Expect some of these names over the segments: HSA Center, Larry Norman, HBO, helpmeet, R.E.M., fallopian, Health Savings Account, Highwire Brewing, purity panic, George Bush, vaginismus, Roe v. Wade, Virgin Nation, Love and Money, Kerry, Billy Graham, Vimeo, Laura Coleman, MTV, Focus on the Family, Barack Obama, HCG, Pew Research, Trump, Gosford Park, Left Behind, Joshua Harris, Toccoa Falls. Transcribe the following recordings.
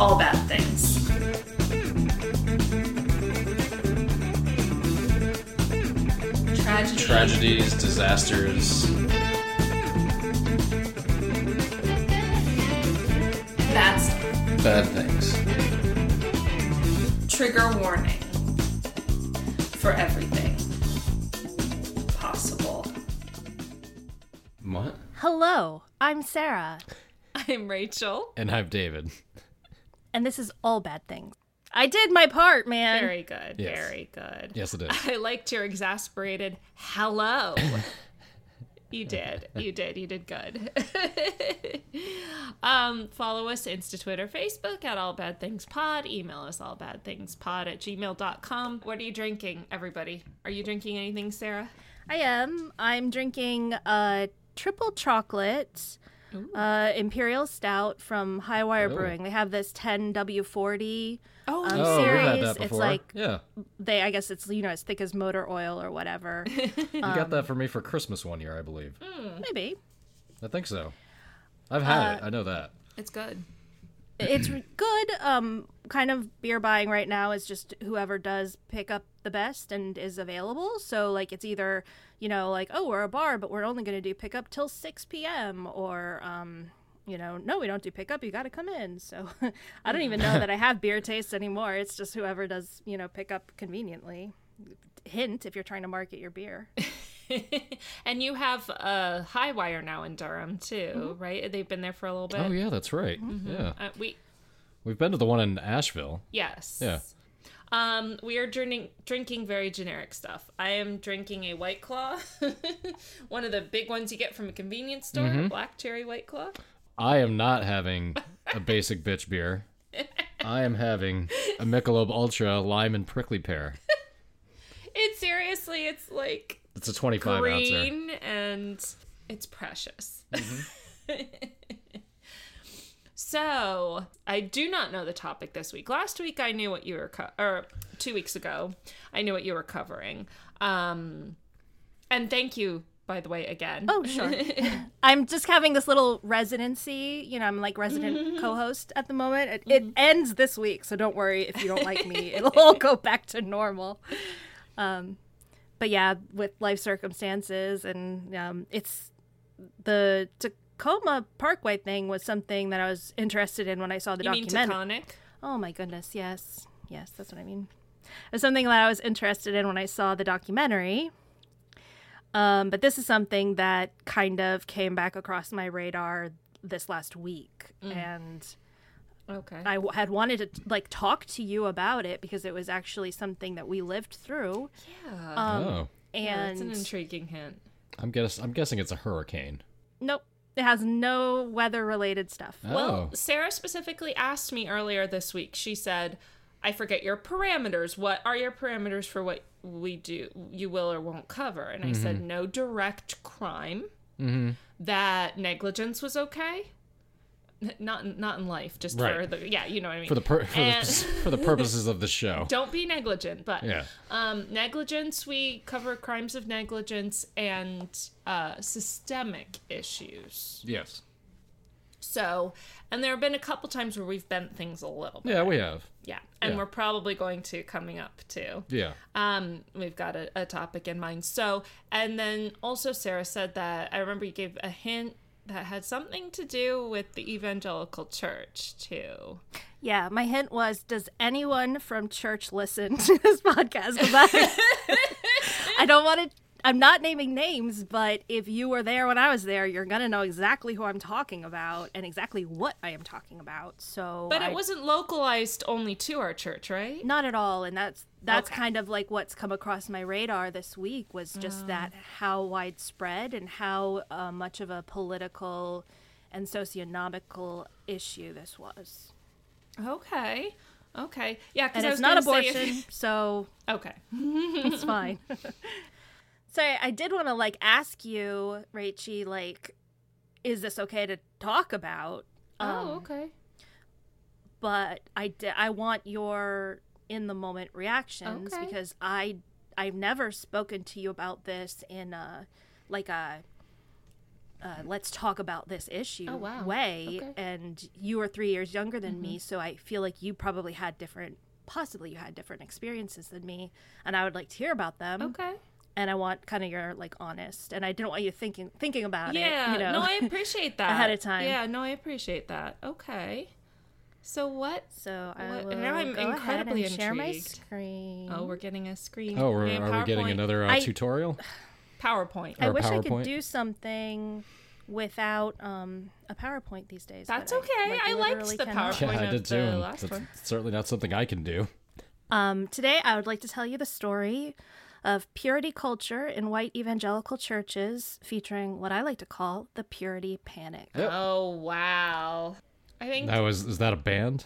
all bad things. Tragedies, disasters. That's bad things. Trigger warning for everything possible. What? Hello, I'm Sarah. I'm Rachel. And I'm David. And this is All Bad Things. I did my part, man. Very good. Yes. Very good. Yes, it is. I liked your exasperated hello. You did. You did. You did good. Follow us Insta, Twitter, Facebook at All Bad Things Pod. Email us allbadthingspod@gmail.com. What are you drinking, everybody? Are you drinking anything, Sarah? I am. I'm drinking a triple chocolate imperial stout from Highwire Brewing. They have this 10W40 series. We've had that before. It's like I guess it's as thick as motor oil or whatever. You got that for me for Christmas one year, I believe. Maybe. I think so. I've had it. I know that. It's good. It's good. Kind of beer buying right now is just whoever does pick up the best and is available. So it's either we're a bar, but we're only going to do pickup till 6 p.m. or no, we don't do pickup. You got to come in. So I don't even know that I have beer tastes anymore. It's just whoever does pickup conveniently. Hint: if you're trying to market your beer. And you have a Highwire now in Durham too, right? They've been there for a little bit. Oh yeah, that's right. Mm-hmm. Yeah, we've been to the one in Asheville. Yes. Yeah. We are drinking very generic stuff. I am drinking a White Claw, one of the big ones you get from a convenience store, black cherry White Claw. I am not having a basic bitch beer. I am having a Michelob Ultra lime and prickly pear. It's a 25 ounce. Green ouncer. And it's precious. So I do not know the topic this week. Last week I knew what you were, 2 weeks ago, I knew what you were covering. And thank you, by the way, again. Oh, sure. I'm just having this little residency. I'm resident co-host at the moment. It ends this week, so don't worry if you don't like me. It'll all go back to normal. But yeah, with life circumstances and it's the... Tacoma Parkway thing was something that I was interested in when I saw the documentary. Mean Taconic? Oh my goodness, yes. Yes, that's what I mean. It was something that I was interested in when I saw the documentary. But this is something that kind of came back across my radar this last week. And I had wanted to talk to you about it because it was actually something that we lived through. Yeah. That's an intriguing hint. I'm guessing it's a hurricane. Nope. It has no weather-related stuff. Oh. Well, Sarah specifically asked me earlier this week. She said, I forget your parameters. What are your parameters for what we do, you will or won't cover? And I said, no direct crime. That negligence was okay. Not in life, just for the... Yeah, you know what I mean. For the purposes of the show. Don't be negligent, but... Yeah. Negligence, we cover crimes of negligence and systemic issues. Yes. So, and there have been a couple times where we've bent things a little bit. Yeah, we have. Yeah, and we're probably going to coming up, too. Yeah. We've got a topic in mind. So, and then also Sarah said that, I remember you gave a hint that had something to do with the evangelical church, too. Yeah, my hint was, does anyone from church listen to this podcast? I don't want to... I'm not naming names, but if you were there when I was there, you're going to know exactly who I'm talking about and exactly what I am talking about. So, but it wasn't localized only to our church, right? Not at all, and that's kind of what's come across my radar this week was just that how widespread and how much of a political and socioeconomical issue this was. Okay. Yeah, because it's not abortion, so okay, it's fine. So I did want to ask you, Rachie, is this okay to talk about? Okay. But I want your in the moment reactions because I've never spoken to you about this in a let's talk about this issue way. Okay. And you are 3 years younger than me, so I feel like you probably had different, possibly you had different experiences than me, and I would like to hear about them. Okay. And I want kind of your, like, honest, and I didn't want you thinking about it. Yeah, you know, no, I appreciate that. Ahead of time. Yeah, no, I appreciate that. Okay. So now I'm incredibly intrigued. Share my screen. Oh, we're getting a screen. Oh, are we getting another tutorial? PowerPoint. I wish I could do something without a PowerPoint these days. That's okay. I liked the PowerPoint. Yeah, I did too. That's certainly not something I can do. Today, I would like to tell you the story of purity culture in white evangelical churches, featuring what I like to call the purity panic. Yep. Oh, wow. I think that is that a band?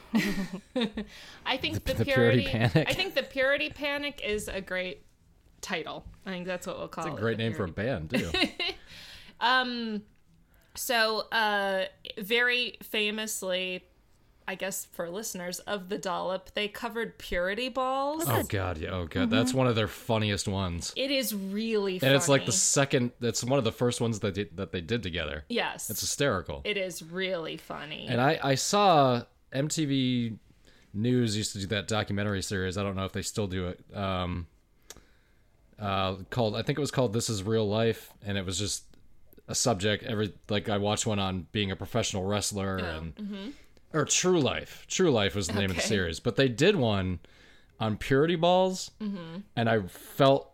I think the purity panic. I think the purity panic is a great title. I think that's what we'll call it. It's a great name for a band, too. So very famously, I guess for listeners of The Dollop, they covered purity balls. Oh God, yeah. Oh God, that's one of their funniest ones. It is really funny. And it's like it's one of the first ones that they did together. Yes. It's hysterical. It is really funny. And I saw MTV News used to do that documentary series. I don't know if they still do it. I think it was called This Is Real Life, and it was just a subject. I watched one on being a professional wrestler and. Mm-hmm. Or True Life. True Life was the name of the series. But they did one on purity balls. Mm-hmm. And I felt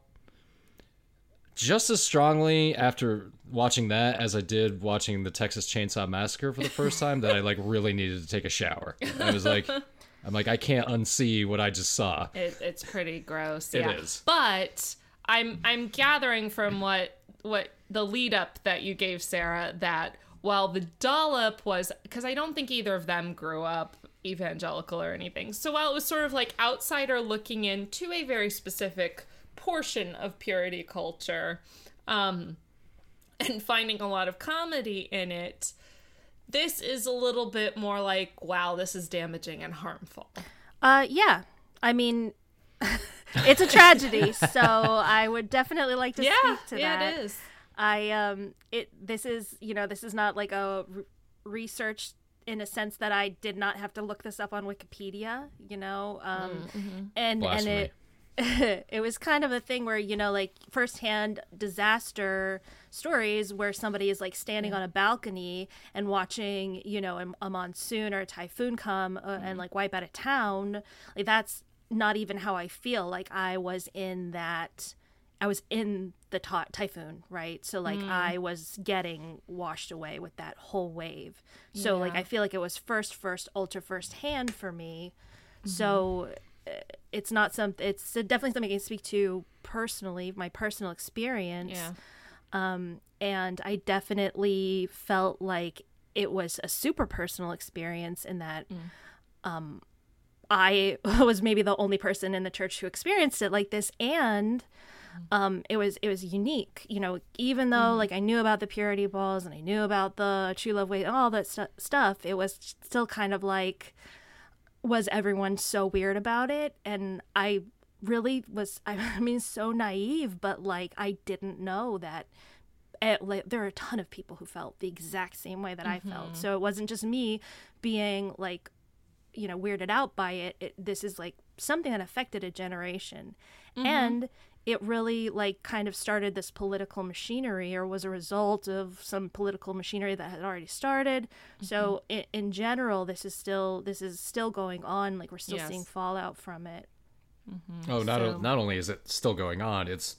just as strongly after watching that as I did watching the Texas Chainsaw Massacre for the first time that I really needed to take a shower. I was like, I can't unsee what I just saw. It's pretty gross. Yeah. It is. But I'm gathering from what the lead up that you gave, Sarah, that while The Dollop was, because I don't think either of them grew up evangelical or anything. So while it was sort of like outsider looking into a very specific portion of purity culture, and finding a lot of comedy in it, this is a little bit more like, wow, this is damaging and harmful. Yeah. I mean, it's a tragedy, so I would definitely like to speak to that. Yeah, it is. This is not like a research in a sense that I did not have to look this up on Wikipedia, and it was kind of a thing where, firsthand disaster stories where somebody is standing on a balcony and watching, a monsoon or a typhoon come and wipe out a town. That's not even how I feel. I was in the typhoon, right? So, I was getting washed away with that whole wave. So, I feel like it was ultra first hand for me. Mm-hmm. So, it's not something, it's definitely something I can speak to personally, my personal experience. Yeah. And I definitely felt like it was a super personal experience in that, I was maybe the only person in the church who experienced it like this, and it was unique, even though I knew about the purity balls and I knew about the True Love Waits and all that stuff, it was still kind of was everyone so weird about it? And I really was, so naive, but I didn't know that there are a ton of people who felt the exact same way that I felt. So it wasn't just me being weirded out by it. This is something that affected a generation, and it really kind of started this political machinery, or was a result of some political machinery that had already started. So in general, this is still going on. We're still seeing fallout from it. Not only is it still going on, it's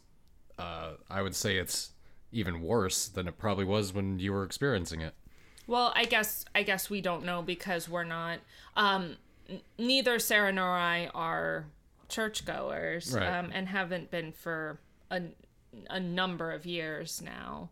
I would say it's even worse than it probably was when you were experiencing it. Well, I guess we don't know, because we're not, neither Sarah nor I are churchgoers, right. And haven't been for a number of years now.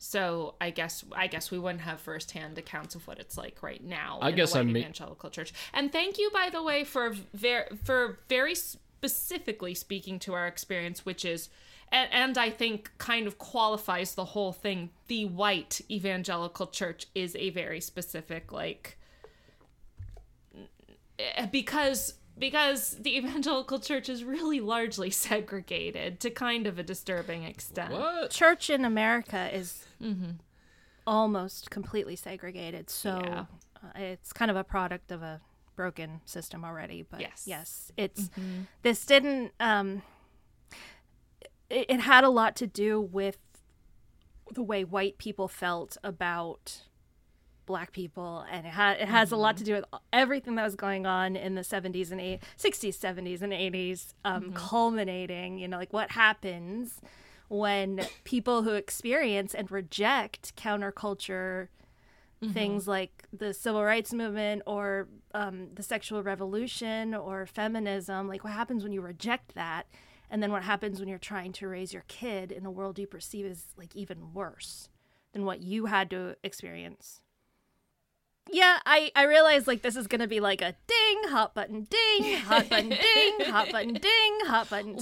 So I guess we wouldn't have firsthand accounts of what it's like right now in the evangelical church. And thank you, by the way, for very specifically speaking to our experience, which is, and I think kind of qualifies the whole thing, the white evangelical church is a very specific, because because the evangelical church is really largely segregated to kind of a disturbing extent. What? Church in America is almost completely segregated, so it's kind of a product of a broken system already. But yes, it's this didn't it had a lot to do with the way white people felt about black people, and it has a lot to do with everything that was going on in the 70s and 60s, 70s and 80s, culminating, you know, like what happens when people who experience and reject counterculture things like the civil rights movement or the sexual revolution or feminism, like what happens when you reject that, and then what happens when you're trying to raise your kid in a world you perceive as like even worse than what you had to experience. Yeah, I realize like this is going to be like a ding, hot button ding, hot button ding, hot button ding, hot button.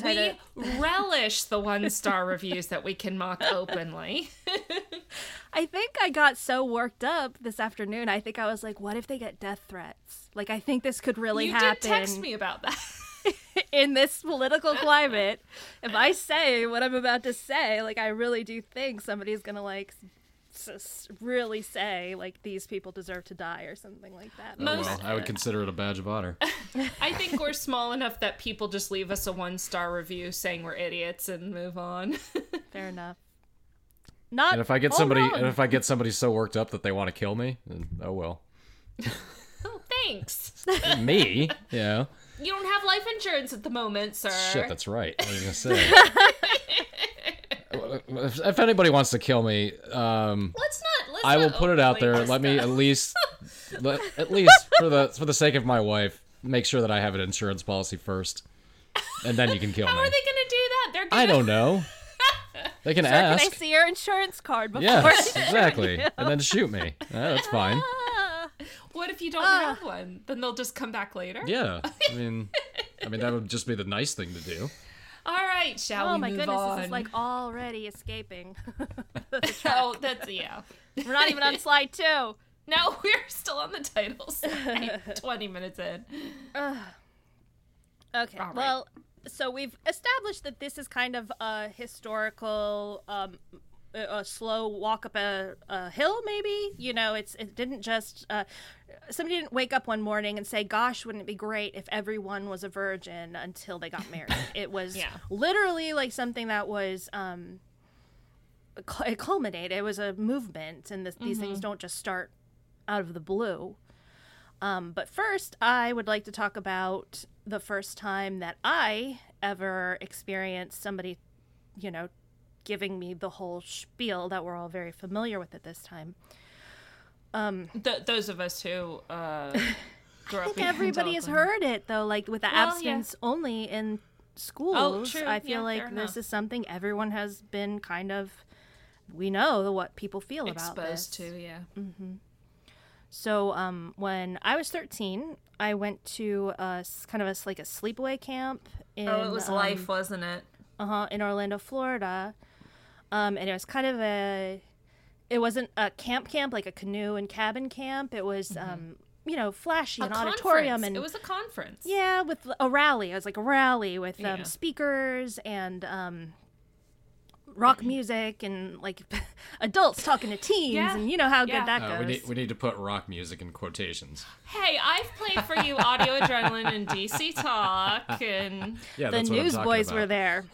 We relish the 1-star reviews that we can mock openly. I think I got so worked up this afternoon. I think I was like, what if they get death threats? Like, I think this could really happen. You did text me about that. In this political climate, if I say what I'm about to say, like, I really do think somebody's going to like... really say like these people deserve to die or something like that. Well, I would consider it a badge of honor. I think we're small enough that people just leave us a 1-star review saying we're idiots and move on. Fair enough. Not. And if I get somebody so worked up that they want to kill me, then oh well. Oh, thanks. Me? Yeah. You don't have life insurance at the moment, sir. Shit, that's right. I was gonna say. If anybody wants to kill me, I will put it out there. Let me at least for the sake of my wife, make sure that I have an insurance policy first, and then you can kill me. How are they going to do that? I don't know. They can ask. Can I see your insurance card before? Yes, exactly. And then shoot me. That's fine. What if you don't have one? Then they'll just come back later. Yeah, I mean that would just be the nice thing to do. All right, shall we move on? Oh, my goodness, this is like already escaping. Oh, that's, yeah. We're not even on slide 2. No, we're still on the title slide, 20 minutes in. Okay, right. Well, so we've established that this is kind of a historical, a slow walk up a hill, maybe? You know, it didn't just... somebody didn't wake up one morning and say, gosh, wouldn't it be great if everyone was a virgin until they got married? It was literally like something that was it culminated. It was a movement, and these things don't just start out of the blue. But first, I would like to talk about the first time that I ever experienced somebody, you know, giving me the whole spiel that we're all very familiar with at this time. Those of us who grew up. I think everybody has heard it, though, like with the abstinence only in schools. Oh, true. I feel like this is something everyone has been kind of, we know what people feel about this. Exposed to, yeah. Mm-hmm. So when I was 13, I went to kind of a sleepaway camp. It was Life, wasn't it? Uh-huh, in Orlando, Florida. And it was kind of it wasn't a camp, like a canoe and cabin camp. It was, you know, flashy, an auditorium. And it was a conference. Yeah, with a rally. It was like a rally with speakers and rock music and like adults talking to teens. Yeah. And you know how good that goes. We need to put rock music in quotations. Hey, I've played for you Audio Adrenaline and DC Talk. And the Newsboys were there.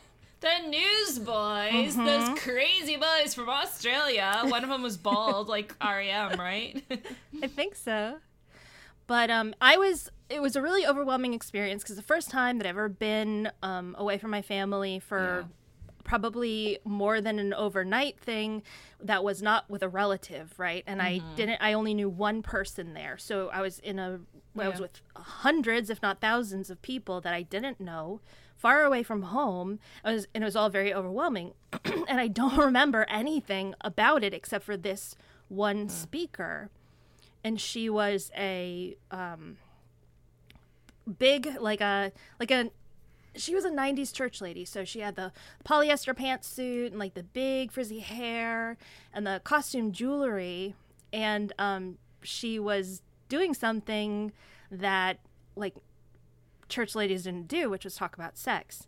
The Newsboys, those crazy boys from Australia. One of them was bald, like R.E.M., right? I think so. But it was a really overwhelming experience because the first time that I've ever been away from my family for probably more than an overnight thing that was not with a relative, right? And I only knew one person there. So I was I was with hundreds, if not thousands of people that I didn't know. Far away from home, and it was all very overwhelming. And I don't remember anything about it except for this one speaker. And she was a big, she was a 90s church lady. So she had the polyester pantsuit and like the big frizzy hair and the costume jewelry. And she was doing something that like church ladies didn't do, which was talk about sex.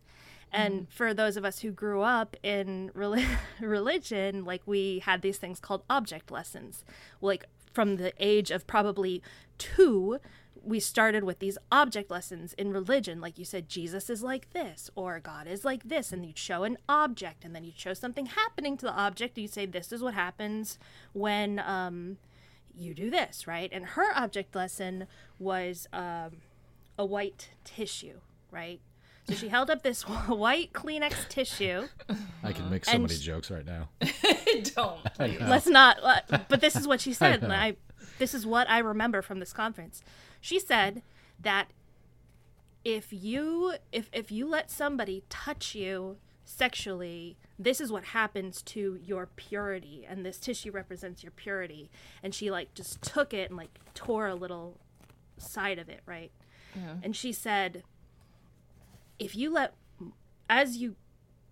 And for those of us who grew up in religion, like, we had these things called object lessons. Like, from the age of probably 2, we started with these object lessons in religion. Like you said, Jesus is like this, or God is like this. And you'd show an object, and then you'd show something happening to the object. And you'd say, this is what happens when you do this, right? And her object lesson was a white tissue, right? So she held up this white Kleenex tissue. I can make so many jokes right now. Don't. Let's not. But this is what she said. This is what I remember from this conference. She said that if you let somebody touch you sexually, this is what happens to your purity. And this tissue represents your purity. And she, like, just took it and, like, tore a little side of it, right? Yeah. And she said, if you let, as you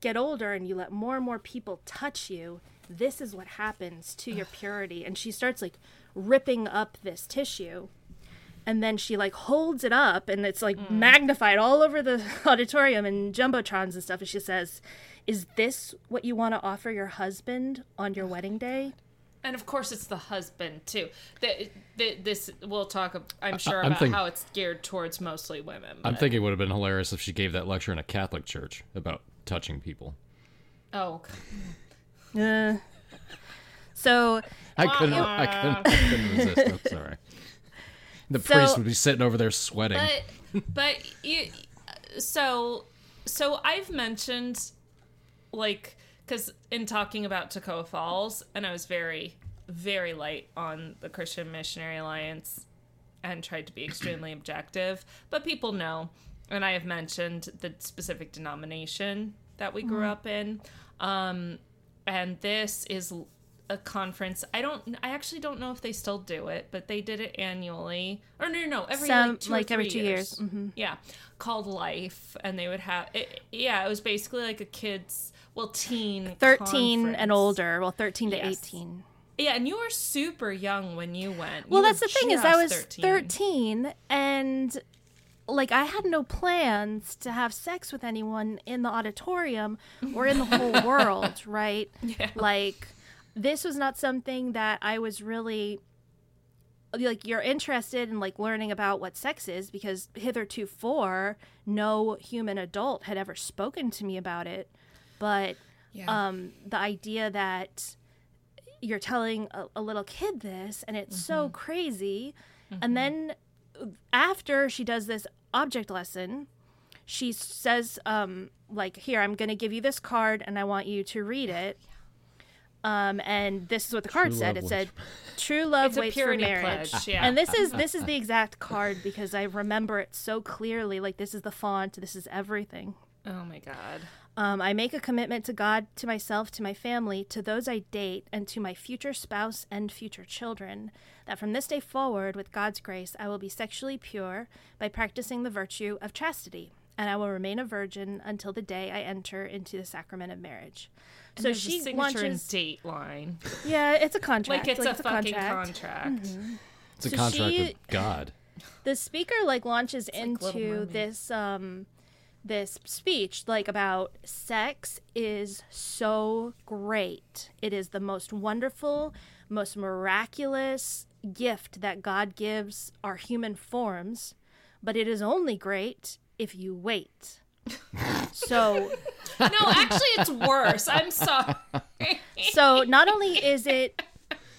get older and you let more and more people touch you, this is what happens to your purity. And she starts, like, ripping up this tissue, and then she, like, holds it up, and it's, like, magnified all over the auditorium and jumbotrons and stuff. And she says, is this what you want to offer your husband on your wedding day? And of course, it's the husband too. This we'll talk, I'm sure, about how it's geared towards mostly women. But I'm thinking it would have been hilarious if she gave that lecture in a Catholic church about touching people. Oh. So I couldn't resist. I'm sorry. The priest would be sitting over there sweating. But I've mentioned, like, because in talking about Toccoa Falls, and I was very, very light on the Christian Missionary Alliance and tried to be extremely objective, but people know, and I have mentioned the specific denomination that we grew up in. And this is a conference. I actually don't know if they still do it, but they did it annually. Or no, every two years. Mm-hmm. Yeah, called Life, and they would have it. Yeah, it was basically like a kids. Well, teen 13 conference. And older. Well, 13 to 18. Yeah, and you were super young when you went. Well, that's the thing, is I was 13, and, like, I had no plans to have sex with anyone in the auditorium or in the whole world, right? Yeah. Like, this was not something that I was really, like, you're interested in, like, learning about what sex is, because hitherto no human adult had ever spoken to me about it. But the idea that you're telling a little kid this, and it's so crazy. Mm-hmm. And then after she does this object lesson, she says, like, here, I'm going to give you this card, and I want you to read it. And this is what the card said. It said, "True love waits for marriage." Yeah. And this is the exact card, because I remember it so clearly. Like, this is the font. This is everything. Oh, my God. I make a commitment to God, to myself, to my family, to those I date, and to my future spouse and future children, that from this day forward, with God's grace, I will be sexually pure by practicing the virtue of chastity, and I will remain a virgin until the day I enter into the sacrament of marriage. And so she launches a date line. Yeah, it's a contract. It's a fucking contract. Mm-hmm. It's a contract with God. The speaker, like, launches into this this speech, like, about sex is so great. It is the most wonderful, most miraculous gift that God gives our human forms, but it is only great if you wait. So no, actually, it's worse. I'm sorry. So not only is it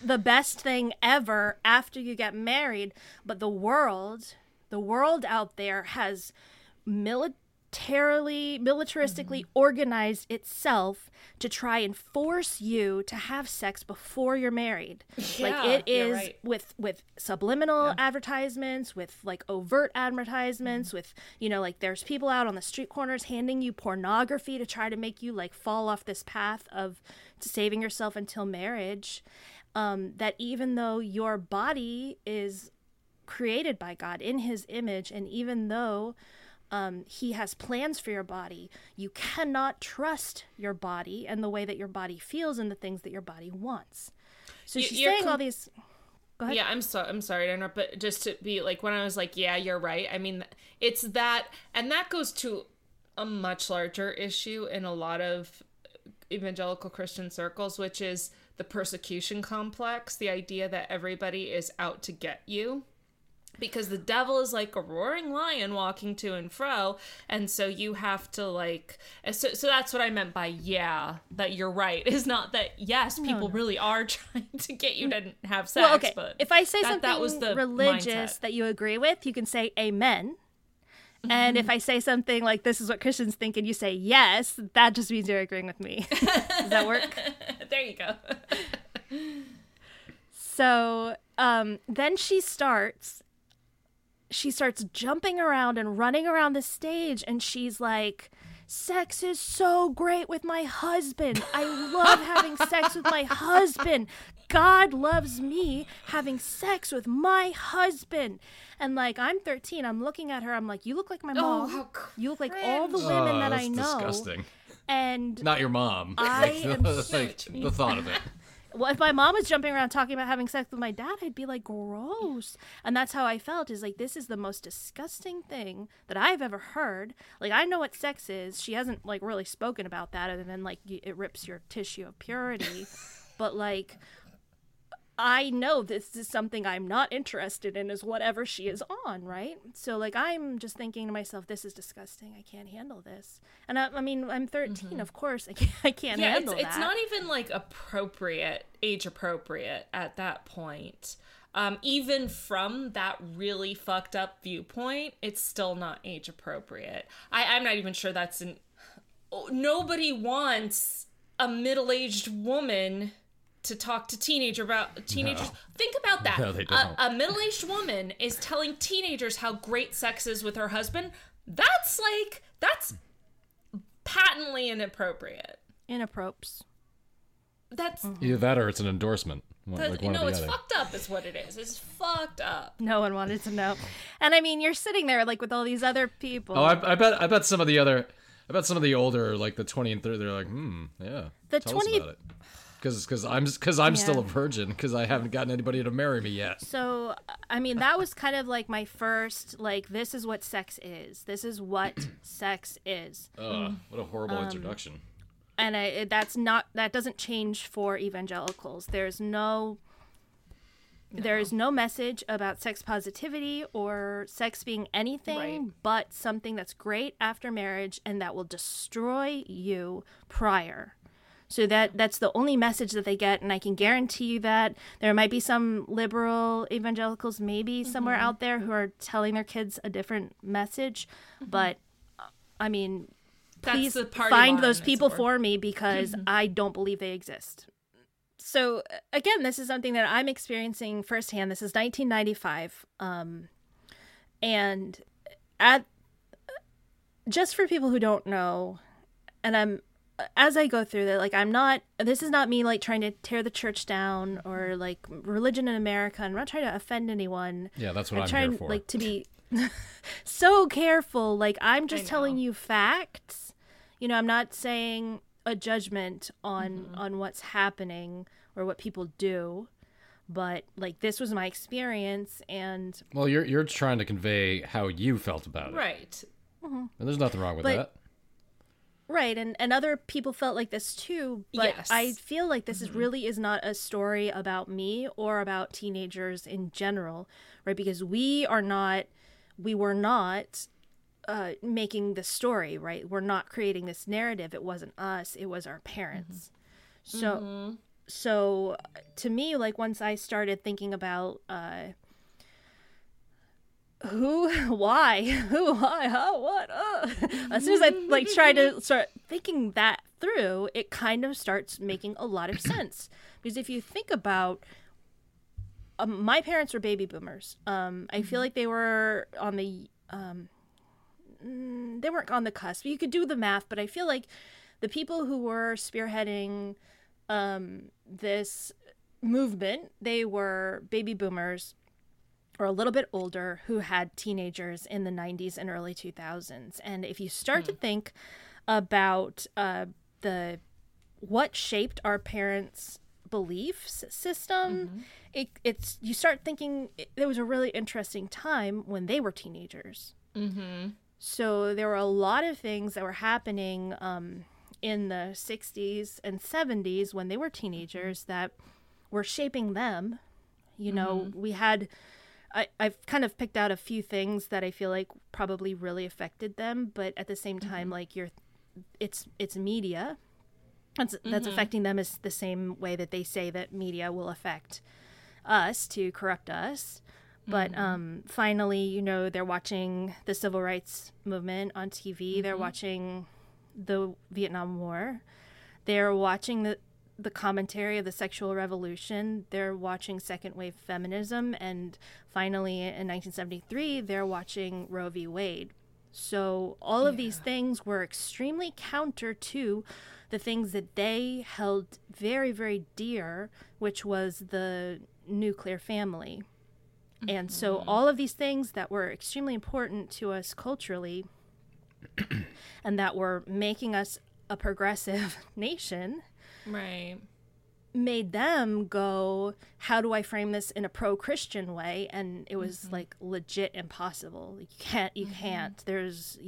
the best thing ever after you get married, but the world out there has militaristically organized itself to try and force you to have sex before you're married. Yeah, like, it is right. with subliminal advertisements, with, like, overt advertisements, with, you know, like, there's people out on the street corners handing you pornography to try to make you, like, fall off this path of saving yourself until marriage. That even though your body is created by God in his image, and even though he has plans for your body, you cannot trust your body and the way that your body feels and the things that your body wants. So she's saying all these. Go ahead. Yeah, I'm sorry to interrupt, but just to be like, when I was like, yeah, you're right. I mean, it's that, and that goes to a much larger issue in a lot of evangelical Christian circles, which is the persecution complex, the idea that everybody is out to get you. Because the devil is like a roaring lion walking to and fro, and so you have to like... So that's what I meant by, yeah, that you're right. Is not that, yes, people really are trying to get you to have sex, well, okay. But... if I say something religious mindset that you agree with, you can say amen. Mm-hmm. And if I say something like, this is what Christians think, and you say yes, that just means you're agreeing with me. Does that work? There you go. So then she starts jumping around and running around the stage, and she's like, sex is so great with my husband. I love having sex with my husband. God loves me having sex with my husband. And like, I'm 13. I'm looking at her. I'm like, you look like my mom. Oh, you look like all the women that I know. Disgusting. And not your mom. The thought of it. Well, if my mom was jumping around talking about having sex with my dad, I'd be like, gross. And that's how I felt, is like, this is the most disgusting thing that I've ever heard. Like, I know what sex is. She hasn't like really spoken about that other than like it rips your tissue of purity. But like, I know this is something I'm not interested in is whatever she is on, right? So like, I'm just thinking to myself, this is disgusting. I can't handle this. And I mean, I'm 13, mm-hmm. Of course. I can't handle that. It's not even like age appropriate at that point. Even from that really fucked up viewpoint, it's still not age appropriate. I'm not even sure that's nobody wants a middle-aged woman to talk to teenagers. No. Think about that. No, they don't. A middle-aged woman is telling teenagers how great sex is with her husband. That's patently inappropriate. Inappropes. That's... either that or it's an endorsement. Fucked up is what it is. It's fucked up. No one wanted to know. And I mean, you're sitting there like with all these other people. Oh, I bet some of the other... I bet some of the older, like the 20 and 30, they're like, yeah. Tell us about it. Because I'm still a virgin, because I haven't gotten anybody to marry me yet. So, I mean, that was kind of like my first, like, this is what sex is. This is what sex is. What a horrible introduction. And that doesn't change for evangelicals. There is no message about sex positivity or sex being anything but something that's great after marriage and that will destroy you prior. So that's the only message that they get, and I can guarantee you that there might be some liberal evangelicals maybe somewhere out there who are telling their kids a different message, but I mean, please find those people for me, because I don't believe they exist. So again, this is something that I'm experiencing firsthand. This is 1995, and just for people who don't know, and I'm... as I go through that, like, this is not me, like, trying to tear the church down or, like, religion in America. I'm not trying to offend anyone. Yeah, that's what I'm trying here for. Like, to be so careful. Like, I'm just telling you facts. You know, I'm not saying a judgment on what's happening or what people do. But, like, this was my experience, and... well, you're trying to convey how you felt about it. Right. Mm-hmm. And there's nothing wrong with that. Right, and other people felt like this too, but yes. I feel like this really is not a story about me or about teenagers in general, right? Because we were not making the story, right? We're not creating this narrative. It wasn't us. It was our parents. Mm-hmm. So to me, like, once I started thinking about who, why, how, what, as soon as I like try to start thinking that through, it kind of starts making a lot of sense. Because if you think about, my parents were baby boomers. I feel like they were on the, they weren't on the cusp. You could do the math, but I feel like the people who were spearheading this movement, they were baby boomers, or a little bit older, who had teenagers in the 90s and early 2000s. And if you start to think about what shaped our parents' beliefs system, mm-hmm. it's you start thinking there was a really interesting time when they were teenagers. Mm-hmm. So there were a lot of things that were happening in the 60s and 70s when they were teenagers that were shaping them. You know, mm-hmm. we had... I've kind of picked out a few things that I feel like probably really affected them, but at the same time, mm-hmm. like it's media that's mm-hmm. affecting them is the same way that they say that media will affect us to corrupt us. But mm-hmm. Finally, you know, they're watching the civil rights movement on TV. Mm-hmm. They're watching the Vietnam War. They're watching the commentary of the sexual revolution. They're watching second wave feminism, and finally in 1973 they're watching Roe v. Wade. So all of these things were extremely counter to the things that they held very, very dear, which was the nuclear family. Mm-hmm. And so all of these things that were extremely important to us culturally and that were making us a progressive nation, right, made them go, how do I frame this in a pro-Christian way? And it was mm-hmm. like legit impossible. Like, you can't there's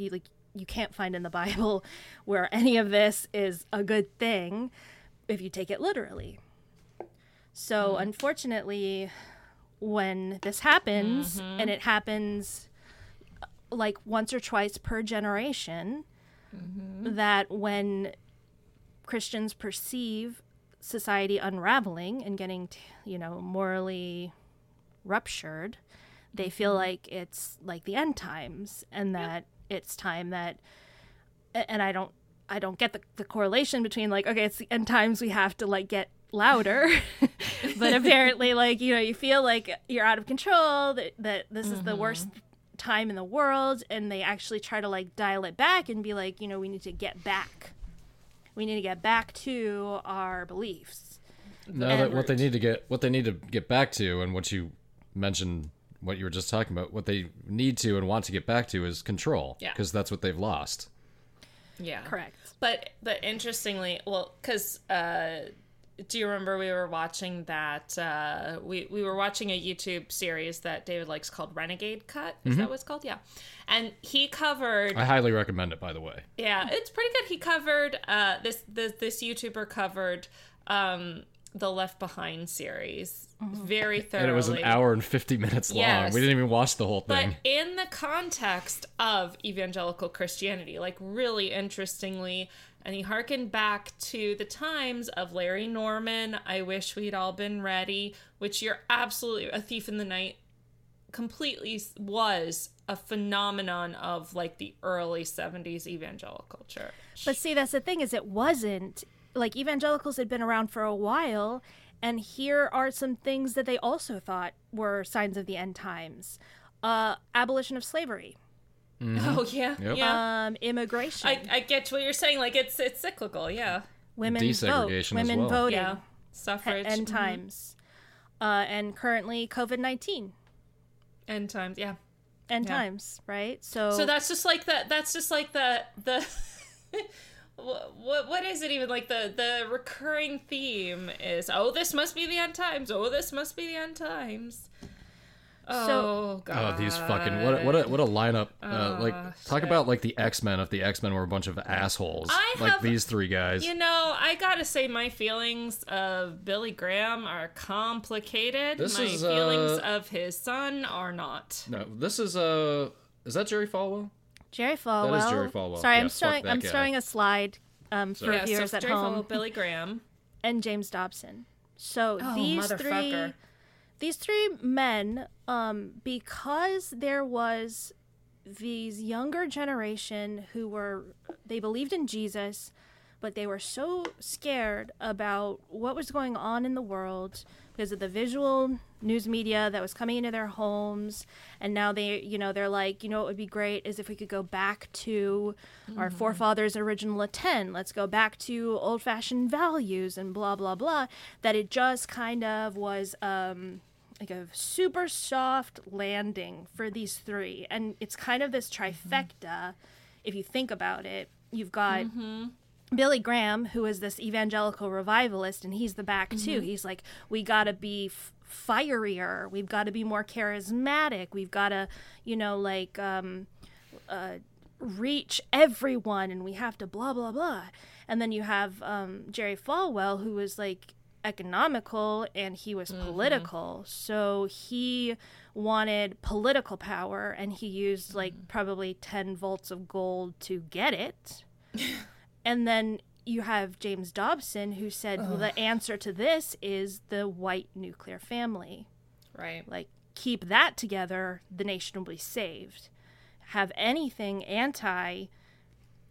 you can't find in the Bible where any of this is a good thing if you take it literally. So mm-hmm. unfortunately, when this happens, mm-hmm. and it happens like once or twice per generation, mm-hmm. that when Christians perceive society unraveling and getting, morally ruptured, they feel like it's like the end times, and that it's time that, and I don't get the correlation between like, okay, it's the end times, we have to like get louder, but apparently like, you feel like you're out of control, that this mm-hmm. is the worst time in the world, and they actually try to like dial it back and be like, we need to get back. We need to get back to our beliefs. No, what they need to get back to, and what you mentioned, what you were just talking about, what they need to and want to get back to is control. Yeah, because that's what they've lost. Yeah, correct. But interestingly, well, because do you remember we were watching that? We were watching a YouTube series that David likes called Renegade Cut. Is mm-hmm. that what it's called? Yeah. And he covered... I highly recommend it, by the way. Yeah, it's pretty good. He covered... This YouTuber covered the Left Behind series very thoroughly. And it was an hour and 50 minutes long. Yes. We didn't even watch the whole thing. But in the context of evangelical Christianity, like really interestingly... And he harkened back to the times of Larry Norman, I Wish We'd All Been Ready, which you're absolutely... A Thief in the Night completely was a phenomenon of, like, the early 70s evangelical church. But see, that's the thing, is it wasn't... Like, evangelicals had been around for a while, and here are some things that they also thought were signs of the end times. Abolition of slavery. Mm-hmm. Oh, yeah. Yep. Immigration. I get what you're saying. Like, it's cyclical, yeah. Women vote. Women as well. Voting. Yeah. Suffrage. End times. Mm-hmm. And currently, COVID-19. End times, yeah. End times, right? So that's just like the... That's just like the what is it even? Like, the recurring theme is, oh, this must be the end times. Oh, this must be the end times. Oh, God. Oh, these fucking... What a lineup. Talk about, like, the X-Men, if the X-Men were a bunch of assholes. These three guys. I gotta say my feelings of Billy Graham are complicated. My feelings of his son are not. No, this is... Is that Jerry Falwell? Jerry Falwell. That is Jerry Falwell. Sorry, I'm showing a slide for viewers at Jerry home. Jerry Falwell, Billy Graham. And James Dobson. So these three... These three men, because there was these younger generation who they believed in Jesus, but they were so scared about what was going on in the world because of the visual news media that was coming into their homes. And now they're like, what would be great is if we could go back to our forefathers' original intent. Let's go back to old-fashioned values and blah, blah, blah. That it just kind of was... like a super soft landing for these three. And it's kind of this trifecta. Mm-hmm. If you think about it, you've got Billy Graham, who is this evangelical revivalist, and he's the back too. Mm-hmm. He's like, we got to be fierier. We've got to be more charismatic. We've got to, you know, like reach everyone, and we have to blah, blah, blah. And then you have Jerry Falwell, who is like economical, and he was political. Mm-hmm. So he wanted political power, and he used like probably 10 volts of gold to get it. And then you have James Dobson, who said, well, the answer to this is the white nuclear family. Right. Like, keep that together, the nation will be saved. Have anything anti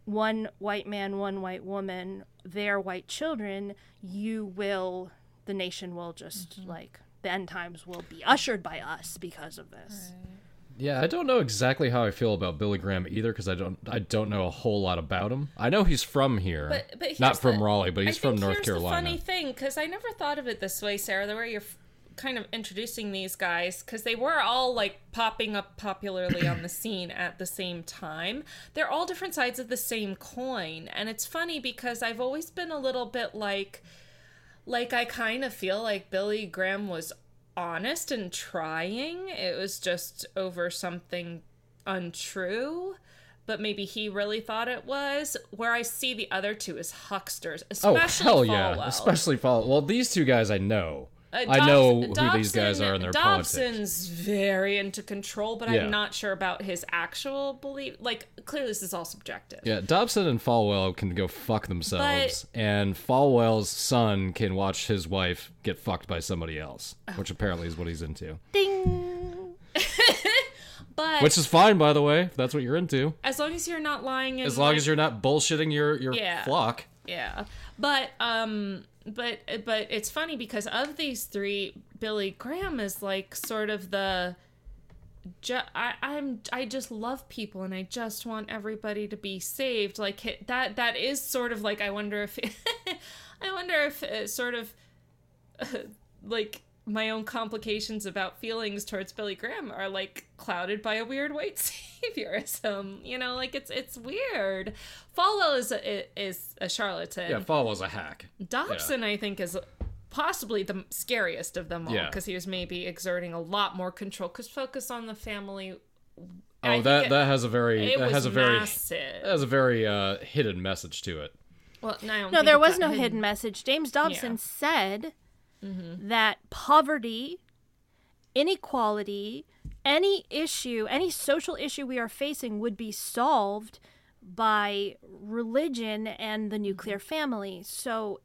one white man, one white woman, their white children, the nation will just, like, the end times will be ushered by us because of this. Right. Yeah, I don't know exactly how I feel about Billy Graham either, because I don't know a whole lot about him. I know he's from here, but not from Raleigh, but he's from North Carolina. The funny thing, because I never thought of it this way, Sarah, the way you're kind of introducing these guys, because they were all like popping up popularly on the scene at the same time. They're all different sides of the same coin, and it's funny because I've always been a little bit like I kind of feel like Billy Graham was honest and trying. It was just over something untrue, but maybe he really thought it was. Where I see the other two is hucksters, especially Falwell. Yeah, especially Falwell. Well, these two guys I know. I know who these guys are in their politics. Dobson's very into control, but yeah. I'm not sure about his actual belief. Like, clearly this is all subjective. Yeah, Dobson and Falwell can go fuck themselves, and Falwell's son can watch his wife get fucked by somebody else, which apparently is what he's into. Ding! Which is fine, by the way, if that's what you're into. As long as you're not lying. As long as you're not bullshitting your flock. Yeah, But it's funny because of these three, Billy Graham is like sort of the I just love people and I just want everybody to be saved. Like that is sort of like I wonder if it's sort of like my own complications about feelings towards Billy Graham are like clouded by a weird white saviorism. You know, like it's weird. Falwell is a charlatan. Yeah, Falwell's a hack. Dobson, I think, is possibly the scariest of them all because he was maybe exerting a lot more control. Because Focus on the Family. Oh, that has a very hidden message to it. Well, no, there was no hidden message. James Dobson said. Mm-hmm. That poverty, inequality, any issue, any social issue we are facing would be solved by religion and the nuclear family. So,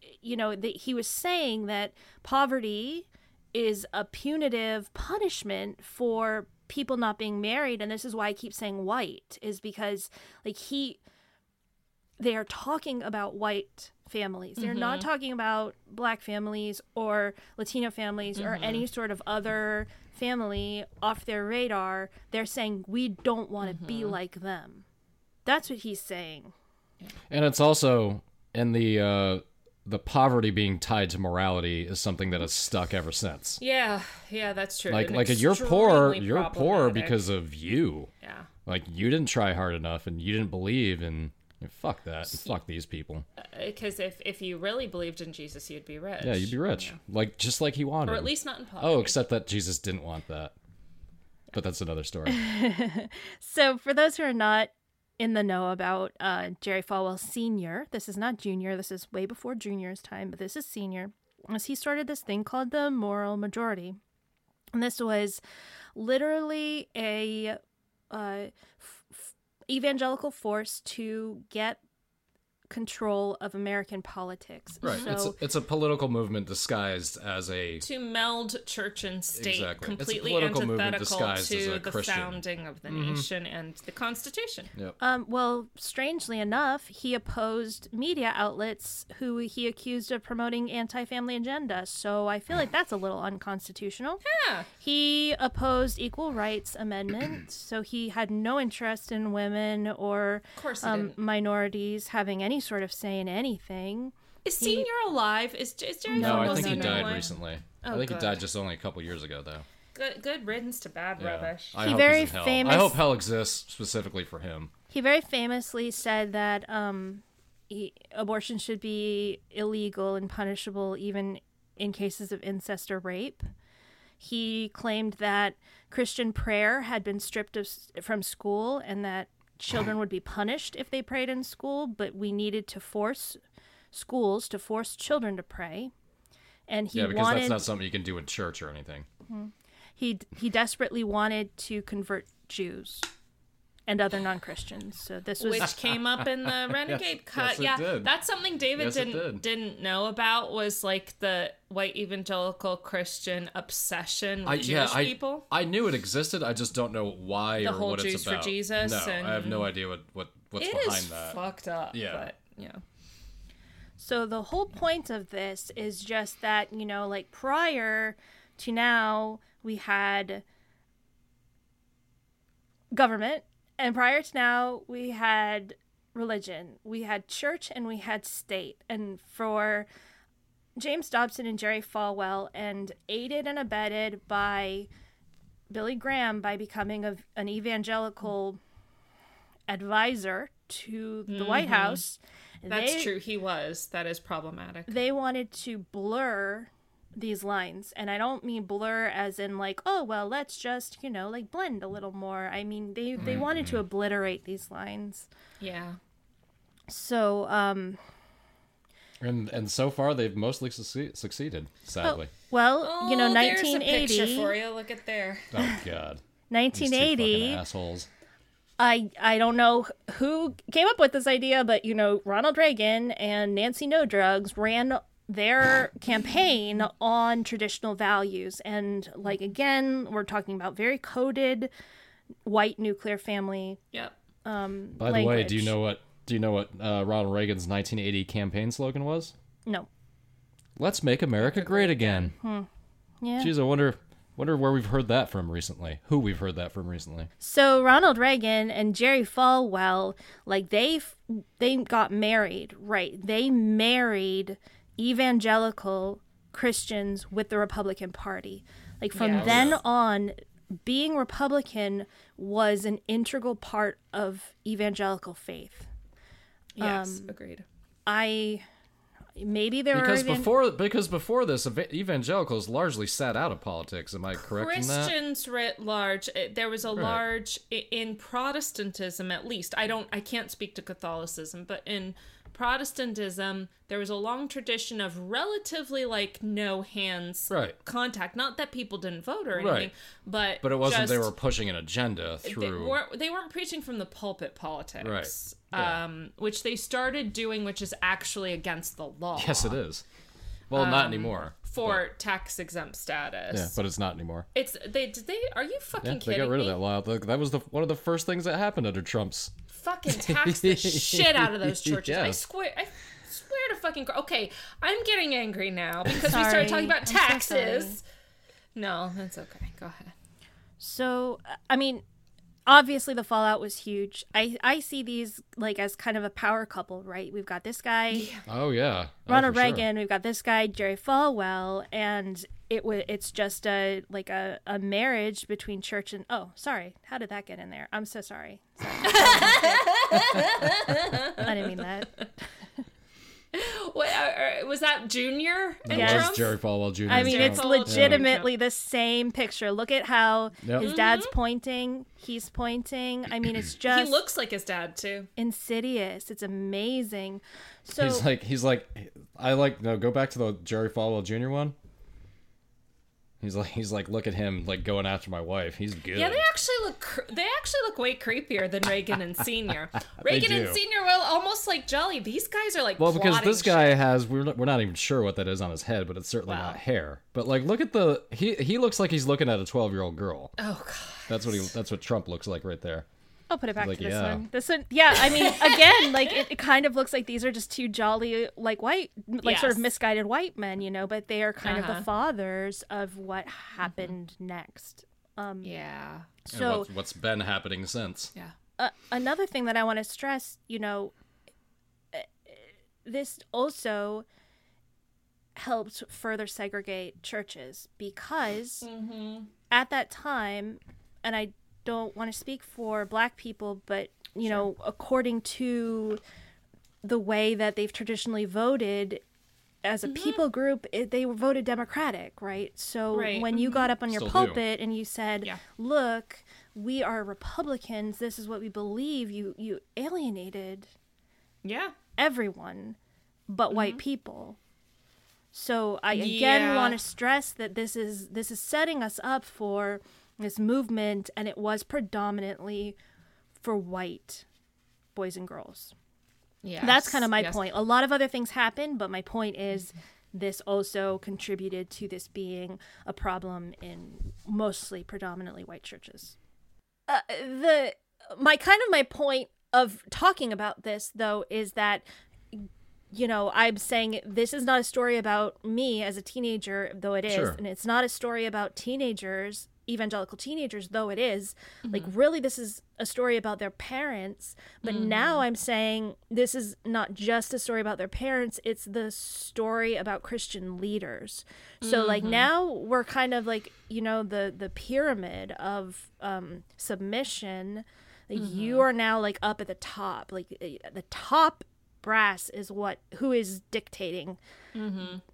he was saying that poverty is a punitive punishment for people not being married. And this is why I keep saying white, is because, like, they are talking about white families. They're not talking about black families or Latino families or any sort of other family off their radar. They're saying we don't want to be like them. That's what he's saying. And it's also in the poverty being tied to morality is something that has stuck ever since. Yeah, that's true. Like you're poor because of you. Yeah. Like you didn't try hard enough and you didn't believe in. Fuck that. And fuck these people. Because if you really believed in Jesus, you'd be rich. Yeah, you'd be rich. You know? Like, just like he wanted. Or at least not in poverty. Oh, except that Jesus didn't want that. Yeah. But that's another story. So for those who are not in the know about Jerry Falwell Sr., this is not Junior. This is way before Junior's time, but this is Sr. As he started this thing called the Moral Majority. And this was literally a... evangelical force to get control of American politics. Right. So, it's a political movement disguised as to meld church and state. Exactly. Completely antithetical to the Christian. Founding of the nation and the Constitution. Yep. Well, strangely enough, he opposed media outlets who he accused of promoting anti-family agenda. So I feel like that's a little unconstitutional. Yeah. He opposed equal rights amendments. So he had no interest in women or minorities having any sort of say in anything. Is Senior alive? Is Jerry Falwell? No, I think he died recently. Oh, I think he died just only a couple years ago, though. Good riddance to bad rubbish. I hope very he's in hell. I hope hell exists specifically for him. He very famously said that abortion should be illegal and punishable even in cases of incest or rape. He claimed that Christian prayer had been stripped from school and that children would be punished if they prayed in school, but we needed to force schools to force children to pray. And he because that's not something you can do in church or anything. Mm-hmm. He desperately wanted to convert Jews and other non-Christians. So this was which came up in the Renegade Cut. Yes, it did. That's something David didn't know about was like the white evangelical Christian obsession with Jewish people. I knew it existed. I just don't know why or what Jews it's about. The whole Jews for Jesus. No, and I have no idea what's behind that. It is fucked up. Yeah. But, yeah. So the whole point of this is just that, you know, like prior to now, we had government, and prior to now, we had religion. We had church, and we had state. And for James Dobson and Jerry Falwell, and aided and abetted by Billy Graham by becoming an evangelical advisor to the White House. That's true. He was. That is problematic. They wanted to blur these lines. And I don't mean blur as in like, oh, well, let's just, you know, like blend a little more. I mean, they wanted to obliterate these lines. Yeah. So. And so far, they've mostly succeeded, sadly. Oh, well, you know, 1980. There's a picture for you. Look at there. Oh, God. 1980. These two fucking assholes. I don't know who came up with this idea, but, you know, Ronald Reagan and Nancy No Drugs ran their campaign on traditional values. And, like, again, we're talking about very coded white nuclear family. Yep. By the way, do you know what Ronald Reagan's 1980 campaign slogan was? No. Let's make America great again. Hmm. Yeah. Jeez, I wonder where we've heard that from recently. Who we've heard that from recently. So Ronald Reagan and Jerry Falwell, like they got married, right? They married evangelical Christians with the Republican Party. Like from then on, being Republican was an integral part of evangelical faith. Yes, agreed. Because before this, evangelicals largely sat out of politics. Am I correct in that? Christians writ large, there was a large in Protestantism at least. I can't speak to Catholicism, but in Protestantism, there was a long tradition of relatively like no hands contact. Not that people didn't vote or anything, but it wasn't they were pushing an agenda through. They weren't preaching from the pulpit politics. Right. Yeah. Which they started doing, which is actually against the law. Yes, it is. Well, not anymore. For tax-exempt status. Yeah, but it's not anymore. Are you fucking kidding me? They got rid of that law. That was one of the first things that happened under Trump's. Fucking tax the shit out of those churches. Yes. I swear to fucking... Okay, I'm getting angry now because we started talking about taxes. So no, that's okay. Go ahead. So, I mean... Obviously, the fallout was huge. I see these like as kind of a power couple, right? We've got this guy. Yeah. Oh, yeah. Ronald Reagan. Sure. We've got this guy, Jerry Falwell. And it's just a marriage between church and... Oh, sorry. How did that get in there? I'm so sorry. I didn't mean that. What, was that Junior? Yes. That was Jerry Falwell Jr. I mean, it's legitimately the same picture. Look at how his dad's pointing. He's pointing. I mean, it's just... He looks like his dad, too. Insidious. It's amazing. So go back to the Jerry Falwell Jr. one. He's like, look at him, like going after my wife. He's good. Yeah, they actually look way creepier than Reagan and Senior. Reagan and Senior were almost like jolly. These guys are like, well, because this guy has, we're not even sure what that is on his head, but it's certainly not hair. But like, look at he looks like he's looking at a 12-year-old girl. Oh God, that's what Trump looks like right there. I'll put it back to this one. This one, yeah. I mean, again, like it kind of looks like these are just two jolly, like white, like sort of misguided white men, you know. But they are kind of the fathers of what happened next. Yeah. So and what's been happening since? Yeah. Another thing that I want to stress, you know, this also helped further segregate churches because at that time, and I don't want to speak for black people, but, you know, according to the way that they've traditionally voted as a people group, they voted Democratic, right? So when you got up on your pulpit and you said, look, we are Republicans, this is what we believe, you alienated everyone but white people. So I again want to stress that this is setting us up for this movement, and it was predominantly for white boys and girls. Yeah, that's kind of my point. A lot of other things happened, but my point is this also contributed to this being a problem in mostly predominantly white churches. My point of talking about this, though, is that, you know, I'm saying this is not a story about me as a teenager, though it is. Sure. And it's not a story about teenagers, evangelical teenagers, though it is. Mm-hmm. Like, really, this is a story about their parents. But now I'm saying this is not just a story about their parents. It's the story about Christian leaders. So, like, now we're kind of like, you know, the pyramid of submission. Like, you are now, like, up at the top. Like, the top brass is who is dictating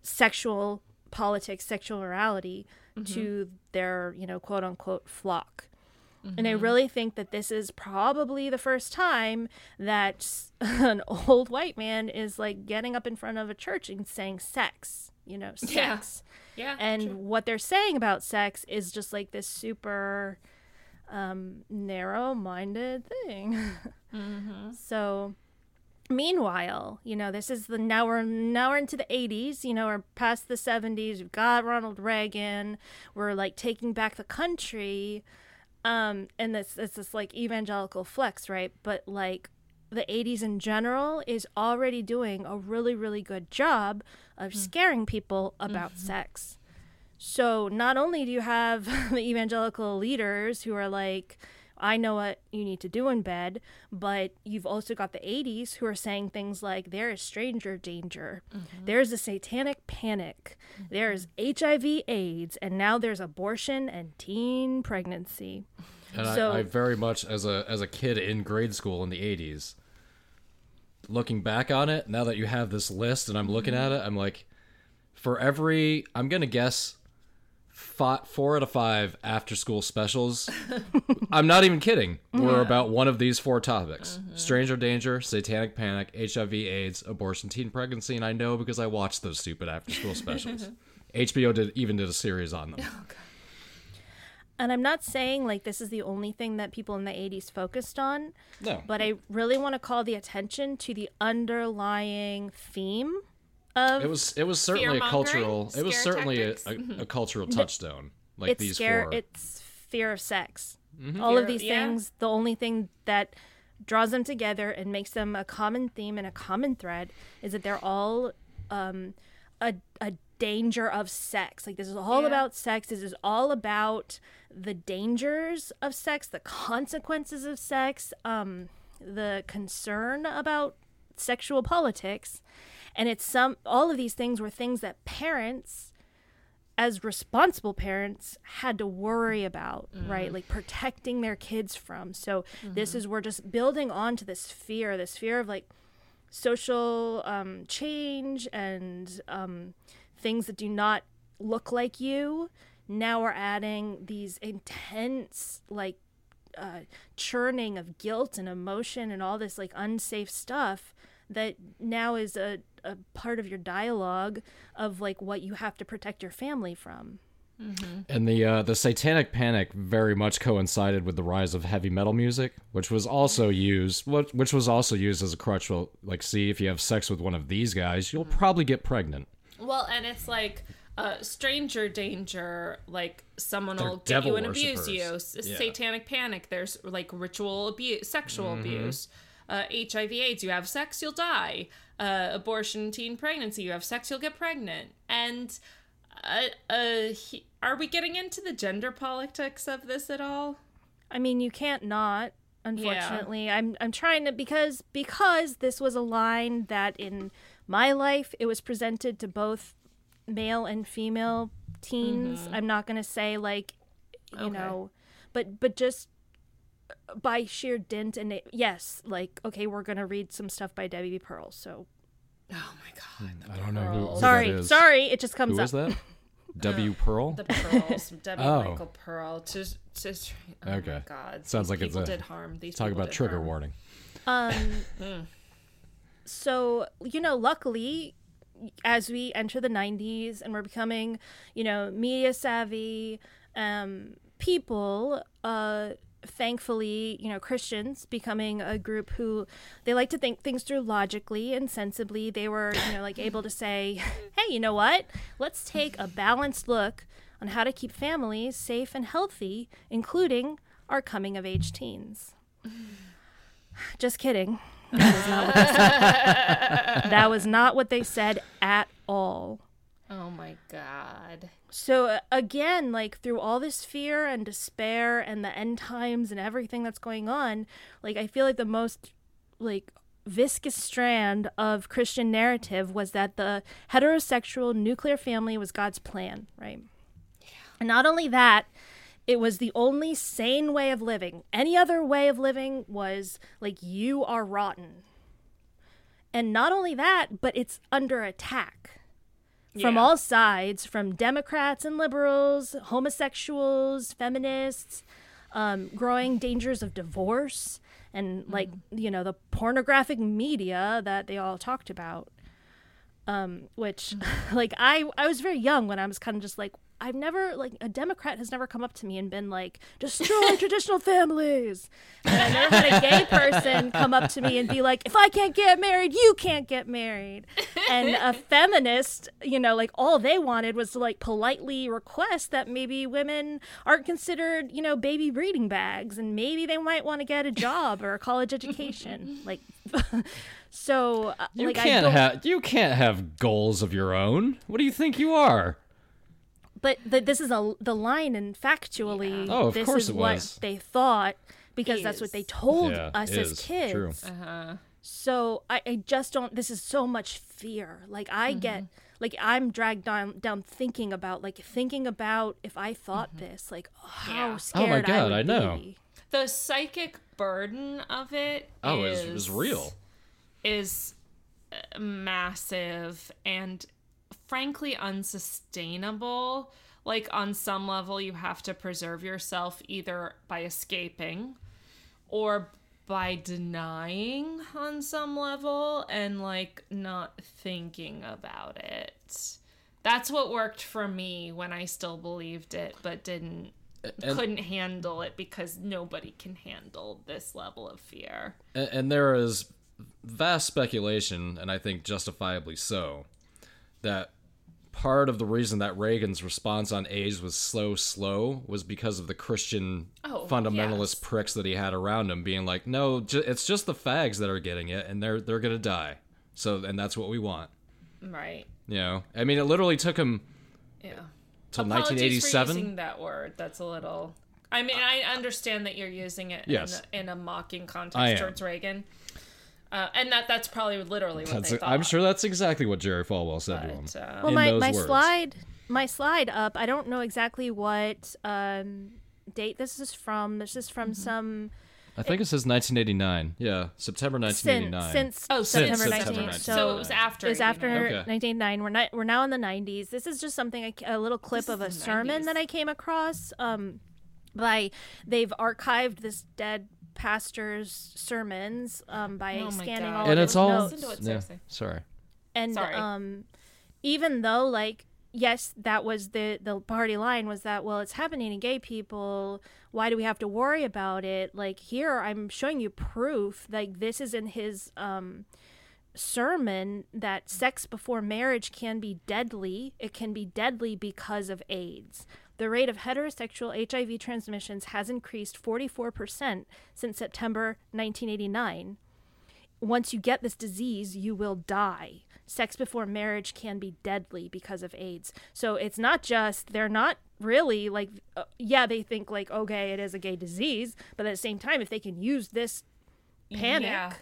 sexual politics, sexual morality to their, you know, quote unquote flock. And I really think that this is probably the first time that an old white man is like getting up in front of a church and saying sex, you know, sex. Yeah. And what they're saying about sex is just like this super narrow-minded thing. So meanwhile, you know, this is now we're into the 80s, you know, we're past the 70s. We've got Ronald Reagan. We're like taking back the country. And it's this like evangelical flex, right? But like the 80s in general is already doing a really, really good job of scaring people about sex. So not only do you have the evangelical leaders who are like, I know what you need to do in bed, but you've also got the 80s who are saying things like, there is stranger danger, there's a satanic panic, there's HIV, AIDS, and now there's abortion and teen pregnancy. And so, I very much, as a kid in grade school in the 80s, looking back on it, now that you have this list and I'm looking at it, I'm like, I'm going to guess 4 out of 5 after-school specials, I'm not even kidding, were about one of these 4 topics. Stranger danger, satanic panic, HIV, AIDS, abortion, teen pregnancy, and I know because I watched those stupid after-school specials. HBO even did a series on them. Oh, God. And I'm not saying, like, this is the only thing that people in the 80s focused on. No. But I really want to call the attention to the underlying theme. It was certainly a cultural. It was certainly a cultural touchstone. Like it's these 4. It's fear of sex. All of these things. The only thing that draws them together and makes them a common theme and a common thread is that they're all a danger of sex. Like this is all about sex. This is all about the dangers of sex, the consequences of sex, the concern about sexual politics. And it's all of these things were things that parents, as responsible parents, had to worry about, right? Like protecting their kids from. So this is, we're just building on to this fear of like social change and things that do not look like you. Now we're adding these intense like churning of guilt and emotion and all this like unsafe stuff that now is a part of your dialogue of like what you have to protect your family from. And the satanic panic very much coincided with the rise of heavy metal music, which was also used as a crutch. Well, like, see, if you have sex with one of these guys, you'll probably get pregnant. Well, and it's like stranger danger, like someone will get you and abuse you. Satanic panic, there's like ritual abuse, sexual abuse. HIV, AIDS, you have sex, you'll die. Abortion, teen pregnancy, you have sex, you'll get pregnant. And are we getting into the gender politics of this at all? I mean, you can't not, unfortunately. Yeah. I'm trying to, because this was a line that in my life, it was presented to both male and female teens. I'm not going to say like, you know, but just by sheer dint and yes, like, okay, we're gonna read some stuff by W. Pearl. So, oh my god, I don't know who sorry, it just comes up. Who is that? W. Pearl? The Pearls. W. Michael Pearl. Oh okay. My god. Sounds like it's a... did harm. These talk about trigger harm. Warning. So, you know, luckily, as we enter the 90s and we're becoming, you know, media savvy people, thankfully, you know, Christians becoming a group who they like to think things through logically and sensibly. They were, you know, like able to say, hey, you know what? Let's take a balanced look on how to keep families safe and healthy, including our coming of age teens. Just kidding. That was not what they said at all. Oh my god. So again, like through all this fear and despair and the end times and everything that's going on, like I feel like the most like viscous strand of Christian narrative was that the heterosexual nuclear family was God's plan, right? Yeah. And not only that, it was the only sane way of living. Any other way of living was like, you are rotten. And not only that, but it's under attack. From all sides, from Democrats and liberals, homosexuals, feminists, growing dangers of divorce, and like, you know, the pornographic media that they all talked about, which like I was very young when I was kind of just like, I've never, like, a Democrat has never come up to me and been like, destroy traditional families. And I never had a gay person come up to me and be like, if I can't get married, you can't get married. And a feminist, you know, like, all they wanted was to, like, politely request that maybe women aren't considered, you know, baby breeding bags. And maybe they might want to get a job or a college education. Like, so. You, like, you can't have goals of your own. What do you think you are? But this is the line, and factually, this is what they thought, because that's what they told us as kids. True. So I just don't, this is so much fear. Like, I get, like, I'm dragged down thinking about, like, if I thought this, like, how scared I would be. Oh my God, I know. The psychic burden of it is real. Is massive, and frankly unsustainable. Like, on some level, you have to preserve yourself either by escaping or by denying on some level and, like, not thinking about it. That's what worked for me when I still believed it, but couldn't handle it, because nobody can handle this level of fear. And there is vast speculation, and I think justifiably so, that part of the reason that Reagan's response on AIDS was slow was because of the Christian fundamentalist pricks that he had around him being like, no, it's just the fags that are getting it, and they're gonna die. So, and that's what we want, right? You know, I mean, it literally took him till 1987. For using that word, that's a little. I mean, I understand that you're using it in a mocking context towards Reagan. And that's probably literally what they thought. I'm sure that's exactly what Jerry Falwell said to him. Well, my slide up, I don't know exactly what date this is from. This is from some... I think it says 1989. Yeah, September 1989. Since September 1989. So it was after 1989. We're now in the 90s. This is just something, a little clip of a sermon that I came across. They've archived this dead pastor's sermons by scanning all of his notes. Yeah. Sorry. And even though, like, yes, that was the party line, was that, well, it's happening to gay people, why do we have to worry about it? Like, here I'm showing you proof. Like, this is in his sermon, that sex before marriage can be deadly. It can be deadly because of AIDS. The rate of heterosexual HIV transmissions has increased 44% since September 1989. Once you get this disease, you will die. Sex before marriage can be deadly because of AIDS. So it's not just, they're not really like, they think like, okay, it is a gay disease. But at the same time, if they can use this panic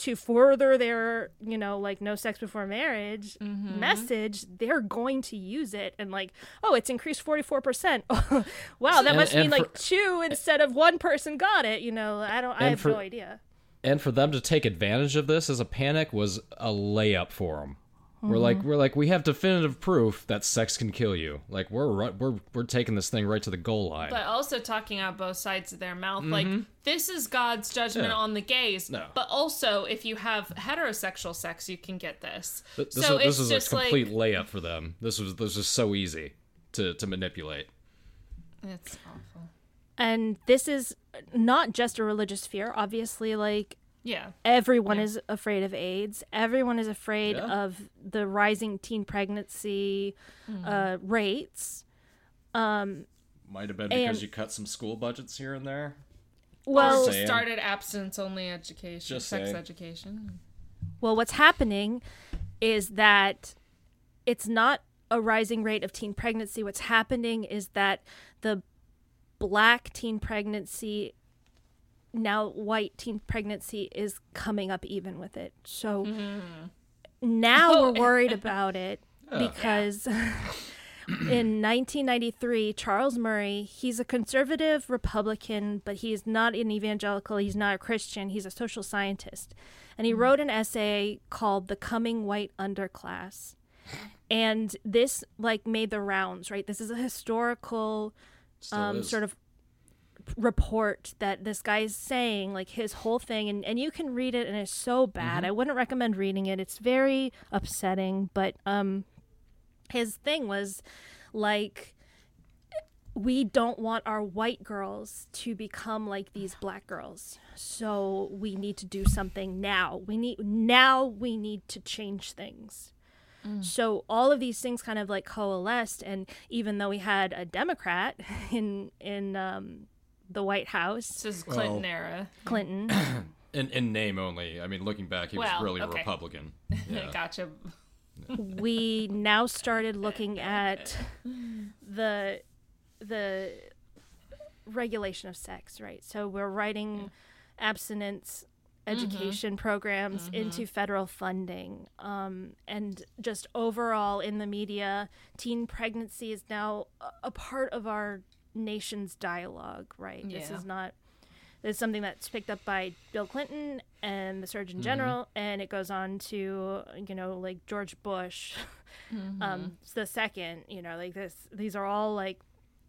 to further their, you know, like, no sex before marriage message, they're going to use it. And like, oh, it's increased 44%. Wow, that must mean like two instead of one person got it. You know, I have no idea. And for them to take advantage of this as a panic was a layup for them. We're like, we have definitive proof that sex can kill you. Like, we're taking this thing right to the goal line. But also talking out both sides of their mouth, like, this is God's judgment on the gays. No. But also, if you have heterosexual sex, you can get this. This is a complete layup for them. This was so easy to manipulate. It's awful. And this is not just a religious fear. Obviously, like. Yeah. Everyone is afraid of AIDS. Everyone is afraid of the rising teen pregnancy rates. Might have been because you cut some school budgets here and there. Well, just started abstinence-only education, education. Well, what's happening is that it's not a rising rate of teen pregnancy. What's happening is that the black teen pregnancy, now white teen pregnancy, is coming up even with it. So now we're worried about it because in 1993, Charles Murray, he's a conservative Republican, but he is not an evangelical. He's not a Christian. He's a social scientist. And he wrote an essay called The Coming White Underclass. And this like made the rounds, right? This is a historical sort of report that this guy is saying, like, his whole thing, and you can read it, and it's so bad. I wouldn't recommend reading it. It's very upsetting, but his thing was like, we don't want our white girls to become like these black girls, so we need to do something now. We need to change things. So all of these things kind of like coalesced, and even though we had a Democrat in the White House. This is Clinton era. Clinton. In name only. I mean, looking back, he was really a Republican. Yeah. Gotcha. We now started looking at the regulation of sex, right? So we're writing abstinence education programs into federal funding. And just overall in the media, teen pregnancy is now a part of our nation's dialogue, right? Yeah. This is something that's picked up by Bill Clinton and the Surgeon General, and it goes on to, you know, like George Bush, the second, you know, like these are all like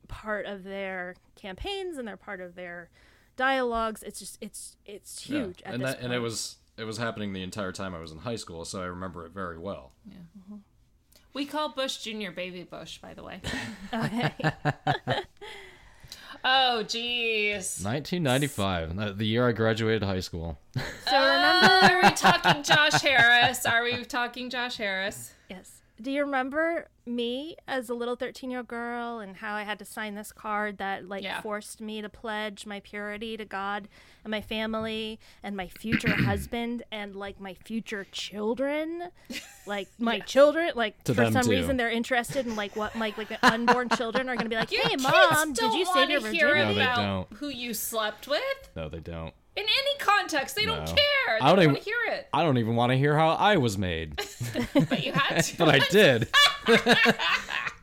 part of their campaigns and they're part of their dialogues. It's just it's huge. Yeah. And it was happening the entire time I was in high school, so I remember it very well. Yeah. We call Bush Jr. Baby Bush, by the way. Okay. Oh, jeez. 1995, the year I graduated high school. So remember, are we talking Josh Harris? Are we talking Josh Harris? Yes. Do you remember me as a little 13-year-old girl and how I had to sign this card that like forced me to pledge my purity to God and my family and my future husband and like my future children, like my children, like to for some reason they're interested in like what like the unborn children are gonna be like, hey mom, did you save your virginity? No, they don't. Who you slept with? No, they don't. In any context, they don't care. They don't want to hear it. I don't even want to hear how I was made. But you had to. But I did.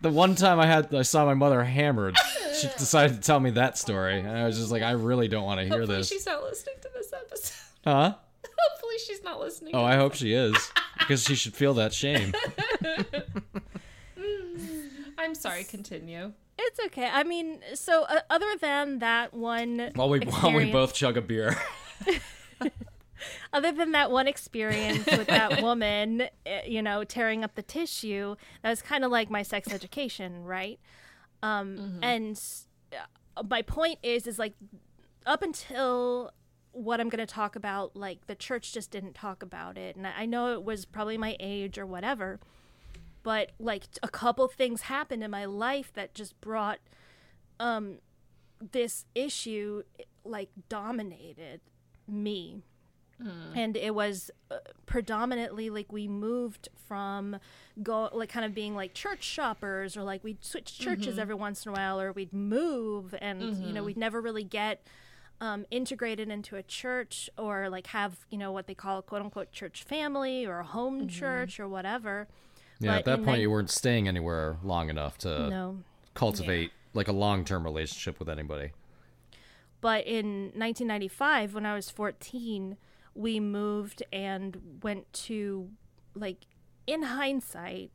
The one time I saw my mother hammered, she decided to tell me that story. And I was just like, I really don't want to hear this. Hopefully she's not listening to this episode. Huh? Hopefully she's not listening. Oh, I hope she is. Because she should feel that shame. I'm sorry, continue. It's okay. I mean, so other than that one While we both chug a beer. Other than that one experience with that woman, you know, tearing up the tissue, that was kind of like my sex education, right? And my point is like, up until what I'm going to talk about, like, the church just didn't talk about it. And I know it was probably my age or whatever. But, like, a couple things happened in my life that just brought this issue, like, dominated me. And it was predominantly, like, we moved from, kind of being, like, church shoppers, or, like, we'd switch churches every once in a while, or we'd move, and, you know, we'd never really get integrated into a church, or like have, you know, what they call a quote unquote church family or a home mm-hmm. church or whatever. Yeah, but at that point you weren't staying anywhere long enough to cultivate like a long-term relationship with anybody. But in 1995, when I was 14, we moved and went to, like, in hindsight,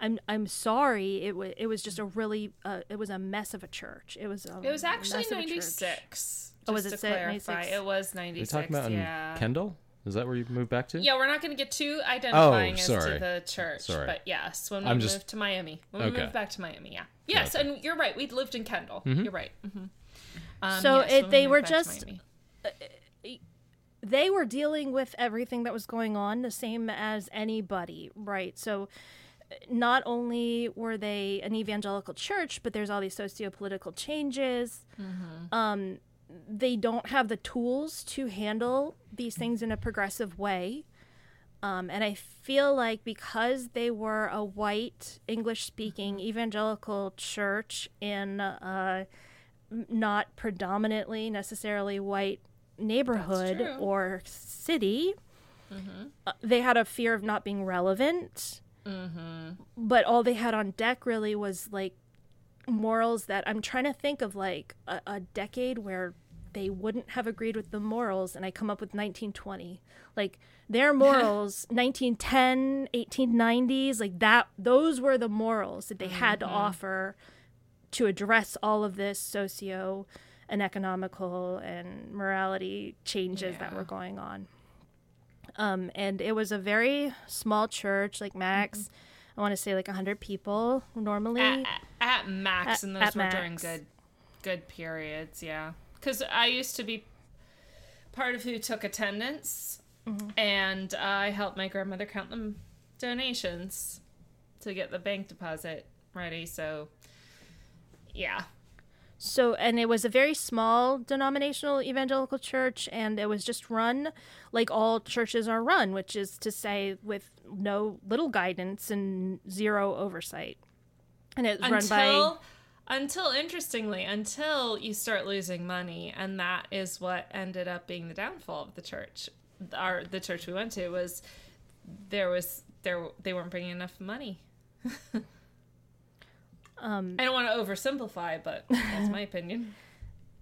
I'm sorry. It was just a really it was a mess of a church. It was actually 96. Oh, was it 96? It was 96. Are you talking about in Kendall? Is that where you moved back to? Yeah, we're not going to get too identifying as to the church, but yes, when we moved to Miami, we moved back to Miami, yeah, yes, okay. And you're right, we lived in Kendall. Mm-hmm. You're right. Mm-hmm. They were dealing with everything that was going on, the same as anybody, right? So not only were they an evangelical church, but there's all these socio-political changes. Mm-hmm. They don't have the tools to handle these things in a progressive way. And I feel like because they were a white, English-speaking evangelical church in a not predominantly necessarily white neighborhood or city, mm-hmm. They had a fear of not being relevant. Mm-hmm. But all they had on deck really was like morals that I'm trying to think of, like a decade where they wouldn't have agreed with the morals, and I come up with 1920, like their morals. 1910, 1890s, like that, those were the morals that they had to offer to address all of this socio and economical and morality changes that were going on. And it was a very small church, like max I want to say like 100 people normally. At max, and those were during good periods, yeah. Because I used to be part of who took attendance, and I helped my grandmother count them donations to get the bank deposit ready, so yeah. So, and it was a very small denominational evangelical church, and it was just run like all churches are run, which is to say with little guidance and zero oversight. And it was run by... Until you start losing money, and that is what ended up being the downfall of the church. The church we went to was, they weren't bringing enough money. I don't want to oversimplify, but that's my opinion.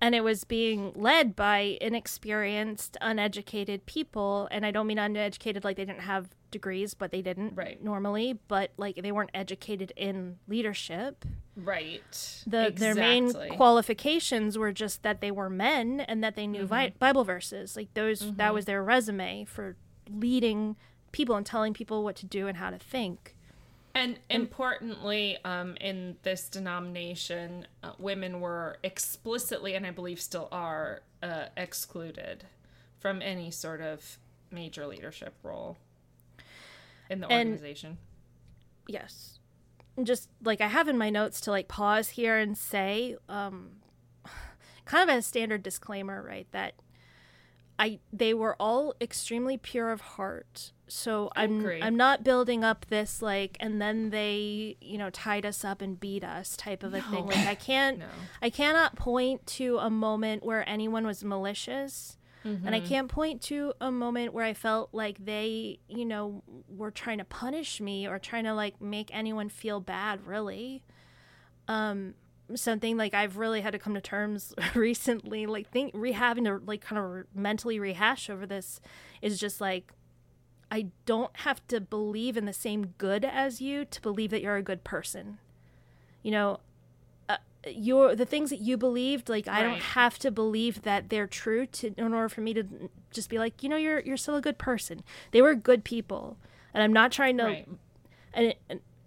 And it was being led by inexperienced, uneducated people. And I don't mean uneducated like they didn't have degrees, but they didn't normally. But like they weren't educated in leadership. Right. Their main qualifications were just that they were men and that they knew Bible verses. Like those, that was their resume for leading people and telling people what to do and how to think. And importantly, in this denomination, women were explicitly, and I believe still are, excluded from any sort of major leadership role in the organization. Yes. Just like I have in my notes to like pause here and say, kind of a standard disclaimer, right, that they were all extremely pure of heart. So I'm not building up this like, and then they, you know, tied us up and beat us type of a thing. Like I cannot point to a moment where anyone was malicious, and I can't point to a moment where I felt like they, you know, were trying to punish me or trying to like make anyone feel bad, really. Something like I've really had to come to terms recently, like having to like kind of mentally rehash over this is just like, I don't have to believe in the same good as you to believe that you're a good person. You know, the things that you believed, like I don't have to believe that they're true in order for me to just be like, you know, you're still a good person. They were good people, and I'm not trying to. And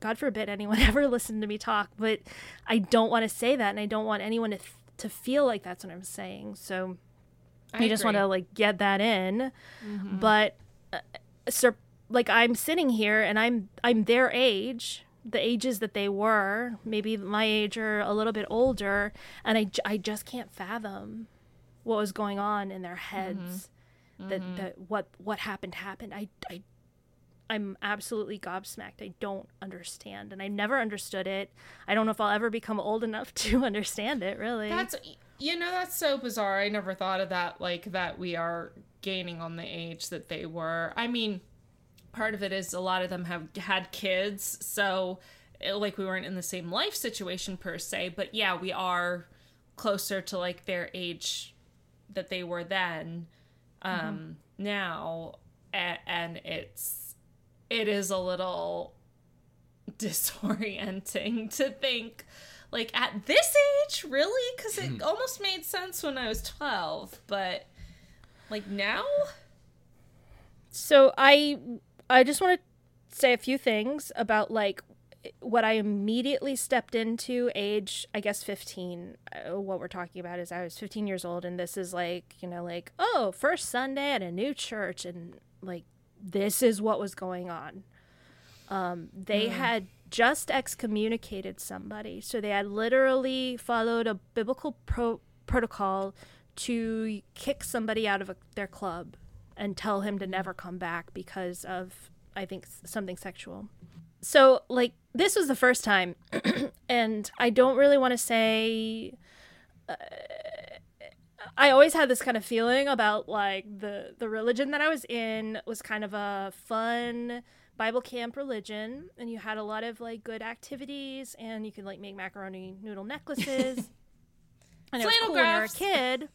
God forbid anyone ever listened to me talk, but I don't want to say that, and I don't want anyone to feel like that's what I'm saying. So I just want to like get that in, but. Like I'm sitting here and I'm their age, the ages that they were, maybe my age or a little bit older, and I just can't fathom what was going on in their heads. That what happened. I'm absolutely gobsmacked. I don't understand, and I never understood it. I don't know if I'll ever become old enough to understand it, really. That's You know, that's so bizarre. I never thought of that, like, that we are gaining on the age that they were. I mean, part of it is a lot of them have had kids, so, like, we weren't in the same life situation per se, but yeah, we are closer to, like, their age that they were then, mm-hmm. now, and it is a little disorienting to think, like, at this age, really? Because it almost made sense when I was 12, but, like, now? So I just want to say a few things about, like, what I immediately stepped into age, I guess, 15. What we're talking about is I was 15 years old, and this is, like, you know, like, oh, first Sunday at a new church, and, like, this is what was going on. They had just excommunicated somebody. So they had literally followed a biblical protocol to kick somebody out of their club and tell him to never come back because of, I think, something sexual. So, like, this was the first time. And I don't really want to say... I always had this kind of feeling about, like, the religion that I was in was kind of a fun... Bible camp religion, and you had a lot of, like, good activities, and you could, like, make macaroni noodle necklaces. And it was cool when you were a kid.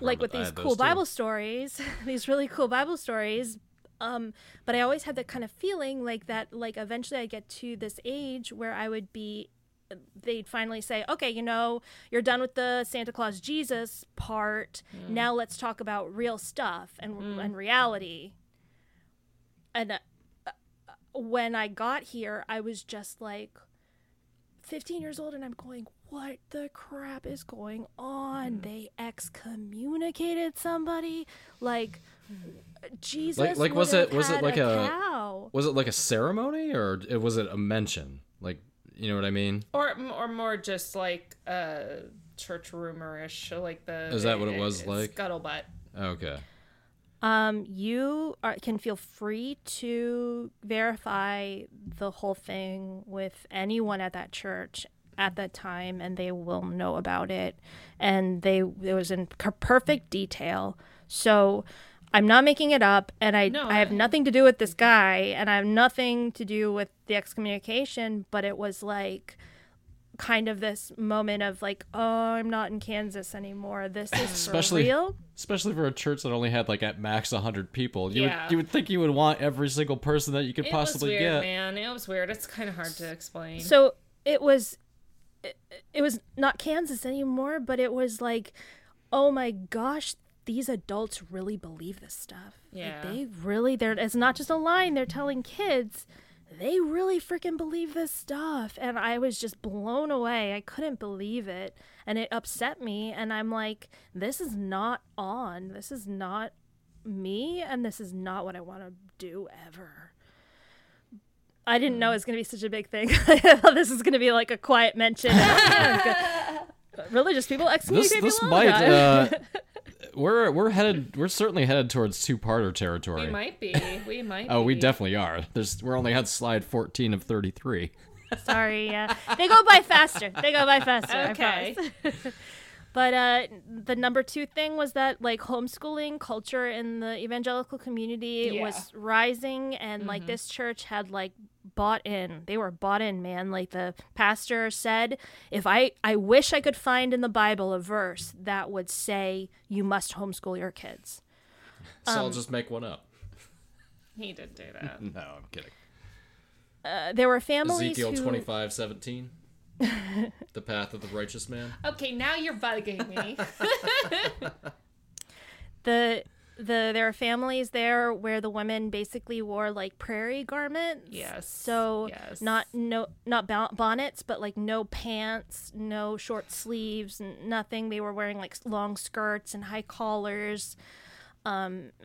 Like, with these cool Bible stories, these really cool Bible stories. But I always had that kind of feeling, like, that, like, eventually I'd get to this age where I would be, they'd finally say, okay, you know, you're done with the Santa Claus Jesus part. Mm. Now let's talk about real stuff and reality. And when I got here, I was just, like, 15 years old, and I'm going, what the crap is going on? Mm. They excommunicated somebody. Like, Jesus. Like was it like a cow. Was it like a ceremony, or was it a mention? Like, you know what I mean? Or more just like church rumor-ish, like the. Is that what it was like? Scuttlebutt. Okay. You can feel free to verify the whole thing with anyone at that church at that time, and they will know about it. And it was in perfect detail. So I'm not making it up, and I have nothing to do with this guy, and I have nothing to do with the excommunication, but it was like... kind of this moment of like, oh, I'm not in Kansas anymore. This is especially, for real. Especially for a church that only had like at max 100 people. You would think you would want every single person that you could possibly get. It was weird, man. It was weird. It's kind of hard to explain. So it was not Kansas anymore, but it was like, oh my gosh, these adults really believe this stuff. Yeah, like it's not just a line they're telling kids. They really freaking believe this stuff. And I was just blown away. I couldn't believe it. And it upset me. And I'm like, this is not on. This is not me. And this is not what I want to do ever. I didn't know it was going to be such a big thing. I thought this was going to be like a quiet mention. Religious people excommunicate people all the time. We're certainly headed towards two-parter territory. We might be. Oh, we definitely are. We're only at slide 14 of 33. Sorry, yeah. They go by faster. Okay. But the number two thing was that, like, homeschooling culture in the evangelical community was rising, and, like, this church had, like, bought in. They were bought in, man. Like, the pastor said, if I wish I could find in the Bible a verse that would say you must homeschool your kids. So I'll just make one up. He didn't do that. No, I'm kidding. There were families Ezekiel 25:17. The path of the righteous man. Okay, now you're bugging me. There are families there where the women basically wore like prairie garments. Yes. So not bonnets, but like no pants, no short sleeves, nothing. They were wearing like long skirts and high collars,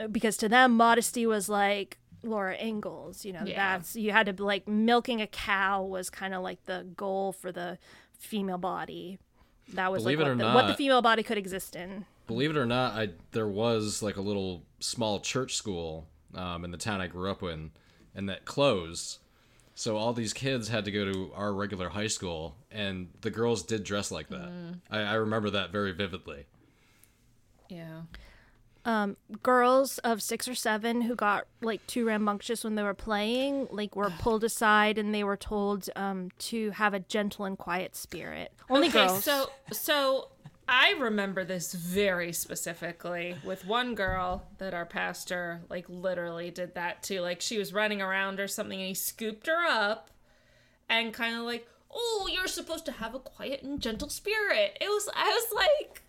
because to them modesty was like Laura Ingalls, you know, that's, you had to, like, milking a cow was kind of like the goal for the female body. That was like what the female body could exist in. Believe it or not, there was like a little small church school in the town I grew up in, and that closed. So all these kids had to go to our regular high school, and the girls did dress like that. I remember that very vividly. Yeah. Girls of 6 or 7 who got like too rambunctious when they were playing, like, were pulled aside, and they were told to have a gentle and quiet spirit. Only okay, girls. So I remember this very specifically with one girl that our pastor like literally did that to. Like, she was running around or something, and he scooped her up and kind of like, "Oh, you're supposed to have a quiet and gentle spirit." I was like.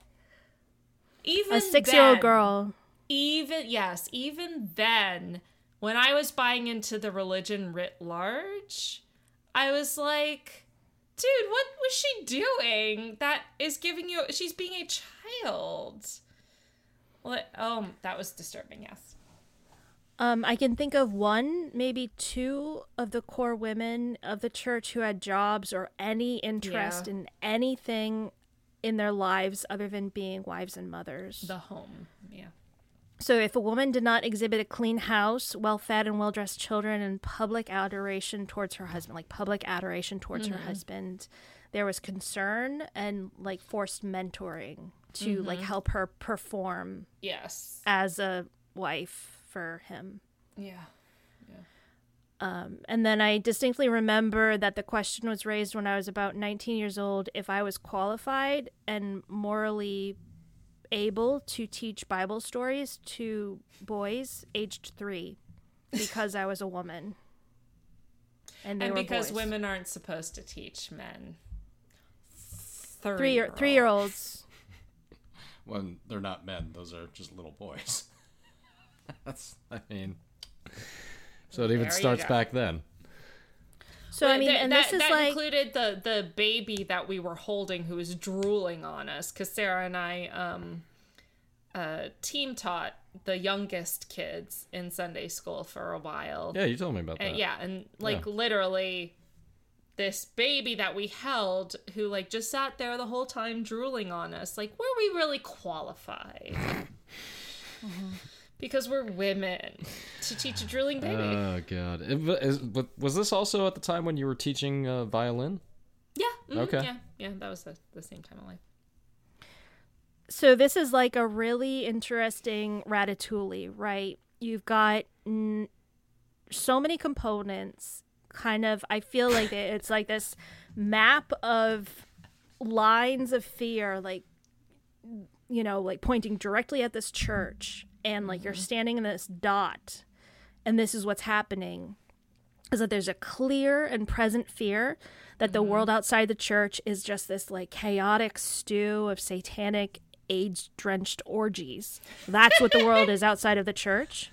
Even a 6-year-old girl. Even then, when I was buying into the religion writ large, I was like, dude, what was she doing? That is giving you, she's being a child. That was disturbing, yes. I can think of one, maybe two of the core women of the church who had jobs or any interest in anything in their lives other than being wives and mothers. The home, yeah. So if a woman did not exhibit a clean house, well-fed and well-dressed children, and public adoration towards her husband, her husband, there was concern and, like, forced mentoring to, like, help her perform as a wife for him. Yeah. And then I distinctly remember that the question was raised when I was about 19 years old if I was qualified and morally able to teach Bible stories to boys aged 3 because I was a woman. And because boys. Women aren't supposed to teach men. 3-year-olds. When they're not men, those are just little boys. So it even starts back then. So, I mean, and this is like... That included the baby that we were holding who was drooling on us, because Sarah and I team taught the youngest kids in Sunday school for a while. Yeah, you told me about that. Literally, this baby that we held who, like, just sat there the whole time drooling on us. Like, were we really qualified? Because we're women to teach a drooling baby. Oh, God. But was this also at the time when you were teaching violin? Yeah. Okay. Yeah, that was the same time of life. So this is like a really interesting ratatouille, right? You've got so many components. Kind of, I feel like it's like this map of lines of fear, like, you know, like pointing directly at this church. And, like, you're standing in this dot, and this is what's happening, is that there's a clear and present fear that the world outside the church is just this, like, chaotic stew of satanic, AIDS-drenched orgies. That's what the world is outside of the church.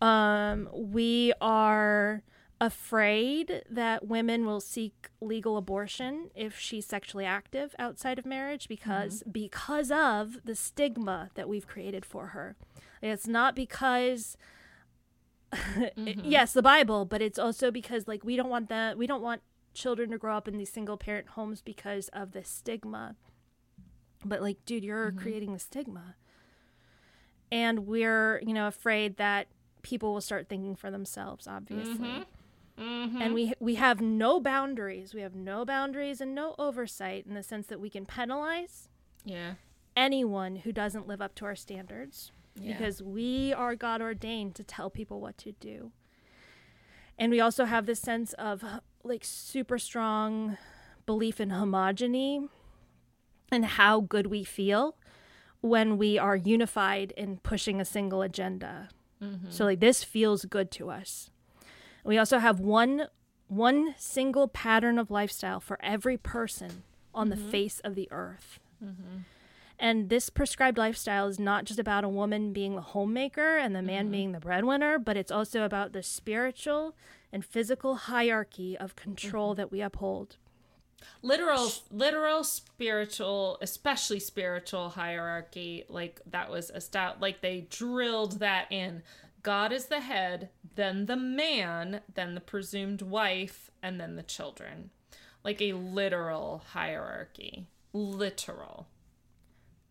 Yeah. We are afraid that women will seek legal abortion if she's sexually active outside of marriage because of the stigma that we've created for her. It's not because yes, the Bible, but it's also because, like, we don't want children to grow up in these single parent homes because of the stigma. But, like, dude, you're creating the stigma. And we're, you know, afraid that people will start thinking for themselves, obviously. And we have no boundaries. We have no boundaries and no oversight in the sense that we can penalize anyone who doesn't live up to our standards because we are God ordained to tell people what to do. And we also have this sense of, like, super strong belief in homogeny and how good we feel when we are unified in pushing a single agenda. So, like, this feels good to us. We also have one single pattern of lifestyle for every person on the face of the earth. And this prescribed lifestyle is not just about a woman being the homemaker and the man being the breadwinner, but it's also about the spiritual and physical hierarchy of control that we uphold. Literal spiritual, especially spiritual hierarchy, like, that was a stout, like, they drilled that in. God is the head, then the man, then the presumed wife, and then the children. Like, a literal hierarchy. Literal.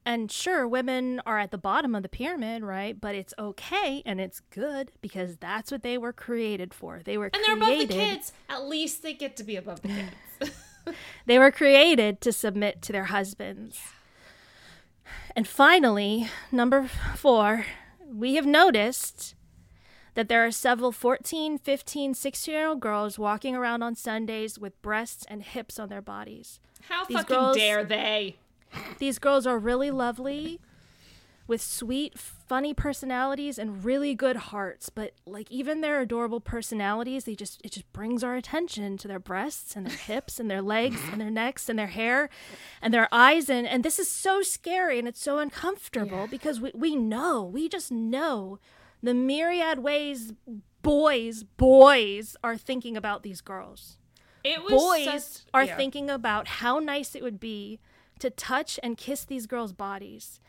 And sure, women are at the bottom of the pyramid, right? But it's okay and it's good because that's what they were created for. They were created... And they're above the kids. At least they get to be above the kids. They were created to submit to their husbands. Yeah. And finally, number 4, we have noticed that there are several 14, 15, 16-year-old girls walking around on Sundays with breasts and hips on their bodies. How these fucking girls, dare they? These girls are really lovely with sweet, funny personalities and really good hearts. But like even their adorable personalities, it just brings our attention to their breasts and their hips and their legs and their necks and their hair and their eyes. And this is so scary and it's so uncomfortable because we just know the myriad ways boys are thinking about these girls. Boys are thinking about how nice it would be to touch and kiss these girls' bodies.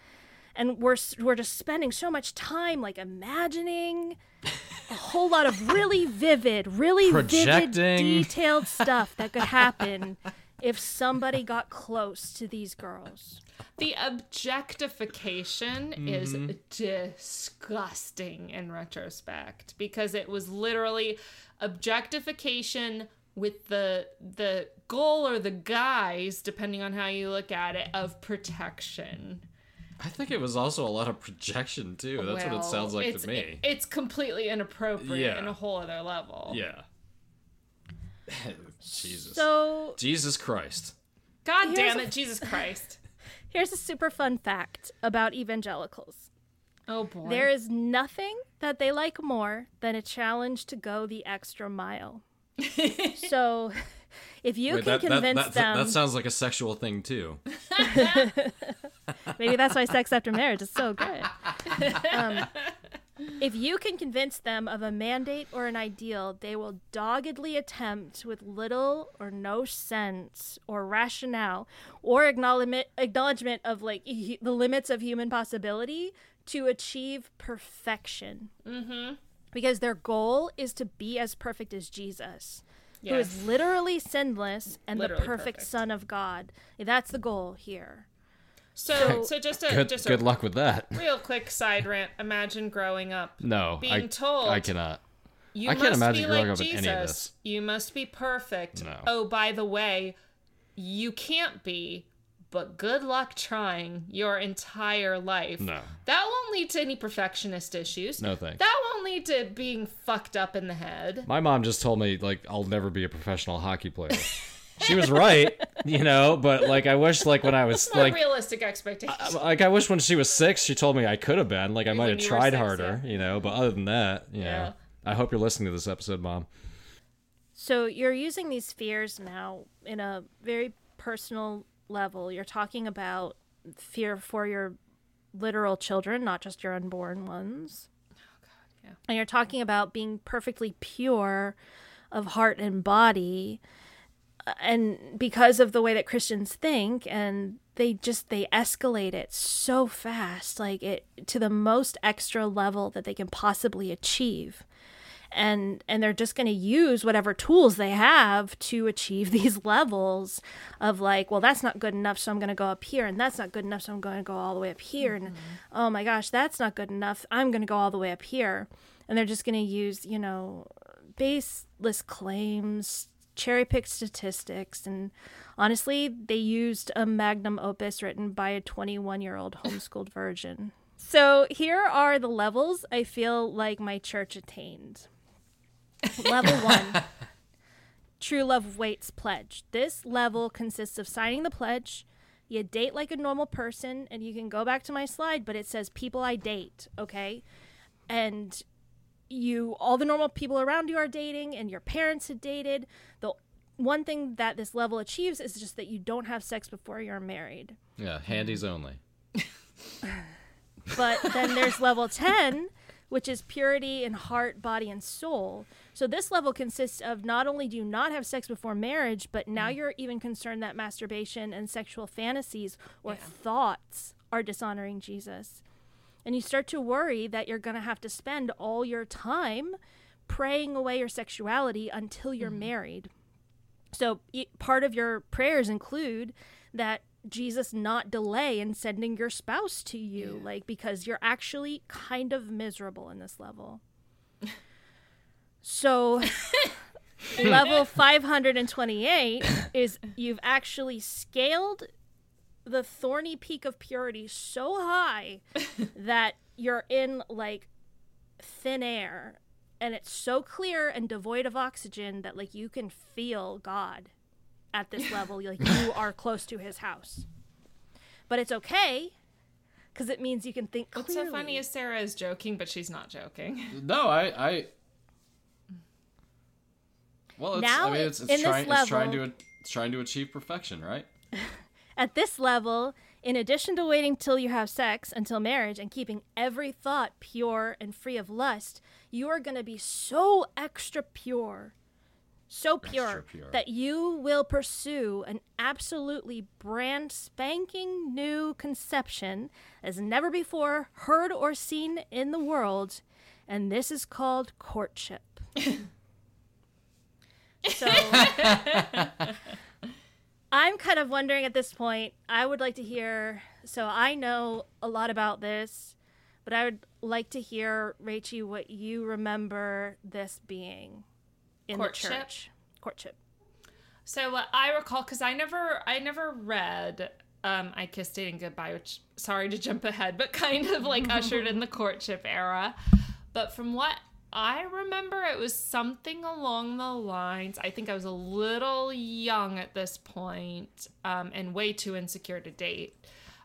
And we're just spending so much time like imagining a whole lot of really vivid, detailed stuff that could happen if somebody got close to these girls. The objectification is disgusting in retrospect because it was literally objectification with the goal or the guise, depending on how you look at it, of protection. I think it was also a lot of projection, too. That's what it sounds like to me. It's completely inappropriate in a whole other level. Yeah. Jesus. So, Jesus Christ. God damn it, Jesus Christ. Here's a super fun fact about evangelicals. Oh, boy. There is nothing that they like more than a challenge to go the extra mile. So if you can convince them... That sounds like a sexual thing, too. Maybe that's why sex after marriage is so good. If you can convince them of a mandate or an ideal, they will doggedly attempt with little or no sense or rationale or acknowledgement of like the limits of human possibility to achieve perfection. Mm-hmm. Because their goal is to be as perfect as Jesus, who is literally sinless and literally the perfect Son of God. That's the goal here. So just a good luck with that. Real quick side rant. Imagine growing up. No, being told I cannot. I can't imagine growing up with any of this. You must be perfect. No. Oh, by the way, you can't be. But good luck trying your entire life. No. That won't lead to any perfectionist issues. No, thanks. That won't lead to being fucked up in the head. My mom just told me, like, I'll never be a professional hockey player. She was right, you know, but, like, I wish, like, when I was, that's like... That's not realistic expectations. I wish when she was 6, she told me I could have been. Like, I might have tried 6, harder, you know, but other than that, you know. I hope you're listening to this episode, Mom. So you're using these fears now in a very personal level. You're talking about fear for your literal children, not just your unborn ones. Oh God, yeah. And you're talking about being perfectly pure of heart and body, and because of the way that Christians think, and they escalate it so fast, like it to the most extra level that they can possibly achieve. And they're just going to use whatever tools they have to achieve these levels of like, well, that's not good enough, so I'm going to go up here. And that's not good enough, so I'm going to go all the way up here. Mm-hmm. And oh my gosh, that's not good enough, I'm going to go all the way up here. And they're just going to use, you know, baseless claims, cherry-picked statistics. And honestly, they used a magnum opus written by a 21-year-old homeschooled virgin. So here are the levels I feel like my church attained. Level 1, True Love Waits Pledge. This level consists of signing the pledge. You date like a normal person, and you can go back to my slide, but it says people I date, okay? And all the normal people around you are dating, and your parents had dated. The one thing that this level achieves is just that you don't have sex before you're married. Yeah, handies only. But then there's level 10, which is purity in heart, body, and soul. So this level consists of not only do you not have sex before marriage, but now you're even concerned that masturbation and sexual fantasies or thoughts are dishonoring Jesus. And you start to worry that you're going to have to spend all your time praying away your sexuality until you're married. So part of your prayers include that Jesus not delay in sending your spouse to you, yeah. like, because you're actually kind of miserable in this level. So level 528 is you've actually scaled the thorny peak of purity so high that you're in, like, thin air, and it's so clear and devoid of oxygen that, like, you can feel God at this level. Like, you are close to his house, but it's okay because it means you can think clearly. What's so funny is Sarah is joking, but she's not joking. No, I well, it's, now I mean, it's trying, level, it's trying to achieve perfection, right? At this level, in addition to waiting till you have sex, until marriage, and keeping every thought pure and free of lust, you are going to be so extra pure, that you will pursue an absolutely brand spanking new conception as never before heard or seen in the world, and this is called courtship. So... I'm kind of wondering at this point, I would like to hear, so I know a lot about this, but I would like to hear, Rachie, what you remember this being in the church. Courtship. So what I recall, because I never read I Kissed Dating Goodbye, which, sorry to jump ahead, but kind of like ushered in the courtship era. But from what I remember, it was something along the lines, I think I was a little young at this point, and way too insecure to date,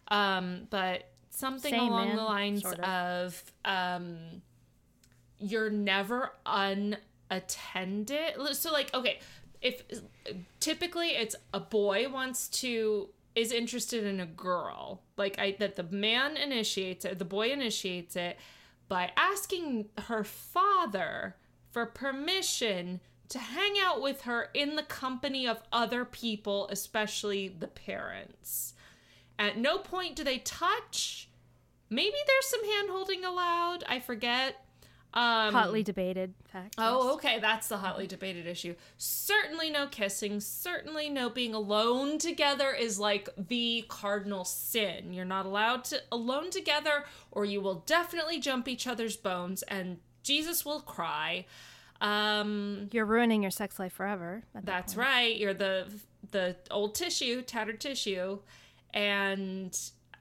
but something the lines of you're never unattended. So, like, okay, if typically it's a boy is interested in a girl, like, that the man initiates it, the boy initiates it, by asking her father for permission to hang out with her in the company of other people, especially the parents. At no point do they touch. Maybe there's some hand-holding allowed. I forget. Hotly debated fact. Oh, okay. That's the hotly debated issue. Certainly no kissing. Certainly no being alone together is like the cardinal sin. You're not allowed to alone together, or you will definitely jump each other's bones and Jesus will cry. You're ruining your sex life forever. That's right. You're the old tissue, tattered tissue. And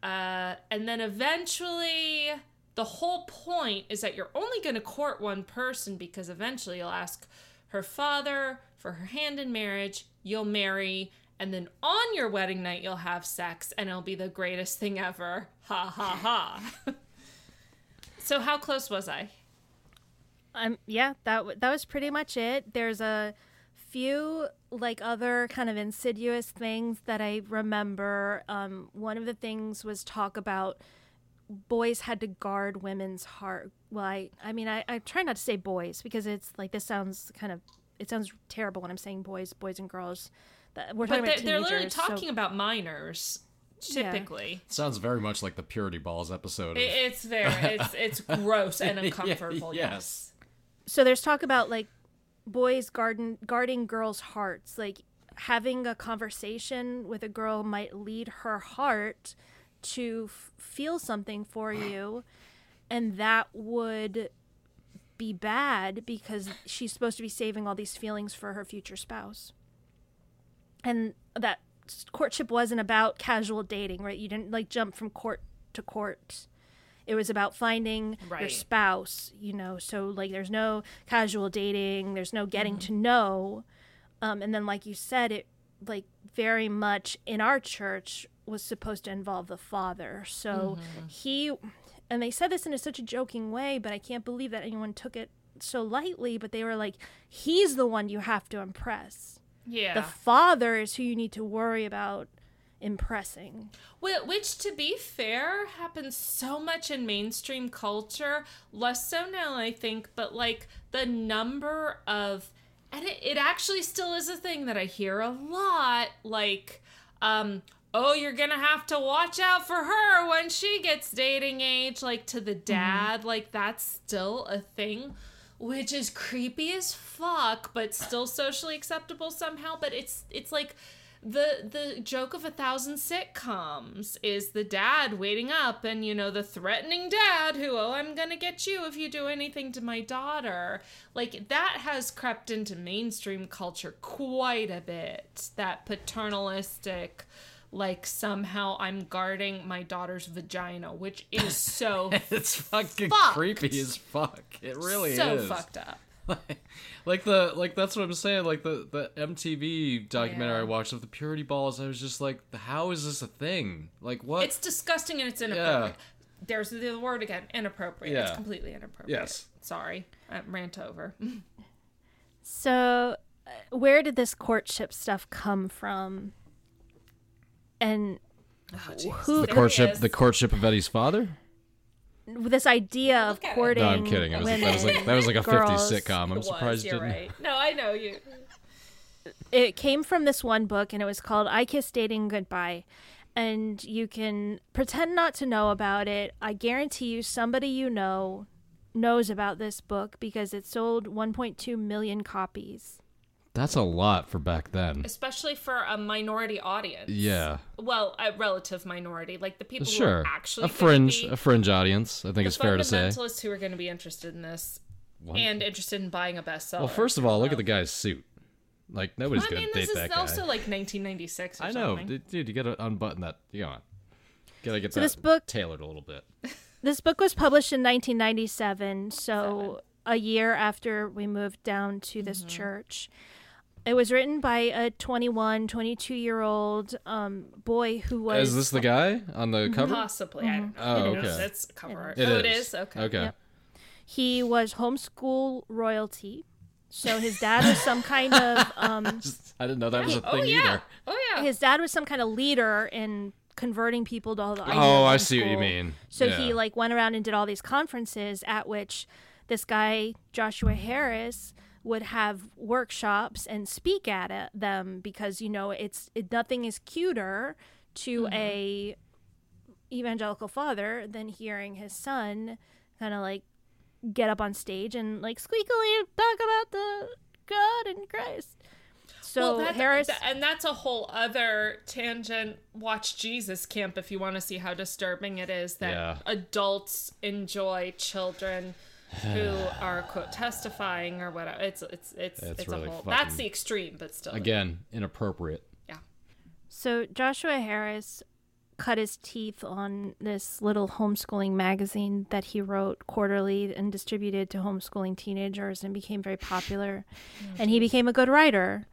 then eventually... the whole point is that you're only going to court one person because eventually you'll ask her father for her hand in marriage, you'll marry, and then on your wedding night you'll have sex, and it'll be the greatest thing ever. Ha, ha, ha. So how close was I? Yeah, that was pretty much it. There's a few, like, other kind of insidious things that I remember. One of the things was talk about boys had to guard women's heart. Well, I mean, I try not to say boys because it's like, it sounds terrible when I'm saying boys and girls. We're talking about teenagers. They're literally talking about minors, typically. Yeah. Sounds very much like the Purity Balls episode. It's there. It's gross and uncomfortable. Yes. So there's talk about, like, boys guarding girls' hearts. Like, having a conversation with a girl might lead her heart to feel something for you, and that would be bad because she's supposed to be saving all these feelings for her future spouse. And that courtship wasn't about casual dating, right? You didn't, like, jump from court to court. It was about finding your spouse, you know? So, like, there's no casual dating, there's no getting to know. And then, like you said, it, like, very much in our church was supposed to involve the father. So and they said this in such a joking way, but I can't believe that anyone took it so lightly, but they were like, he's the one you have to impress. Yeah. The father is who you need to worry about impressing. Which, to be fair, happens so much in mainstream culture, less so now, I think, but, like, the number of, and it actually still is a thing that I hear a lot, like, oh, you're going to have to watch out for her when she gets dating age, like, to the dad. Like, that's still a thing, which is creepy as fuck, but still socially acceptable somehow. But it's like The joke of 1,000 sitcoms is the dad waiting up and, you know, the threatening dad who, oh, I'm going to get you if you do anything to my daughter. Like, that has crept into mainstream culture quite a bit. That paternalistic, like, somehow I'm guarding my daughter's vagina, which is so it's fucking creepy as fuck. It really is. So fucked up. Like that's what I'm saying. Like the MTV documentary I watched of the purity balls, I was just like, how is this a thing? Like, what? It's disgusting and it's inappropriate. Yeah. There's the word again, inappropriate. Yeah. It's completely inappropriate. Yes. Sorry, rant over. So, where did this courtship stuff come from? And who the courtship of Eddie's father? This idea of courting. No, I'm kidding. That was like a 50s sitcom. I'm surprised you didn't. Right. No, I know you. It came from this one book, and it was called I Kissed Dating Goodbye. And you can pretend not to know about it. I guarantee you somebody you know knows about this book because it sold 1.2 million copies. That's a lot for back then. Especially for a minority audience. Yeah. Well, a relative minority. Like the people who are actually a fringe audience, I think it's fair to say. The fundamentalists who are going to be interested in this and interested in buying a bestseller. Well, first of all, look at the guy's suit. Like, nobody's going to date that guy. This is also like 1996 or something. I know. Dude, you got to unbutton that. Come on. Got to get that tailored a little bit. This book was published in 1997, so a year after we moved down to this church. It was written by a 22-year-old boy who was... Is this the guy on the cover? Possibly. Mm-hmm. I don't know. Oh, okay. That's cover art. It is? Okay. Yep. He was homeschool royalty. So his dad was some kind of... I didn't know that was a thing either. Oh, yeah. His dad was some kind of leader in converting people to all the ideas. Oh, I see what you mean. So he like went around and did all these conferences at which this guy, Joshua Harris... would have workshops and speak at them because, you know, nothing is cuter to a evangelical father than hearing his son kind of like get up on stage and like squeakily talk about the God and Christ. So and that's a whole other tangent. Watch Jesus Camp if you want to see how disturbing it is that adults enjoy children who are quote testifying or whatever. It's really a whole. That's the extreme, but still again inappropriate. Yeah. So Joshua Harris cut his teeth on this little homeschooling magazine that he wrote quarterly and distributed to homeschooling teenagers and became very popular. And he became a good writer.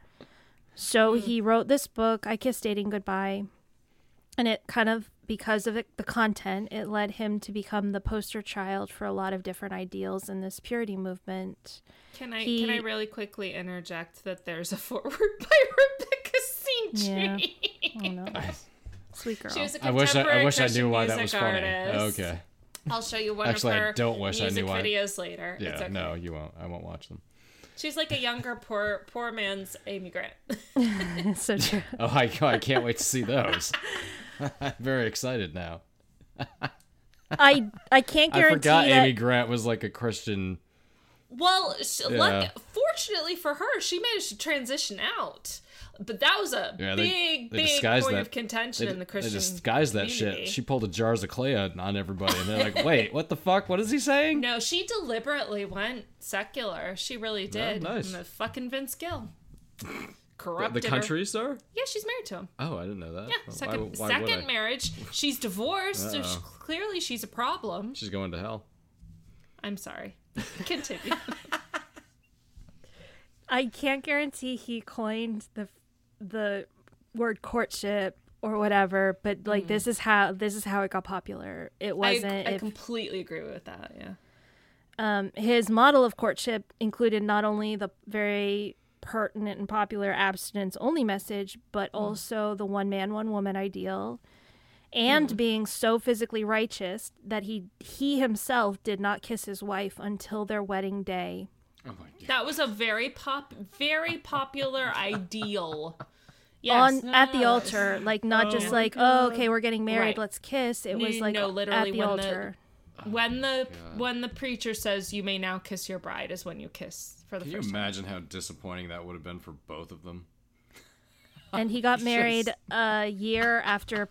So he wrote this book, I Kissed Dating Goodbye, and it kind of. Because of the content, it led him to become the poster child for a lot of different ideals in this purity movement. Can I really quickly interject that there's a foreword by Rebecca Singh? Yeah. Oh, no. Sweet girl. She was a contemporary Christian music artist. Okay. I'll show you one of her music videos later. Yeah, it's okay. No, you won't. I won't watch them. She's like a younger, poor man's Amy Grant. So true. Oh, I can't wait to see those. I'm very excited now. I can't guarantee. I forgot that... Amy Grant was like a Christian. Well, fortunately for her, she managed to transition out. But that was a big point of contention in the Christian. They disguised that shit. She pulled a Jars of Clay on everybody, and they're like, "Wait, what the fuck? What is he saying?" No, she deliberately went secular. She really did. Oh, nice. And the fucking Vince Gill. Corrupted the country star? Yeah, she's married to him. Oh, I didn't know that. Yeah, second marriage. She's divorced, so clearly she's a problem. She's going to hell. I'm sorry. Continue. I can't guarantee he coined the word courtship or whatever, but like this is how it got popular. It wasn't. I completely agree with that. Yeah. His model of courtship included not only the very pertinent and popular abstinence-only message, but also the one-man, one-woman ideal, and being so physically righteous that he himself did not kiss his wife until their wedding day. Oh my God. That was a very popular ideal. Yes. At the altar, like not just like, oh, okay, we're getting married, let's kiss. It was like literally at the altar. When the preacher says you may now kiss your bride is when you kiss for the first time. Can you imagine how disappointing that would have been for both of them? And he got married a year after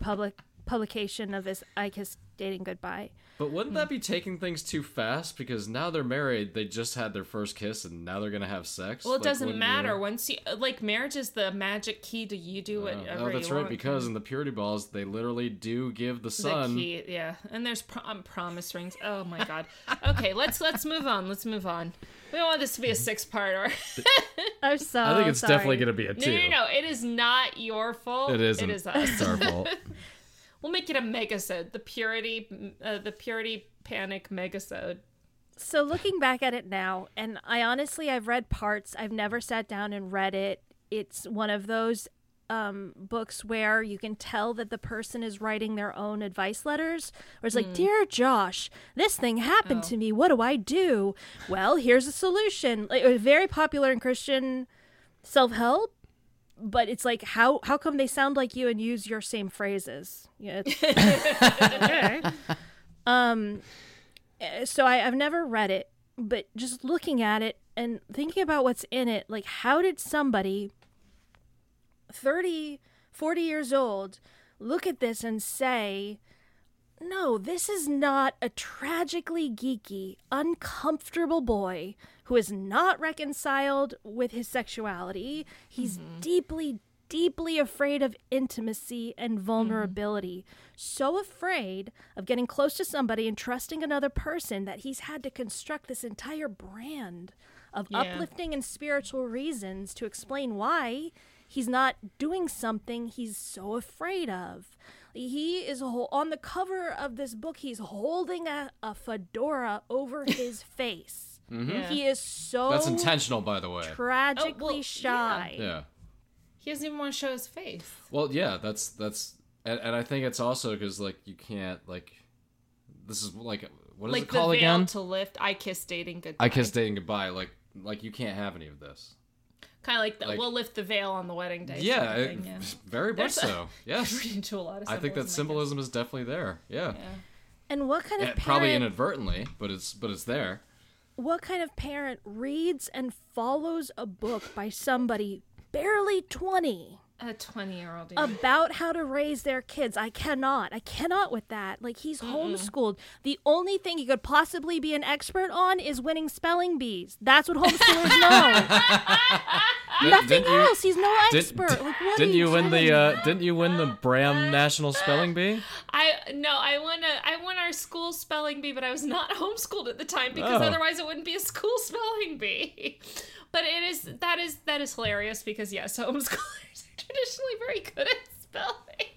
publication of his I Kissed Dating Goodbye. But wouldn't that be taking things too fast? Because now they're married, they just had their first kiss, and now they're going to have sex. Well, it doesn't matter. Once you... Like, marriage is the magic key to you do whatever you want. Oh, that's right, because in the purity balls, they literally do give the son... The key, yeah. And there's promise rings. Oh, my God. Okay, let's move on. Let's move on. We don't want this to be a six-parter. I'm so I think it's definitely going to be a two. No. It is not your fault. It isn't. It is us. It's our fault. We'll make it a megasode. The purity panic megasode. So looking back at it now, and I've read parts. I've never sat down and read it. It's one of those books where you can tell that the person is writing their own advice letters. Or it's like, Dear Josh, this thing happened to me. What do I do? Well, here's a solution. Like, it was very popular in Christian self-help. But it's like, how come they sound like you and use your same phrases? Yeah. Okay. So I've never read it, but just looking at it and thinking about what's in it, like, how did somebody 30, 40 years old look at this and say, no, this is not a tragically geeky, uncomfortable boy who is not reconciled with his sexuality. He's deeply, deeply afraid of intimacy and vulnerability. So afraid of getting close to somebody and trusting another person that he's had to construct this entire brand of uplifting and spiritual reasons to explain why he's not doing something he's so afraid of. He is on the cover of this book. He's holding a fedora over his face. He is so that's intentional, by the way. Tragically shy. Yeah, he doesn't even want to show his face. Well, yeah, that's, and I think it's also because like you can't like, this is like what is like it called again? Like the veil to lift. I Kissed Dating Goodbye. I Kissed Dating Goodbye. Like you can't have any of this. Kind of like, we'll lift the veil on the wedding day. Yeah, very much so. Yes. To a lot of I think that symbolism is definitely there. Yeah. And what kind of parent... Probably inadvertently, but it's there. What kind of parent reads and follows a book by somebody barely 20? A 20-year-old. Yeah. About how to raise their kids. I cannot with that. Like, he's homeschooled. The only thing he could possibly be an expert on is winning spelling bees. That's what homeschoolers know. Nothing else. He's no expert. Didn't you win the Bram National Spelling Bee? I won our school spelling bee, but I was not homeschooled at the time because otherwise it wouldn't be a school spelling bee. But it is that is hilarious because yes, homeschoolers are traditionally very good at spelling.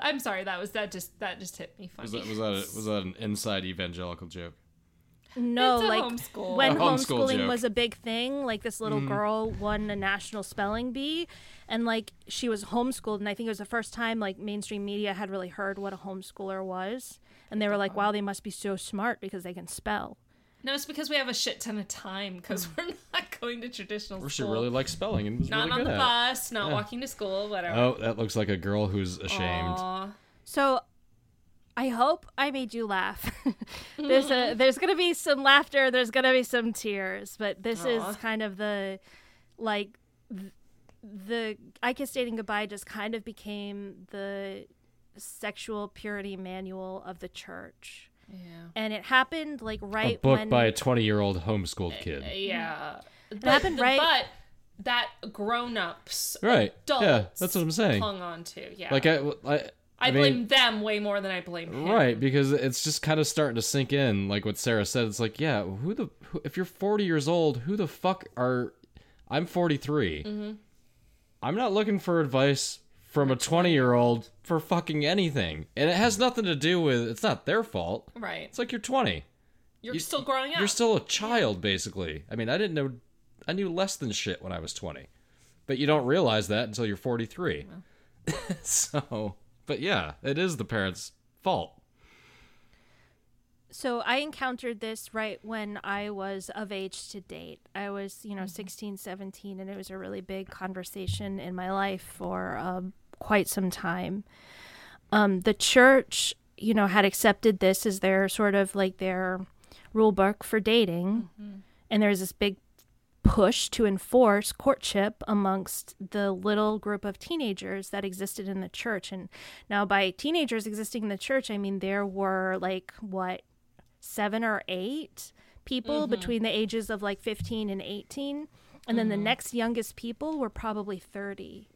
I'm sorry, that just hit me funny. Was that an inside evangelical joke? No, like homeschool. When homeschooling was a big thing, like this little girl won a national spelling bee and like she was homeschooled. And I think it was the first time like mainstream media had really heard what a homeschooler was. And they were like, wow, they must be so smart because they can spell. No, it's because we have a shit ton of time because we're not going to traditional school. She really likes spelling and was not really on the bus, not walking to school, whatever. Oh, that looks like a girl who's ashamed. Aww. So... I hope I made you laugh. There's going to be some laughter. There's going to be some tears. But this is kind of the, like, the I Kissed Dating Goodbye just kind of became the sexual purity manual of the church. Yeah. And it happened, like, right a book by a 20-year-old homeschooled kid. Yeah. It happened right... But that grown-ups, right. adults, yeah, that's what I'm saying. Hung on to, yeah. Like, I blame them way more than I blame him. Right, because it's just kind of starting to sink in, like what Sarah said. It's like, yeah, if you're 40 years old, who the fuck are... I'm 43. Mm-hmm. I'm not looking for advice from a 20-year-old for fucking anything. And it has nothing to do with... It's not their fault. Right. It's like you're 20. You're still growing up. You're still a child, basically. I mean, I knew less than shit when I was 20. But you don't realize that until you're 43. Well. So... But yeah, it is the parents' fault. So I encountered this right when I was of age to date. I was, 16, 17, and it was a really big conversation in my life for quite some time. The church, had accepted this as their sort of like their rule book for dating. Mm-hmm. And there's this big push to enforce courtship amongst the little group of teenagers that existed in the church. And now by teenagers existing in the church, I mean there were like, what, 7 or 8 people between the ages of like 15 and 18. And then the next youngest people were probably 30.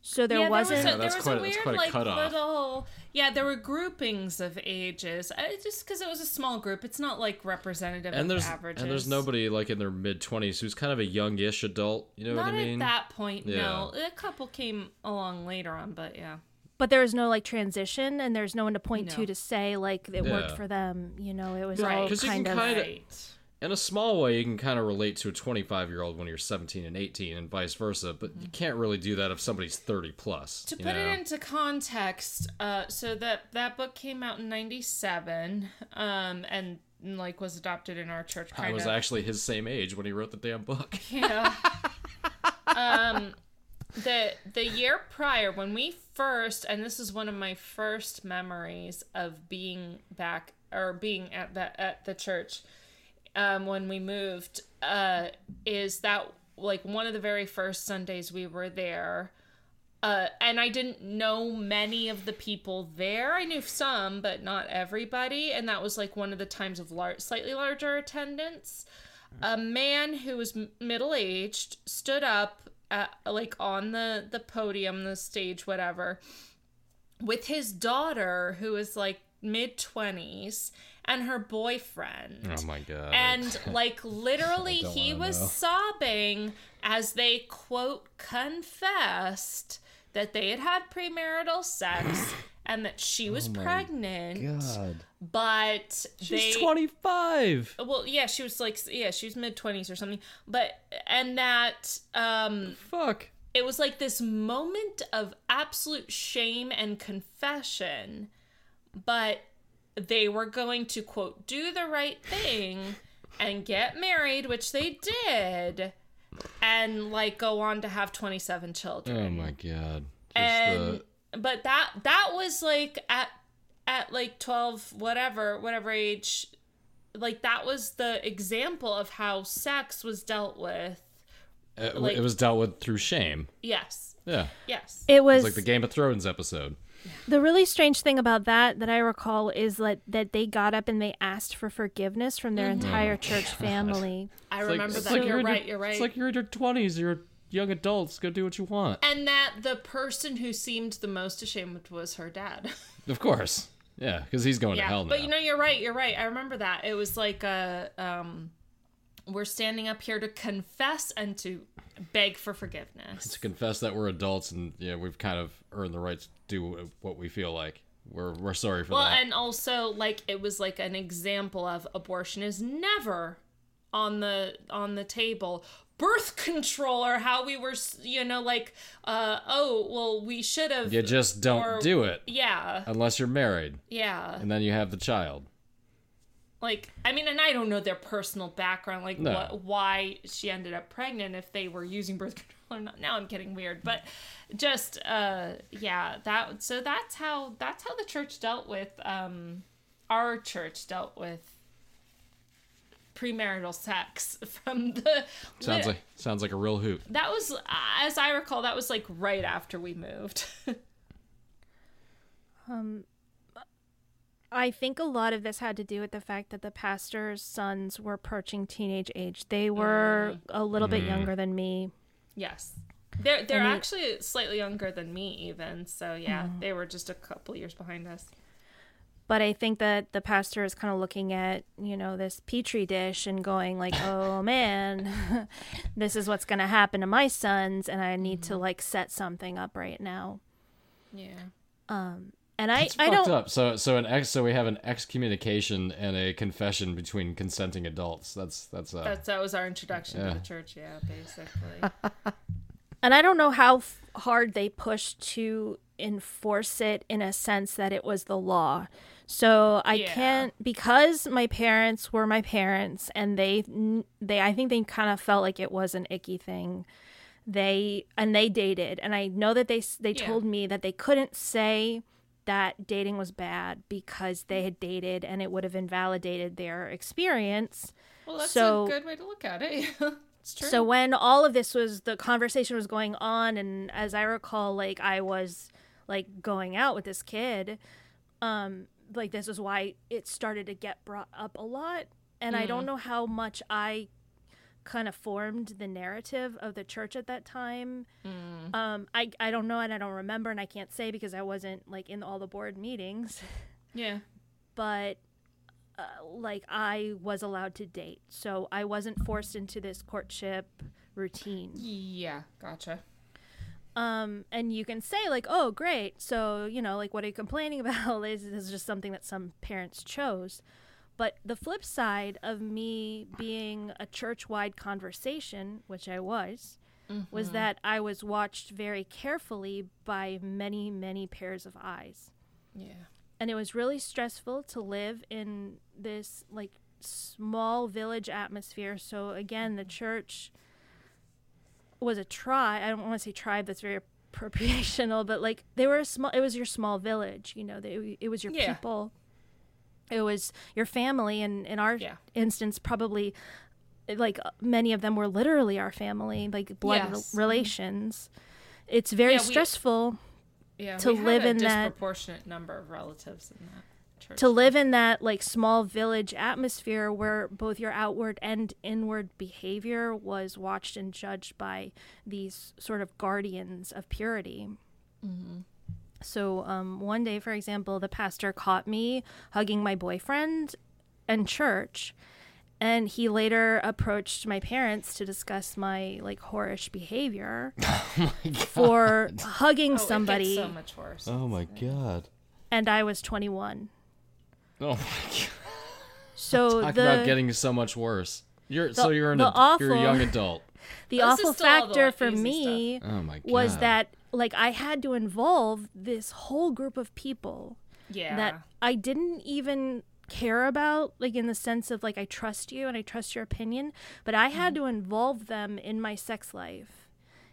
So there wasn't... There was a weird cutoff. Yeah, there were groupings of ages. Just because it was a small group, it's not, like, representative of averages. And there's nobody, like, in their mid-20s who's kind of a youngish adult, you know what I mean? Not at that point, no. A couple came along later on, but yeah. But there was no, like, transition, and there's no one to point to say, like, it worked for them. You know, it was all kind of... In a small way, you can kind of relate to a 25-year-old when you're 17 and 18 and vice versa, but you can't really do that if somebody's 30 plus. To put it into context, so that book came out in 97 and like was adopted in our church. I was actually his same age when he wrote the damn book. Yeah. The year prior, when we first, and this is one of my first memories of being back or being at the church, when we moved, is that like one of the very first Sundays we were there, and I didn't know many of the people there. I knew some, but not everybody. And that was like one of the times of slightly larger attendance. A man who was middle-aged stood up at, like on the podium, the stage, whatever, with his daughter who was like mid-20s. And her boyfriend. Oh, my God. And, like, literally he was sobbing as they, quote, confessed that they had had premarital sex and that she was pregnant. God. But she's 25. Well, yeah, she was, like, she was mid-20s or something. But, and that... Fuck. It was, like, this moment of absolute shame and confession, but... They were going to, quote, do the right thing and get married, which they did, and, like, go on to have 27 children. Oh, my God. And, but that was, like, at like, 12, whatever age, like, that was the example of how sex was dealt with. Like, it was dealt with through shame. Yes. Yeah. Yes. It was like the Game of Thrones episode. The really strange thing about that I recall is that they got up and they asked for forgiveness from their entire church family. I remember that. You're right. It's like you're in your 20s. You're young adults. Go do what you want. And that the person who seemed the most ashamed was her dad. Of course. Yeah, because he's going to hell now. But you know, you're right. I remember that. It was like a... We're standing up here to confess and to beg for forgiveness. To confess that we're adults and we've kind of earned the right to do what we feel like. We're sorry for that. Well, and also like it was like an example of abortion is never on the table. Birth control or how we were, we should have. You just don't do it. Yeah. Unless you're married. Yeah. And then you have the child. Like, I mean, and I don't know their personal background, like why she ended up pregnant if they were using birth control or not. Now I'm getting weird, but just, so that's how the church dealt with, our church dealt with premarital sex from the... Sounds like a real hoop. That was, as I recall, that was like right after we moved. I think a lot of this had to do with the fact that the pastor's sons were approaching teenage age. They were a little bit younger than me. Yes. They're actually slightly younger than me even. So, they were just a couple years behind us. But I think that the pastor is kind of looking at, this Petri dish and going like, oh, man, this is what's going to happen to my sons. And I need to, like, set something up right now. Yeah. And I don't. Up. So we have an excommunication and a confession between consenting adults. That was our introduction to the church. Yeah, basically. And I don't know how hard they pushed to enforce it in a sense that it was the law. So I can't, because my parents were my parents, and they I think they kind of felt like it was an icky thing. They dated, and I know that they told me that they couldn't say that dating was bad because they had dated and it would have invalidated their experience. Well, that's a good way to look at it. It's true. So when all of this was, the conversation was going on, and as I recall, like, I was, like, going out with this kid, like, this is why it started to get brought up a lot. And I don't know how much I kind of formed the narrative of the church at that time. I don't know, and I don't remember, and I can't say because I wasn't, like, in all the board meetings. Yeah. But, like, I was allowed to date, so I wasn't forced into this courtship routine. Yeah, gotcha. And you can say, like, oh, great, so, you know, like, what are you complaining about? This is just something that some parents chose. But the flip side of me being a church-wide conversation, which I was, was that I was watched very carefully by many, many pairs of eyes. Yeah. And it was really stressful to live in this, like, small village atmosphere. So, again, the church was a tribe. I don't want to say tribe. That's very appropriational. But, like, they were a small – it was your small village, you know. It was your people. It was your family, and in our instance, probably, like, many of them were literally our family, like, blood relations. It's very stressful to live in that. We had a disproportionate number of relatives in that church. To live in that, like, small village atmosphere where both your outward and inward behavior was watched and judged by these sort of guardians of purity. Mm-hmm. So one day, for example, the pastor caught me hugging my boyfriend in church, and he later approached my parents to discuss my, like, whorish behavior for hugging somebody. It gets so much worse. Oh, my God. And I was 21. Oh, my God. So talk about getting so much worse. You're a young adult. The awful factor for me was that, like, I had to involve this whole group of people that I didn't even care about, like, in the sense of, like, I trust you and I trust your opinion, but I had to involve them in my sex life,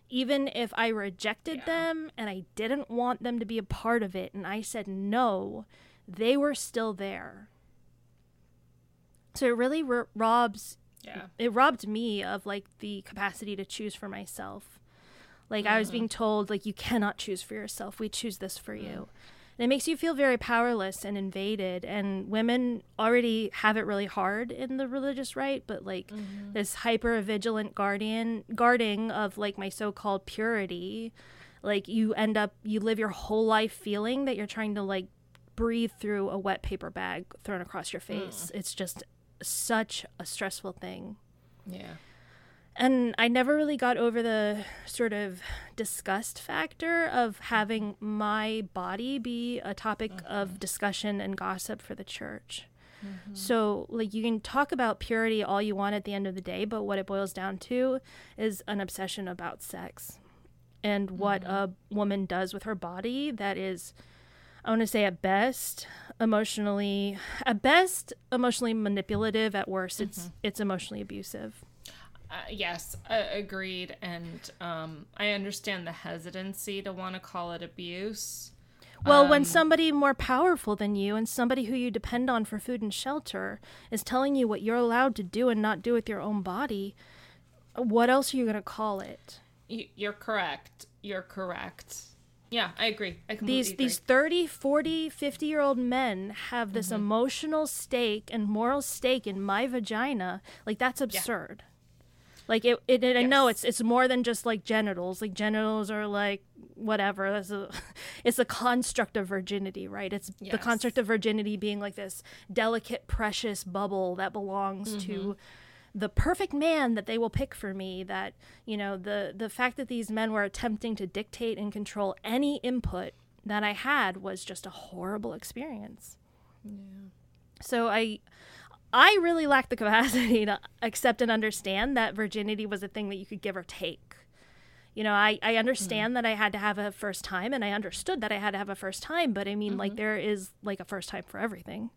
even if I rejected them and I didn't want them to be a part of it. And I said no, they were still there. So it really robs... Yeah. It robbed me of, like, the capacity to choose for myself. Like, I was being told, like, you cannot choose for yourself. We choose this for you. And it makes you feel very powerless and invaded. And women already have it really hard in the religious right, but, like, this hyper-vigilant guarding of, like, my so-called purity. Like, you live your whole life feeling that you're trying to, like, breathe through a wet paper bag thrown across your face. It's just... such a stressful thing. Yeah. And I never really got over the sort of disgust factor of having my body be a topic of discussion and gossip for the church. So, like, you can talk about purity all you want at the end of the day, but what it boils down to is an obsession about sex and what a woman does with her body that is, I want to say, at best emotionally manipulative, at worst it's emotionally abusive. Yes, agreed. And I understand the hesitancy to want to call it abuse. Well, when somebody more powerful than you and somebody who you depend on for food and shelter is telling you what you're allowed to do and not do with your own body, what else are you going to call it? You're correct. Yeah, I agree. I completely agree. These 30, 40, 50-year-old men have this emotional stake and moral stake in my vagina. Like, that's absurd. Yeah. Like, I know it's more than just, like, genitals. Like, genitals are, like, whatever. It's a construct of virginity, right? It's the construct of virginity being, like, this delicate, precious bubble that belongs to the perfect man that they will pick for me, that, you know, the fact that these men were attempting to dictate and control any input that I had was just a horrible experience. Yeah. So I really lacked the capacity to accept and understand that virginity was a thing that you could give or take. You know, I understand that I had to have a first time, and I understood that I had to have a first time, but I mean, like, there is, like, a first time for everything.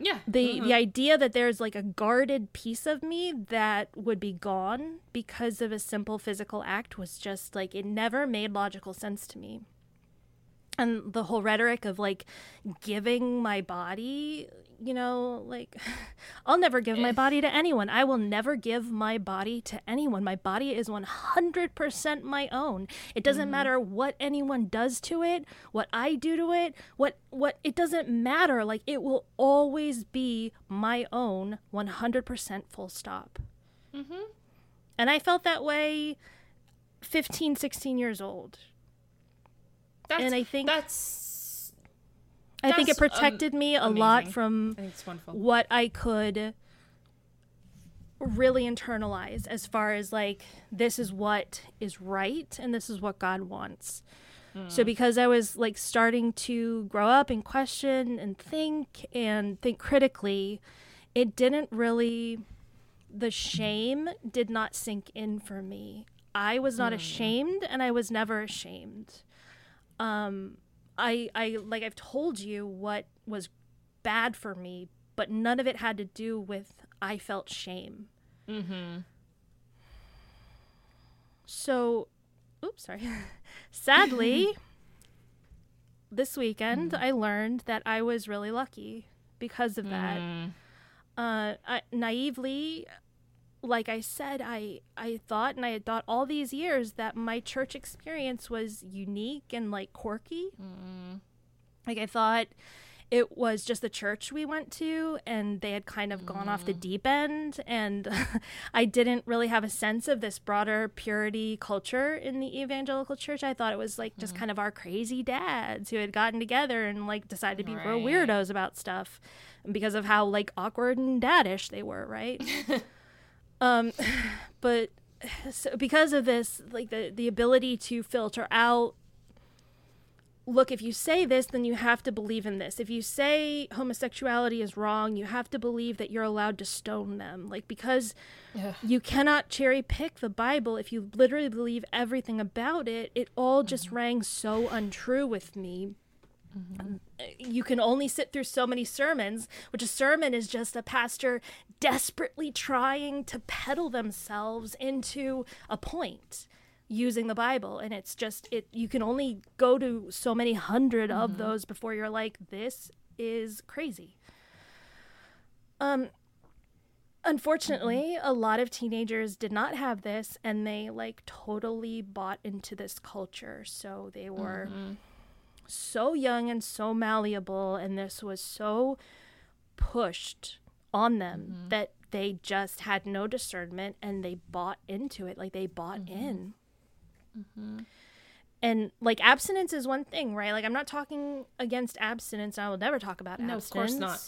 Yeah. The idea that there's, like, a guarded piece of me that would be gone because of a simple physical act was just, like, it never made logical sense to me. And the whole rhetoric of, like, giving my body, you know, like, I'll never give my body to anyone. I will never give my body to anyone. My body is 100% my own. It doesn't matter what anyone does to it, what I do to it, what it doesn't matter. Like, it will always be my own 100% full stop. Mm-hmm. And I felt that way 15, 16 years old. I think it protected me a amazing. Lot from what I could really internalize as far as, like, this is what is right and this is what God wants. So because I was, like, starting to grow up and question and think critically, it didn't really, the shame did not sink in for me. I was not ashamed, and I was never ashamed. I like I've told you what was bad for me, but none of it had to do with I felt shame. Mm-hmm. So, sadly, this weekend I learned that I was really lucky because of that. I naively, like I said, I had thought all these years that my church experience was unique and, like, quirky. Like, I thought it was just the church we went to, and they had kind of gone off the deep end, and I didn't really have a sense of this broader purity culture in the evangelical church. I thought it was, like, just kind of our crazy dads who had gotten together and, like, decided to be real weirdos about stuff because of how, like, awkward and daddish they were, right? But so because of this, like, the ability to filter out, look, if you say this, then you have to believe in this. If you say homosexuality is wrong, you have to believe that you're allowed to stone them. Like, because you cannot cherry pick the Bible. If you literally believe everything about it, it all just rang so untrue with me. You can only sit through so many sermons, which a sermon is just a pastor desperately trying to peddle themselves into a point using the Bible. And it's just, you can only go to so many hundred of those before you're like, this is crazy. Unfortunately, a lot of teenagers did not have this, and they, like, totally bought into this culture. So they were so young and so malleable, and this was so pushed on them that they just had no discernment, and they bought into it. Like, they bought in. And, like, abstinence is one thing, right? Like, I'm not talking against abstinence. I will never talk about abstinence.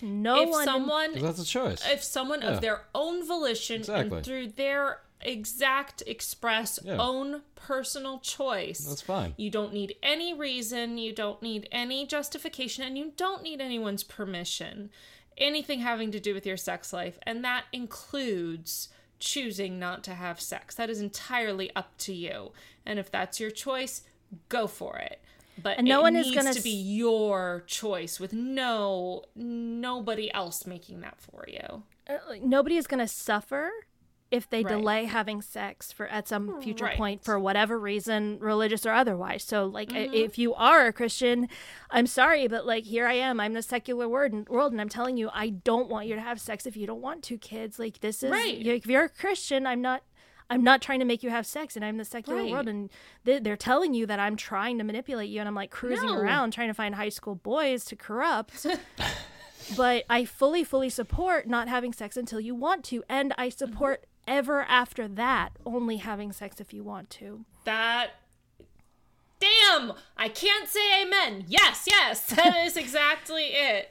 No, of course not. That's a choice. If someone of their own volition and through their exact express own personal choice, that's fine. You don't need any reason, you don't need any justification, and you don't need anyone's permission, anything having to do with your sex life, and that includes choosing not to have sex. That is entirely up to you, and if that's your choice, go for it. But and no one is going to be your choice with nobody else making that for you. Nobody is going to suffer if they delay having sex at some future point for whatever reason, religious or otherwise. So, like, if you are a Christian, I'm sorry, but, like, here I am. I'm the secular world, and I'm telling you, I don't want you to have sex if you don't want to, kids. Like, this is if you're a Christian, I'm not trying to make you have sex, and I'm the secular world, and they're telling you that I'm trying to manipulate you, and I'm, like, cruising around trying to find high school boys to corrupt. But I fully support not having sex until you want to, and I support ever after that, only having sex if you want to. That, damn, I can't say amen. Yes, that is exactly it.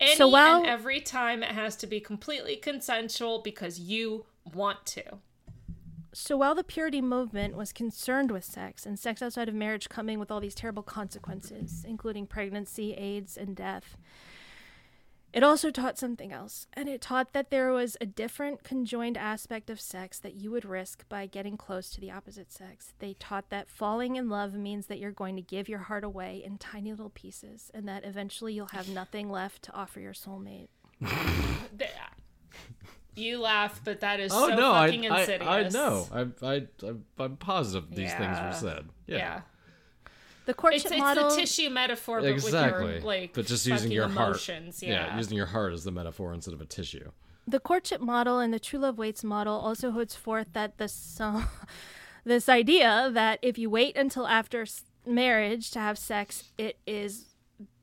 And every time it has to be completely consensual because you want to. So while the purity movement was concerned with sex, and sex outside of marriage coming with all these terrible consequences, including pregnancy, AIDS, and death, it also taught something else, and it taught that there was a different conjoined aspect of sex that you would risk by getting close to the opposite sex. They taught that falling in love means that you're going to give your heart away in tiny little pieces, and that eventually you'll have nothing left to offer your soulmate. You laugh, but that is fucking insidious. I know. I'm positive these things were said. Yeah. The courtship model. It's the tissue metaphor, but with your, like, but just using your emotions, heart. Yeah, using your heart as the metaphor instead of a tissue. The courtship model and the True Love Waits model also holds forth that this idea that if you wait until after marriage to have sex, it is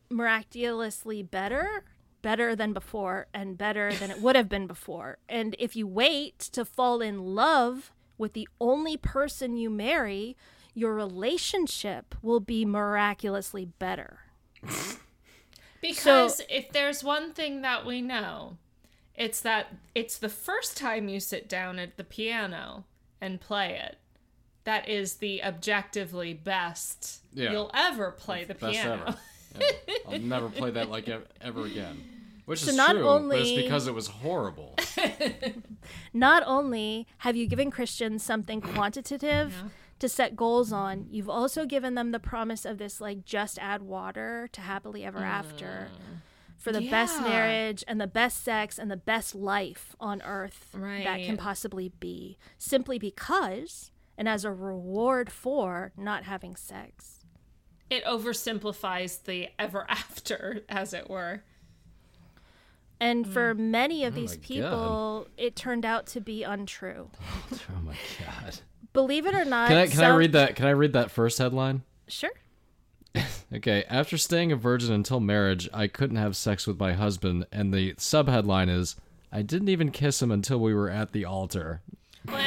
miraculously better than before, and better than it would have been before. And if you wait to fall in love with the only person you marry, your relationship will be miraculously better. Because if there's one thing that we know, it's that it's the first time you sit down at the piano and play it. That is the objectively best you'll ever play the piano. Ever. Yeah. I'll never play that like ever again. Which is true, but it's because it was horrible. Not only have you given Christians something quantitative to set goals on, you've also given them the promise of this, like, just add water to happily ever after for the best marriage and the best sex and the best life on earth that can possibly be, simply because, and as a reward for, not having sex. It oversimplifies the ever after, as it were. And for many of these people, it turned out to be untrue. Oh my God. Believe it or not. Can I read that? Can I read that first headline? Sure. Okay. After staying a virgin until marriage, I couldn't have sex with my husband. And the subheadline is, I didn't even kiss him until we were at the altar. Well,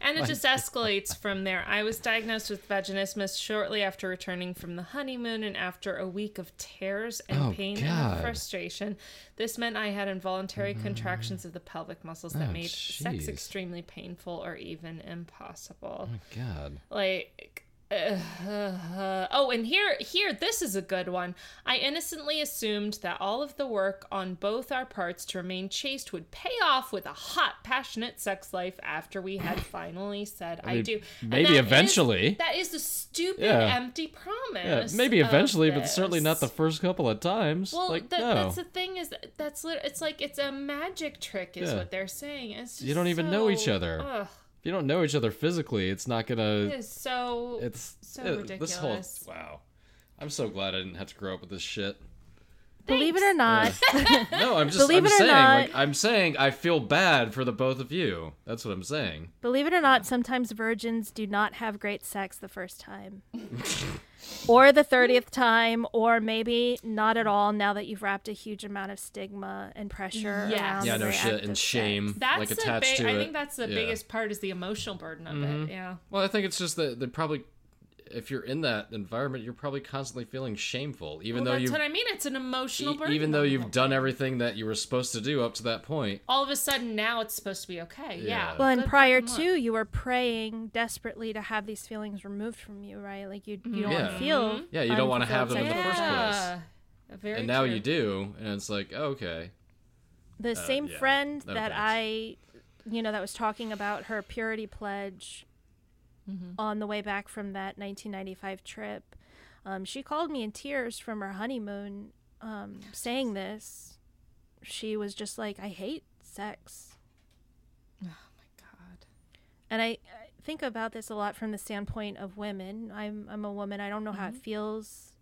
and it just escalates from there. I was diagnosed with vaginismus shortly after returning from the honeymoon, and after a week of tears and pain and frustration, this meant I had involuntary contractions of the pelvic muscles that made sex extremely painful or even impossible. Oh, my God. Like... and here, this is a good one. I innocently assumed that all of the work on both our parts to remain chaste would pay off with a hot, passionate sex life after we had finally said I do. Maybe eventually. That is the stupid, empty promise. Yeah, maybe eventually, but certainly not the first couple of times. Well, like, that's the thing is that's it's like it's a magic trick is what they're saying. It's just you don't even know each other. Ugh. You don't know each other physically. It's not gonna. It is so. It's so ridiculous. This whole, I'm so glad I didn't have to grow up with this shit. Thanks. Believe it or not. No, I'm just. Believe I'm it saying, or not. Like, I'm saying I feel bad for the both of you. That's what I'm saying. Believe it or not, sometimes virgins do not have great sex the first time, or the 30th time, or maybe not at all. Now that you've wrapped a huge amount of stigma and pressure, and shame, that's like attached to it. I think that's the biggest part is the emotional burden of it. Yeah. Well, I think it's just that they probably, if you're in that environment, you're probably constantly feeling shameful, even though that's what I mean. It's an emotional burden. Even though you've done everything that you were supposed to do up to that point, all of a sudden now it's supposed to be okay. Yeah. Well, and prior to, you were praying desperately to have these feelings removed from you, right? Like you don't want to feel. Yeah, you don't want to have them in the first place. Very and now you do, and it's like okay. The same friend that that was talking about her purity pledge. Mm-hmm. On the way back from that 1995 trip, she called me in tears from her honeymoon, saying this. She was just like, I hate sex. Oh, my God. And I think about this a lot from the standpoint of women. I'm a woman. I don't know how it feels,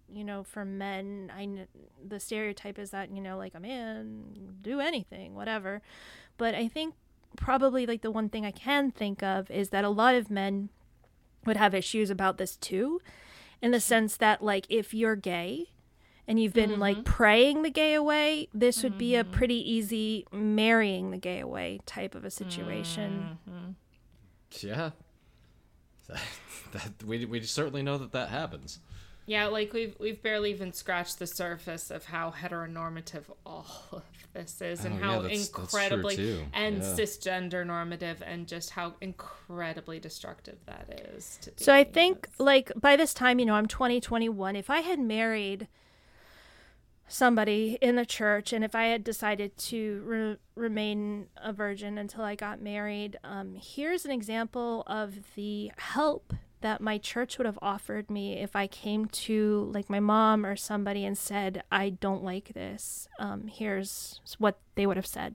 for men. The stereotype is that, like a man, do anything, whatever. But I think probably like the one thing I can think of is that a lot of men would have issues about this too, in the sense that, like, if you're gay and you've been like praying the gay away, this would be a pretty easy marrying the gay away type of a situation. Yeah. That we certainly know that happens. Yeah, like we've barely even scratched the surface of how heteronormative all of this is, and how incredibly cisgender normative, and just how incredibly destructive that is. So I think, like, by this time, I'm 20, 21. If I had married somebody in the church, and if I had decided to remain a virgin until I got married, here's an example of the help that my church would have offered me if I came to, like, my mom or somebody and said, I don't like this. Here's what they would have said.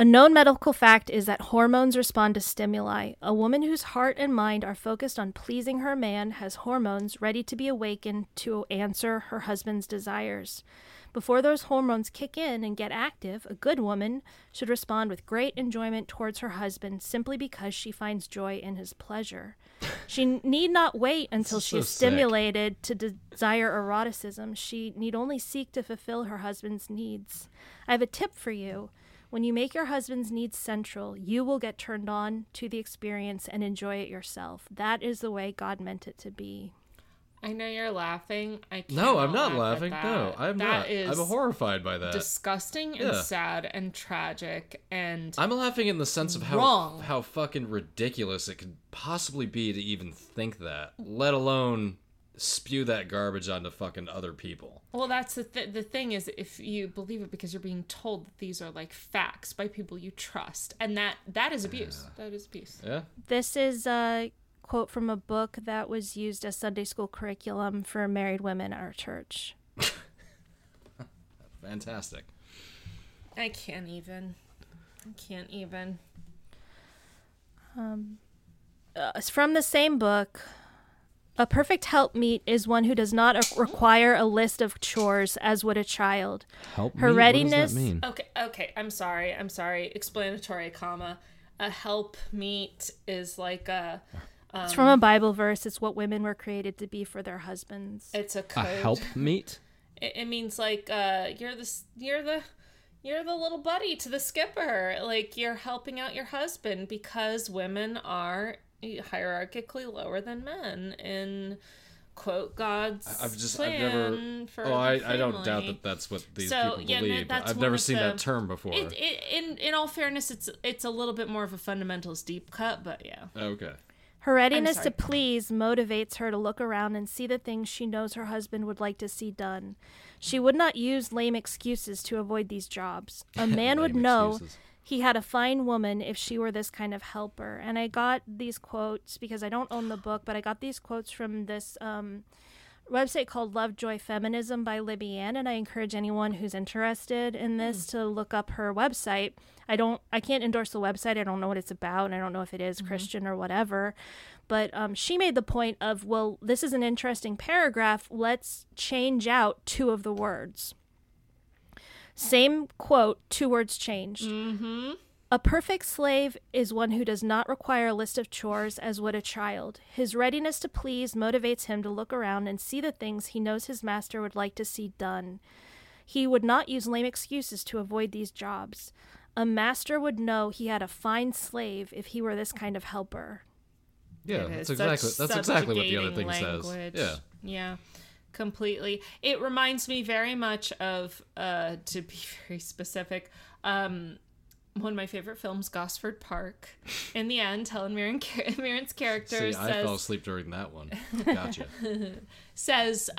A known medical fact is that hormones respond to stimuli. A woman whose heart and mind are focused on pleasing her man has hormones ready to be awakened to answer her husband's desires. Before those hormones kick in and get active, a good woman should respond with great enjoyment towards her husband simply because she finds joy in his pleasure. She need not wait until she's stimulated to desire eroticism. She need only seek to fulfill her husband's needs. I have a tip for you. When you make your husband's needs central, you will get turned on to the experience and enjoy it yourself. That is the way God meant it to be. I know you're laughing. No, I'm not laughing. No, I'm not. I'm horrified by that. Disgusting and sad and tragic and I'm laughing in the sense of how fucking ridiculous it could possibly be to even think that, let alone spew that garbage onto fucking other people. Well, that's the thing is if you believe it because you're being told that these are like facts by people you trust, and that is abuse. Yeah. That is abuse. Yeah. This is quote from a book that was used as Sunday school curriculum for married women at our church. Fantastic. I can't even. It's from the same book. A perfect helpmeet is one who does not require a list of chores as would a child. Helpmeet? Her readiness. What does that mean? Okay. I'm sorry. Explanatory comma. A helpmeet is like a. It's from a Bible verse. It's what women were created to be for their husbands. It's a code. A helpmeet? It means like you're the little buddy to the skipper. Like you're helping out your husband because women are hierarchically lower than men in quote God's plan for the family. I don't doubt that that's what these people believe. I've never seen that term before. In all fairness, it's a little bit more of a fundamentalist deep cut, but yeah. Okay. Her readiness to please motivates her to look around and see the things she knows her husband would like to see done. She would not use lame excuses to avoid these jobs. A man would know he had a fine woman if she were this kind of helper. And I got these quotes because I don't own the book, but I got these quotes from this website called Love, Joy, Feminism by Libby Ann, and I encourage anyone who's interested in this to look up her website. I can't endorse the website. I don't know what it's about, and I don't know if it is Christian or whatever. But she made the point of, well, this is an interesting paragraph. Let's change out two of the words. Same quote, two words changed. Mm-hmm. A perfect slave is one who does not require a list of chores as would a child. His readiness to please motivates him to look around and see the things he knows his master would like to see done. He would not use lame excuses to avoid these jobs. A master would know he had a fine slave if he were this kind of helper. Yeah, that's exactly what the other thing language says. Yeah. Completely. It reminds me very much of, to be very specific, one of my favorite films, Gosford Park. In the end, Helen Mirren's character says... See, I fell asleep during that one. Gotcha. Says,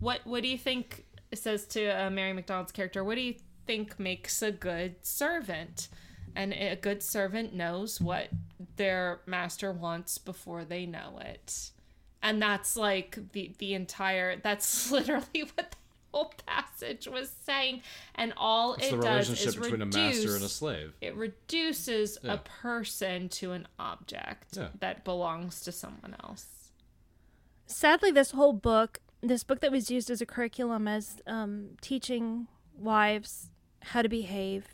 what do you think... Says to Mary McDonald's character, what do you think makes a good servant? And a good servant knows what their master wants before they know it. And that's like the entire... That's literally what... whole passage was saying, and all it's it does is between reduce a master and a slave. It reduces a person to an object that belongs to someone else. Sadly, this whole book, that was used as a curriculum as teaching wives how to behave.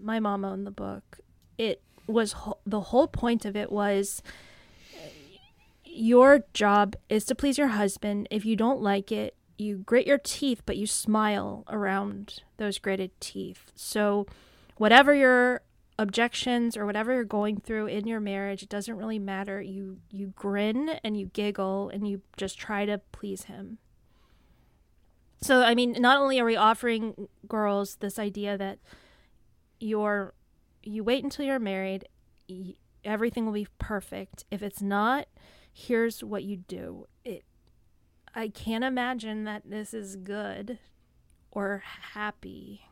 My mom owned the book. It was the whole point of it was your job is to please your husband. If you don't like it, you grit your teeth, but you smile around those gritted teeth. So whatever your objections or whatever you're going through in your marriage, it doesn't really matter. You grin and you giggle and you just try to please him. So, I mean, not only are we offering girls this idea that you wait until you're married, everything will be perfect. If it's not, here's what you do. I can't imagine that this is good or happy.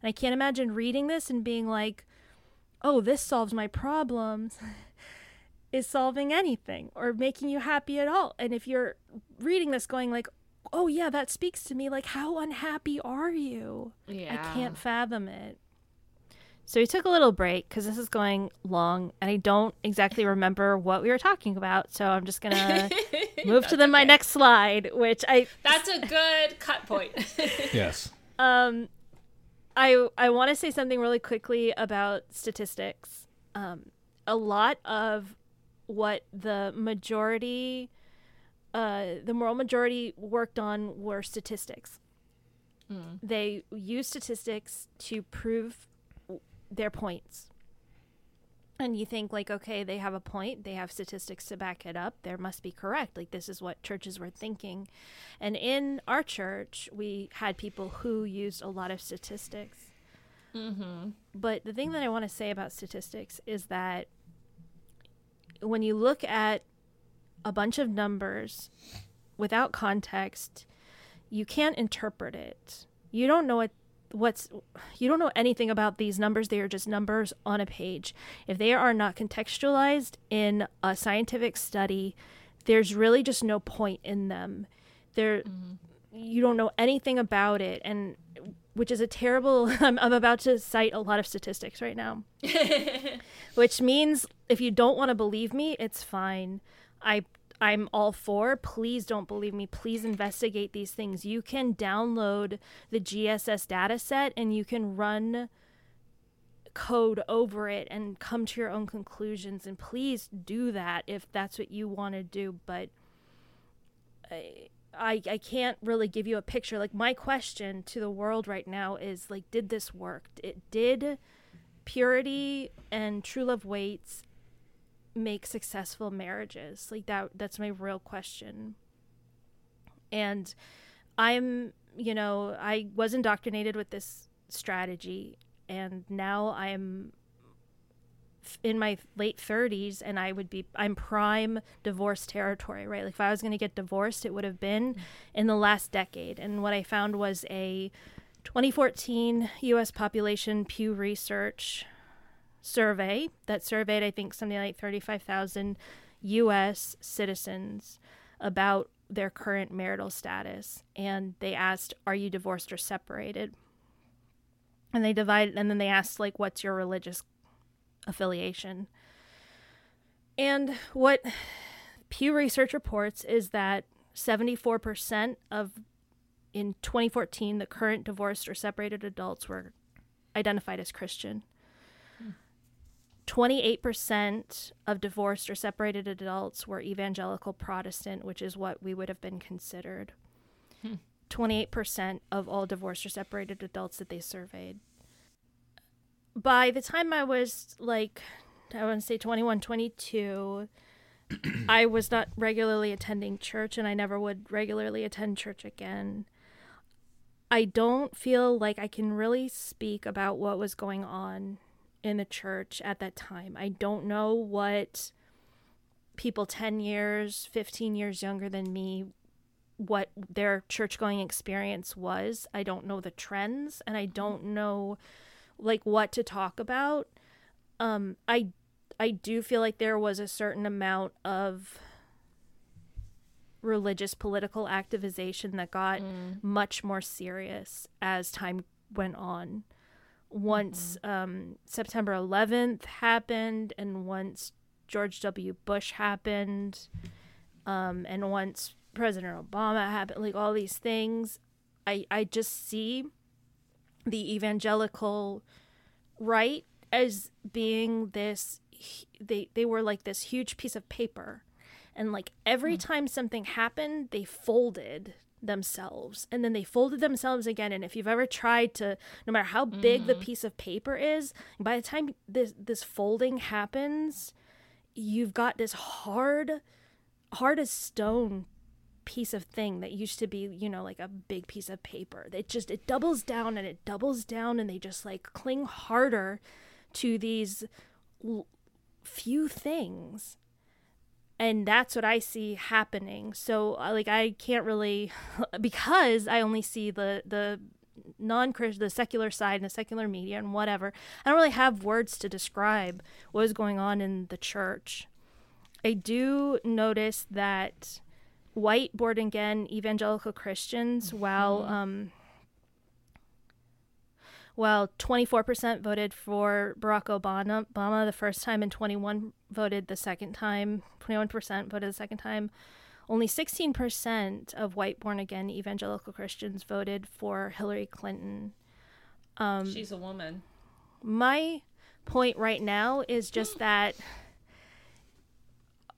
And I can't imagine reading this and being like, oh, this solves my problems. Is solving anything or making you happy at all. And if you're reading this going like, oh, yeah, that speaks to me. Like, how unhappy are you? Yeah. I can't fathom it. So we took a little break because this is going long and I don't exactly remember what we were talking about. So I'm just going to move to my next slide, which I... That's a good cut point. Yes. I want to say something really quickly about statistics. A lot of what the majority, the moral majority worked on were statistics. Mm. They use statistics to prove their points. And you think like, okay, they have a point. They have statistics to back it up. There must be correct. Like this is what churches were thinking. And in our church, we had people who used a lot of statistics. Mm-hmm. But the thing that I want to say about statistics is that when you look at a bunch of numbers without context, you can't interpret it. You don't know you don't know anything about these numbers. They are just numbers on a page. If they are not contextualized in a scientific study, there's really just no point in them. You don't know anything about it, and which is a terrible... I'm about to cite a lot of statistics right now, which means if you don't want to believe me, it's fine. I'm all for, please don't believe me. Please investigate these things. You can download the GSS data set and you can run code over it and come to your own conclusions. And please do that if that's what you want to do. But I can't really give you a picture. Like my question to the world right now is like, did this work? Did Purity and True Love Waits make successful marriages? Like that's my real question. And I'm, I was indoctrinated with this strategy, and now I'm in my late 30s and I'm prime divorce territory, right? Like if I was going to get divorced, it would have been in the last decade. And what I found was a 2014 U.S. population Pew Research survey that surveyed, I think, something like 35,000 U.S. citizens about their current marital status. And they asked, are you divorced or separated? And they divided, and then they asked, like, what's your religious affiliation? And what Pew Research reports is that 74% of, in 2014, the current divorced or separated adults were identified as Christian. 28% of divorced or separated adults were evangelical Protestant, which is what we would have been considered. 28% of all divorced or separated adults that they surveyed. By the time I was like, I want to say 21, 22, I was not regularly attending church, and I never would regularly attend church again. I don't feel like I can really speak about what was going on in the church at that time. I don't know what people 10 years, 15 years younger than me, what their church going experience was. I don't know the trends, and I don't know like what to talk about. I do feel like there was a certain amount of religious political activization that got much more serious as time went on. Once September 11th happened, and once George W. Bush happened, and once President Obama happened, like all these things, I just see the evangelical right as being this, they were like this huge piece of paper. And like every time something happened, they folded themselves, and then they folded themselves again. And if you've ever tried to, no matter how big the piece of paper is, by the time this folding happens, you've got this hard as stone piece of thing that used to be, like a big piece of paper. It doubles down and it doubles down, and they just like cling harder to these few things. And that's what I see happening. So, like, I can't really, because I only see the non-Christian, the secular side and the secular media and whatever. I don't really have words to describe what is going on in the church. I do notice that white born-again evangelical Christians, while while 24% voted for Barack Obama the first time and 21% voted the second time. Only 16% of white born-again evangelical Christians voted for Hillary Clinton. She's a woman. My point right now is just that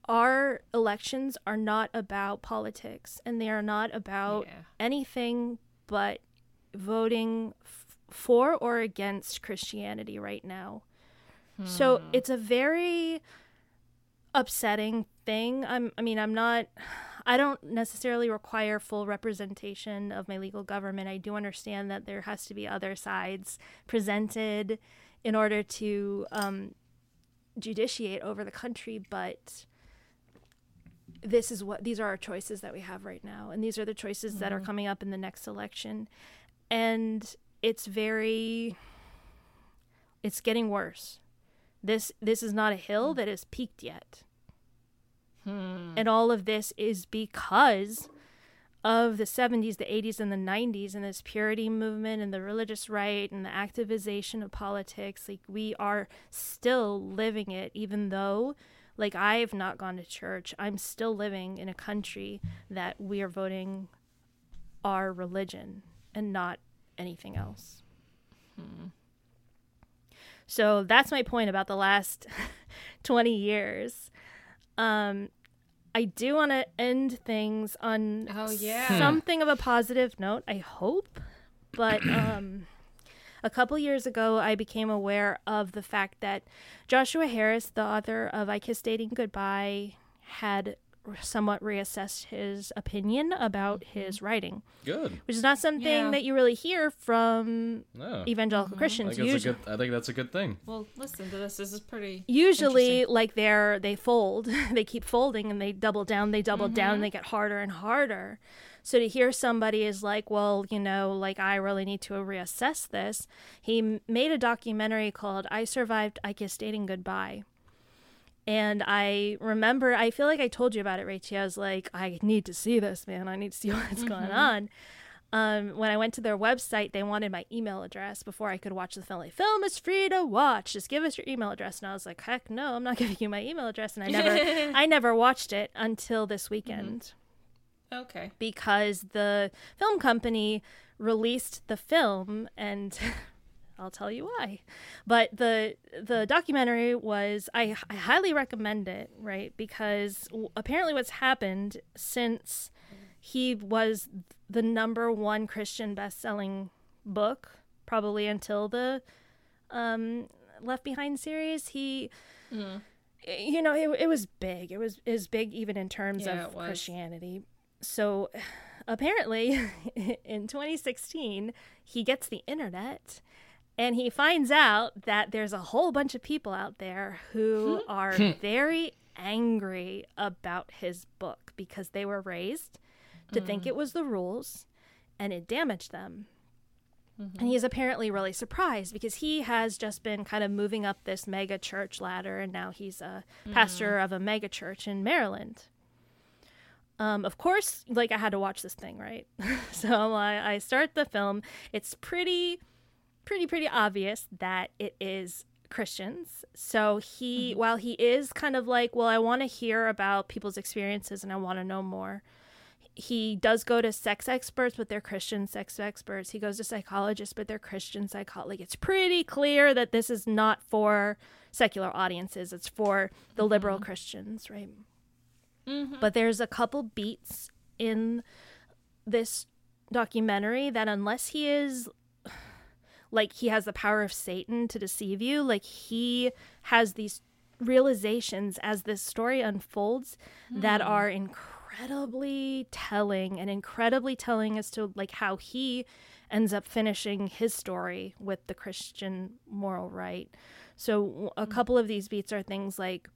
our elections are not about politics, and they are not about anything but voting for or against Christianity right now. So it's a very upsetting thing. I don't necessarily require full representation of my legal government. I do understand that there has to be other sides presented in order to judiciate over the country, but these are our choices that we have right now, and these are the choices that are coming up in the next election. And it's getting worse. This is not a hill that has peaked yet. And all of this is because of the 70s, the 80s, and the 90s, and this purity movement and the religious right and the activization of politics. Like, we are still living it, even though, like, I have not gone to church. I'm still living in a country that we are voting our religion and not anything else. So that's my point about the last 20 years. I do want to end things on something of a positive note, I hope. But a couple years ago, I became aware of the fact that Joshua Harris, the author of I Kissed Dating Goodbye, had somewhat reassessed his opinion about his writing. Good. Which is not something that you really hear from evangelical Christians. I think that's a good thing. Well, listen to this. This is pretty usually, like, they fold. They keep folding, and they double down, and they get harder and harder. So to hear somebody is like, well, you know, like, I really need to reassess this. He made a documentary called I Survived I Kissed Dating Goodbye. And I remember, I feel like I told you about it, Rachie. I was like, I need to see this, man. I need to see what's going on. When I went to their website, they wanted my email address before I could watch the film. Like, film is free to watch. Just give us your email address. And I was like, heck no, I'm not giving you my email address. And I never watched it until this weekend. Okay. Because the film company released the film and... I'll tell you why. But the documentary was, I highly recommend it, right? Because apparently what's happened since he was the #1 Christian best-selling book, probably until the Left Behind series, he, you know, it was big. It was big even in terms of Christianity. So apparently in 2016, he gets the internet. And he finds out that there's a whole bunch of people out there who are very angry about his book because they were raised to think it was the rules, and it damaged them. And he's apparently really surprised because he has just been kind of moving up this mega church ladder, and now he's a pastor of a mega church in Maryland. Of course, like, I had to watch this thing, right? So I start the film. It's pretty obvious that it is Christians. So he, while he is kind of like, well, I want to hear about people's experiences and I want to know more, he does go to sex experts, but they're Christian sex experts. He goes to psychologists, but they're Christian psychologists. Like, it's pretty clear that this is not for secular audiences. It's for the liberal Christians, right? But there's a couple beats in this documentary that, unless he is... like, he has the power of Satan to deceive you. Like, he has these realizations as this story unfolds that are incredibly telling as to, like, how he ends up finishing his story with the Christian moral right. So a couple of these beats are things like,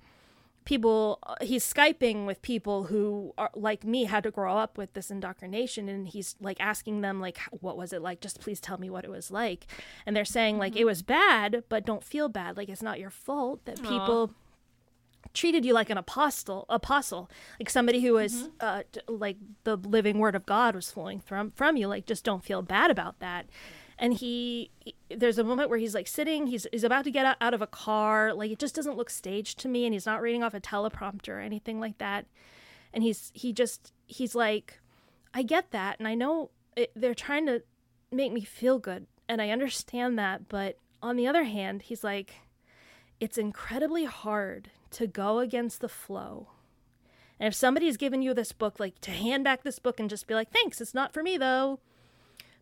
he's Skyping with people who are like me, had to grow up with this indoctrination, and he's like asking them, like, what was it like? Just please tell me what it was like. And they're saying, like, it was bad, but don't feel bad. Like, it's not your fault that people treated you like an apostle, like somebody who was like the living word of God was flowing from you. Like, just don't feel bad about that. And he there's a moment where he's like sitting, he's about to get out of a car. Like, it just doesn't look staged to me. And he's not reading off a teleprompter or anything like that. And he's like, I get that. And I know they're trying to make me feel good. And I understand that. But on the other hand, he's like, it's incredibly hard to go against the flow. And if somebody's given you this book, like, to hand back this book and just be like, thanks, it's not for me though.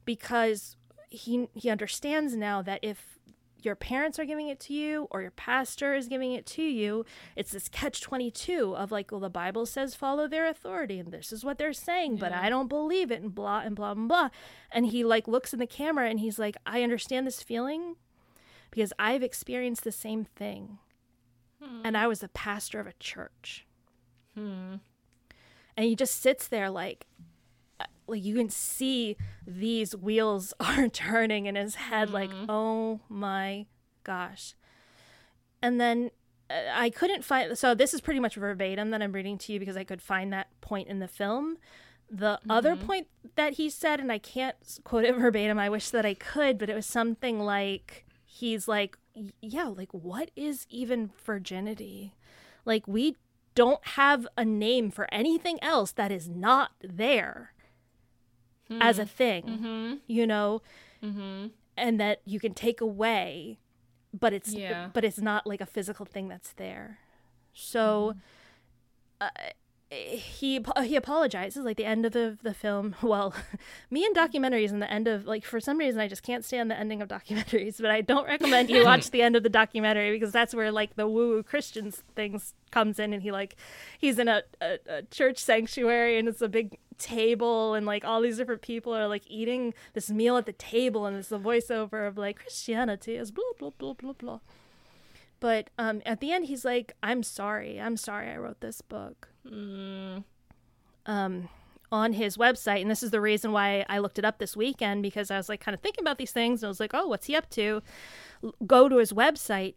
Because he understands now that if your parents are giving it to you or your pastor is giving it to you, it's this catch-22 of like, well, the Bible says follow their authority and this is what they're saying, but I don't believe it and blah and blah and blah. And he like looks in the camera and he's like, I understand this feeling because I've experienced the same thing. And I was the pastor of a church. And he just sits there like you can see these wheels are turning in his head, like, oh my gosh. And then I couldn't find, so this is pretty much verbatim that I'm reading to you because I could find that point in the film. The other point that he said, and I can't quote it verbatim, I wish that I could, but it was something like, he's like, yeah, like, what is even virginity? Like, we don't have a name for anything else that is not there as a thing, you know, and that you can take away, but it's but it's not like a physical thing that's there. So he apologizes, like, the end of the film. Well, me and documentaries, and the end of, like, for some reason I just can't stand the ending of documentaries, but I don't recommend you watch the end of the documentary because that's where, like, the woo-woo Christian things comes in, and he, like, he's in a church sanctuary and it's a big table and, like, all these different people are, like, eating this meal at the table, and it's a voiceover of, like, Christianity is blah, blah, blah, blah, blah. But at the end, he's like, I'm sorry I wrote this book. On his website, and this is the reason why I looked it up this weekend, because I was, like, kind of thinking about these things, and I was like, oh, what's he up to? Go to his website.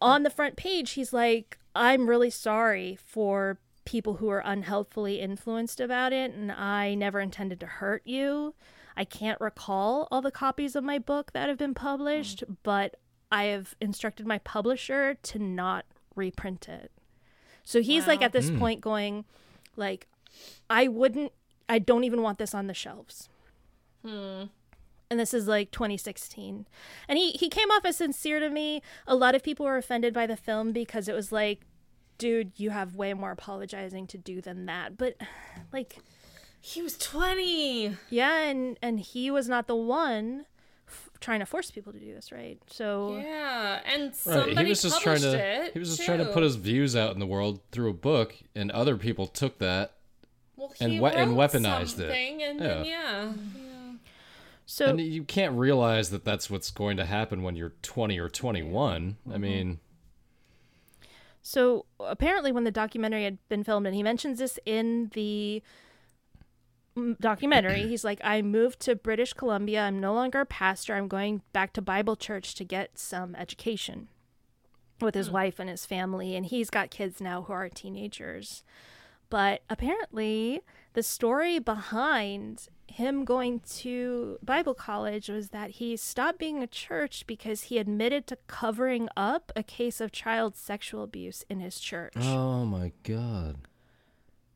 On the front page, he's like, I'm really sorry for people who are unhelpfully influenced about it, and I never intended to hurt you. I can't recall all the copies of my book that have been published, but I have instructed my publisher to not reprint it. So he's like, at this point going, like, I don't even want this on the shelves. And this is, like, 2016. And he came off as sincere to me. A lot of people were offended by the film because it was like, dude, you have way more apologizing to do than that. But, like, he was 20. Yeah, and he was not the one trying to force people to do this, right? So yeah, and somebody right. He was just published it. He was just trying to put his views out in the world through a book, and other people took that and weaponized it. And then, so, and you can't realize that that's what's going to happen when you're 20 or 21. I mean. So apparently when the documentary had been filmed, and he mentions this in the documentary, he's like, I moved to British Columbia. I'm no longer a pastor. I'm going back to Bible church to get some education with his wife and his family. And he's got kids now who are teenagers. But apparently the story behind him going to Bible college was that he stopped being a church because he admitted to covering up a case of child sexual abuse in his church. Oh my God.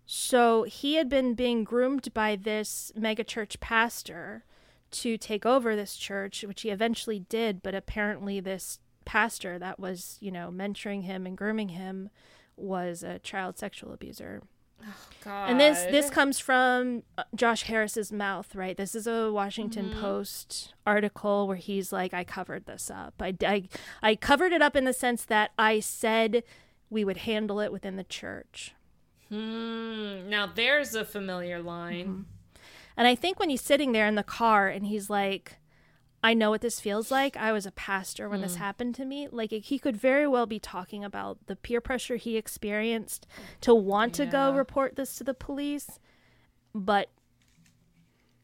So he had been being groomed by this megachurch pastor to take over this church, which he eventually did. But apparently this pastor that was, you know, mentoring him and grooming him was a child sexual abuser. Oh, God. And this comes from Josh Harris's mouth, right? This is a Washington Post article where he's like, I covered this up. I covered it up in the sense that I said we would handle it within the church. Now there's a familiar line. And I think when he's sitting there in the car and he's like, I know what this feels like. I was a pastor when this happened to me. Like, he could very well be talking about the peer pressure he experienced to want to go report this to the police. But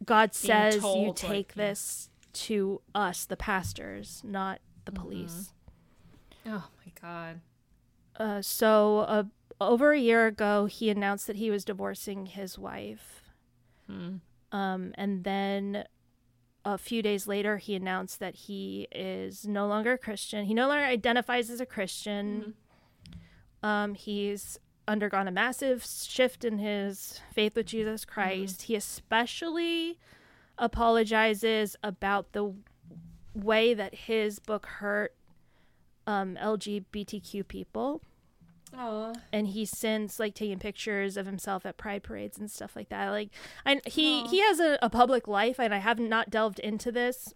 God says, you take this to us, the pastors, not the police. Oh, my God. So over a year ago, he announced that he was divorcing his wife. And then a few days later, he announced that he is no longer a Christian. He no longer identifies as a Christian. Mm-hmm. He's undergone a massive shift in his faith with Jesus Christ. Mm-hmm. He especially apologizes about the way that his book hurt LGBTQ people. Aww. And he's since like taking pictures of himself at pride parades and stuff like that. Like, and he has a public life, and I have not delved into this,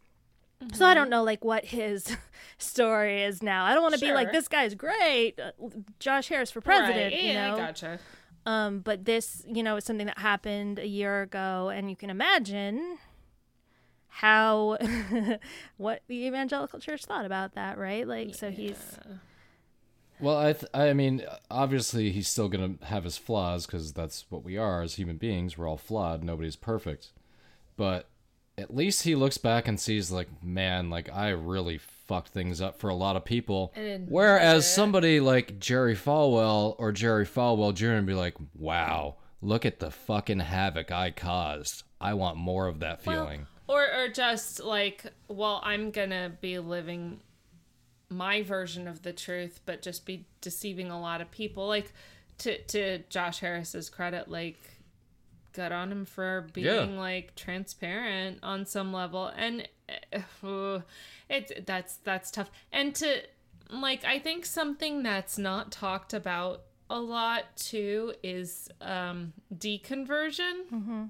mm-hmm. so I don't know like what his story is now. I don't want to be like, this guy's great, Josh Harris for president, right. Yeah, you know. Gotcha. But this, you know, is something that happened a year ago, and you can imagine how what the evangelical church thought about that, right? Like, yeah. So he's. Well, I mean, obviously he's still going to have his flaws, because that's what we are as human beings. We're all flawed. Nobody's perfect. But at least he looks back and sees, like, man, like, I really fucked things up for a lot of people. Whereas somebody like Jerry Falwell Jr. would be like, wow, look at the fucking havoc I caused. I want more of that feeling. Well, or just like, well, I'm going to be living my version of the truth, but just be deceiving a lot of people. Like, to Josh Harris's credit, like, good on him for being like transparent on some level. And that's tough. And to like, I think something that's not talked about a lot too is deconversion. Mm-hmm.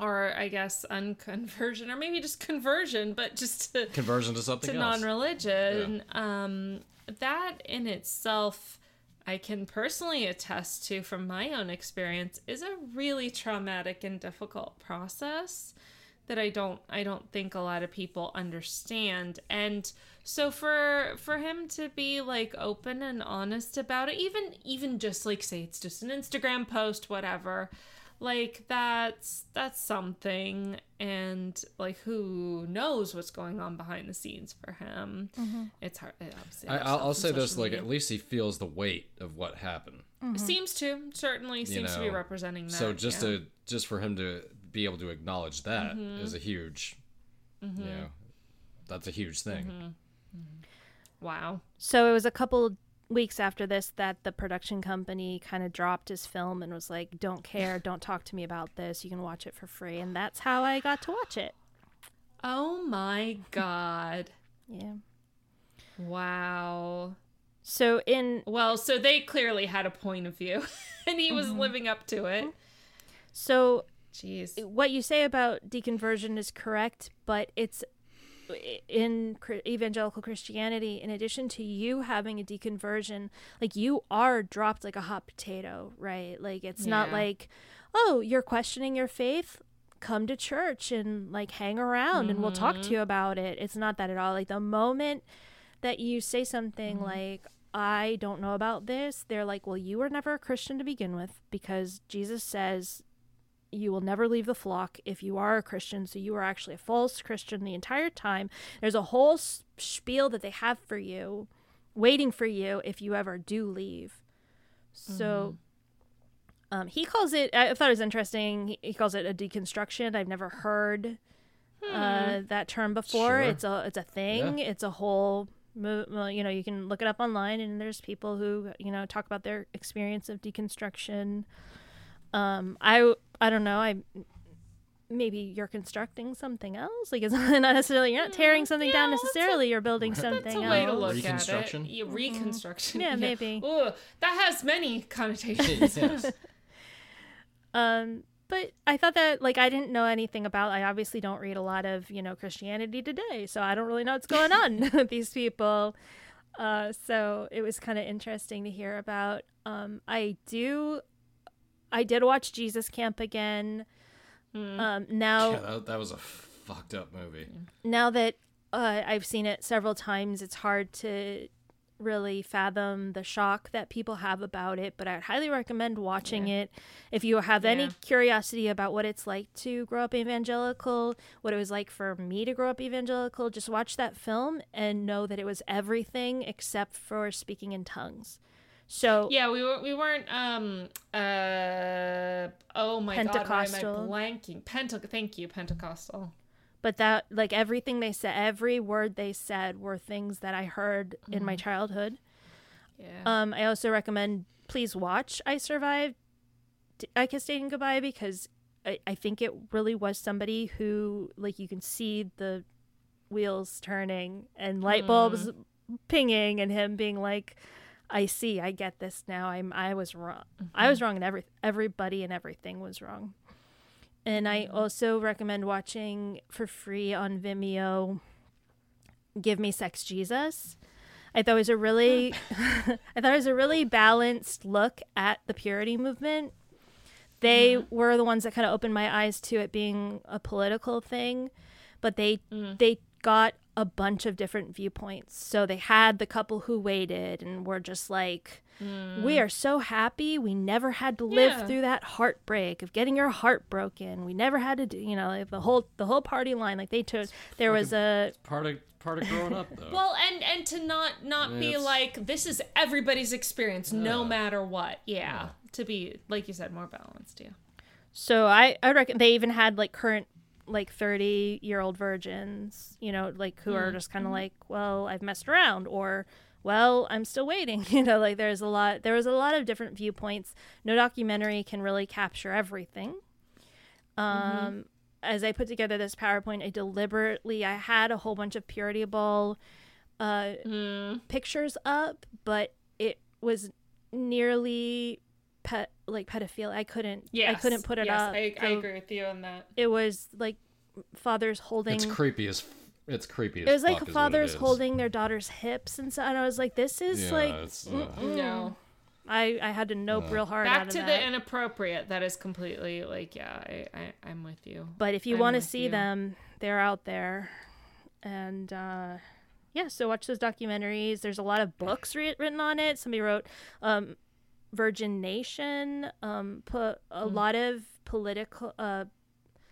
Or I guess unconversion, or maybe just conversion, but just conversion to something else. Non-religion. Yeah. That in itself, I can personally attest to from my own experience, is a really traumatic and difficult process that I don't think a lot of people understand. And so for him to be like open and honest about it, even just like, say it's just an Instagram post, whatever. Like, that's something, and, like, who knows what's going on behind the scenes for him. Mm-hmm. It's hard. I'll say this, like, at least he feels the weight of what happened. Mm-hmm. Certainly seems to be representing that. So just for him to be able to acknowledge that, mm-hmm. is a huge, mm-hmm. you know, that's a huge thing. Mm-hmm. Mm-hmm. Wow. So it was a couple weeks after this that the production company kind of dropped his film and was like, don't care, don't talk to me about this, you can watch it for free. And that's how I got to watch it. Oh my god. Yeah. Wow. So they clearly had a point of view and he was mm-hmm. living up to it. So jeez, what you say about deconversion is correct, but it's in evangelical Christianity, in addition to you having a deconversion, like, you are dropped like a hot potato, right? Like, it's not like, oh, you're questioning your faith, come to church and like hang around, mm-hmm. and we'll talk to you about it. It's not that at all. Like, the moment that you say something mm-hmm. like, I don't know about this, they're like, well, you were never a Christian to begin with, because Jesus says you will never leave the flock if you are a Christian. So you are actually a false Christian the entire time. There's a whole spiel that they have for you, waiting for you if you ever do leave. So mm-hmm. He calls it, I thought it was interesting, he calls it a deconstruction. I've never heard that term before. Sure. It's a thing. Yeah. It's a whole, you know, you can look it up online, and there's people who, you know, talk about their experience of deconstruction. I don't know. Maybe you're constructing something else. Like, it's not necessarily, you're not tearing something down necessarily. You're building something else. That's a way to look at it. Yeah, reconstruction. Mm-hmm. Yeah, maybe. Ugh, that has many connotations. Yes. But I thought that, like, I didn't know anything about. I obviously don't read a lot of, you know, Christianity Today, so I don't really know what's going on with these people. So it was kind of interesting to hear about. I did watch Jesus Camp again. Now that was a fucked up movie. Now that I've seen it several times, it's hard to really fathom the shock that people have about it, but I would highly recommend watching it if you have any curiosity about what it's like to grow up evangelical, what it was like for me to grow up evangelical. Just watch that film and know that it was everything except for speaking in tongues. So yeah, we weren't oh my Pentecostal. God, why am I blanking? Pentecostal. But that, like, everything they said, every word they said were things that I heard in my childhood. Yeah. I also recommend, please watch I Survived, I Kissed Dating Goodbye, because I think it really was somebody who, like, you can see the wheels turning and light bulbs pinging and him being like, I see, I get this now. I was wrong. Mm-hmm. I was wrong, and everybody and everything was wrong. And I also recommend watching for free on Vimeo, Give Me Sex, Jesus. I thought it was a really balanced look at the purity movement. They were the ones that kind of opened my eyes to it being a political thing, but they got a bunch of different viewpoints. So they had the couple who waited and were just like, we are so happy we never had to live through that heartbreak of getting your heart broken. We never had to do, you know, like the whole party line. Like they took, there was a part of growing up though. Well, and to not be like, this is everybody's experience no matter what. Yeah. To be, like you said, more balanced. Yeah. So I reckon they even had like current, like 30-year-old virgins, you know, like who are just kind of like, well, I've messed around, or, well, I'm still waiting. You know, like there was a lot of different viewpoints. No documentary can really capture everything. As I put together this PowerPoint, I had a whole bunch of Purity Bowl pictures up, but it was nearly pedophilia. I couldn't put it up. I agree with you on that. It was like fathers holding. It's creepy as It was like fathers holding their daughter's hips and so, and I was like, this is like no. I had to nope real hard. Back out of to that. The inappropriate. That is completely like, I'm with you. But if you want to see them, they're out there, and so watch those documentaries. There's a lot of books written on it. Somebody wrote Virgin Nation, put a lot of political,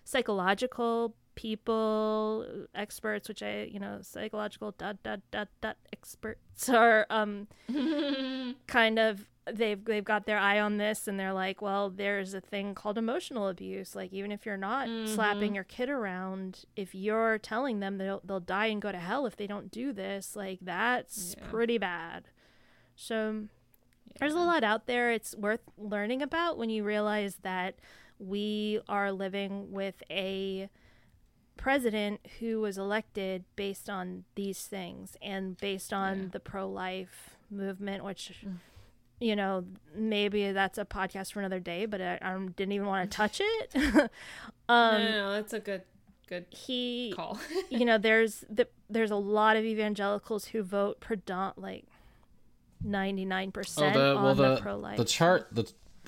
psychological people, experts, which psychological ... experts are kind of, they've got their eye on this, and they're like, well, there's a thing called emotional abuse. Like, even if you're not slapping your kid around, if you're telling them they'll die and go to hell if they don't do this, like, that's pretty bad. So there's a lot out there. It's worth learning about when you realize that we are living with a president who was elected based on these things and based on the pro-life movement, which, maybe that's a podcast for another day, but I didn't even want to touch it. No, that's a good call. You know, there's a lot of evangelicals who vote predominantly, 99% on the pro-life. The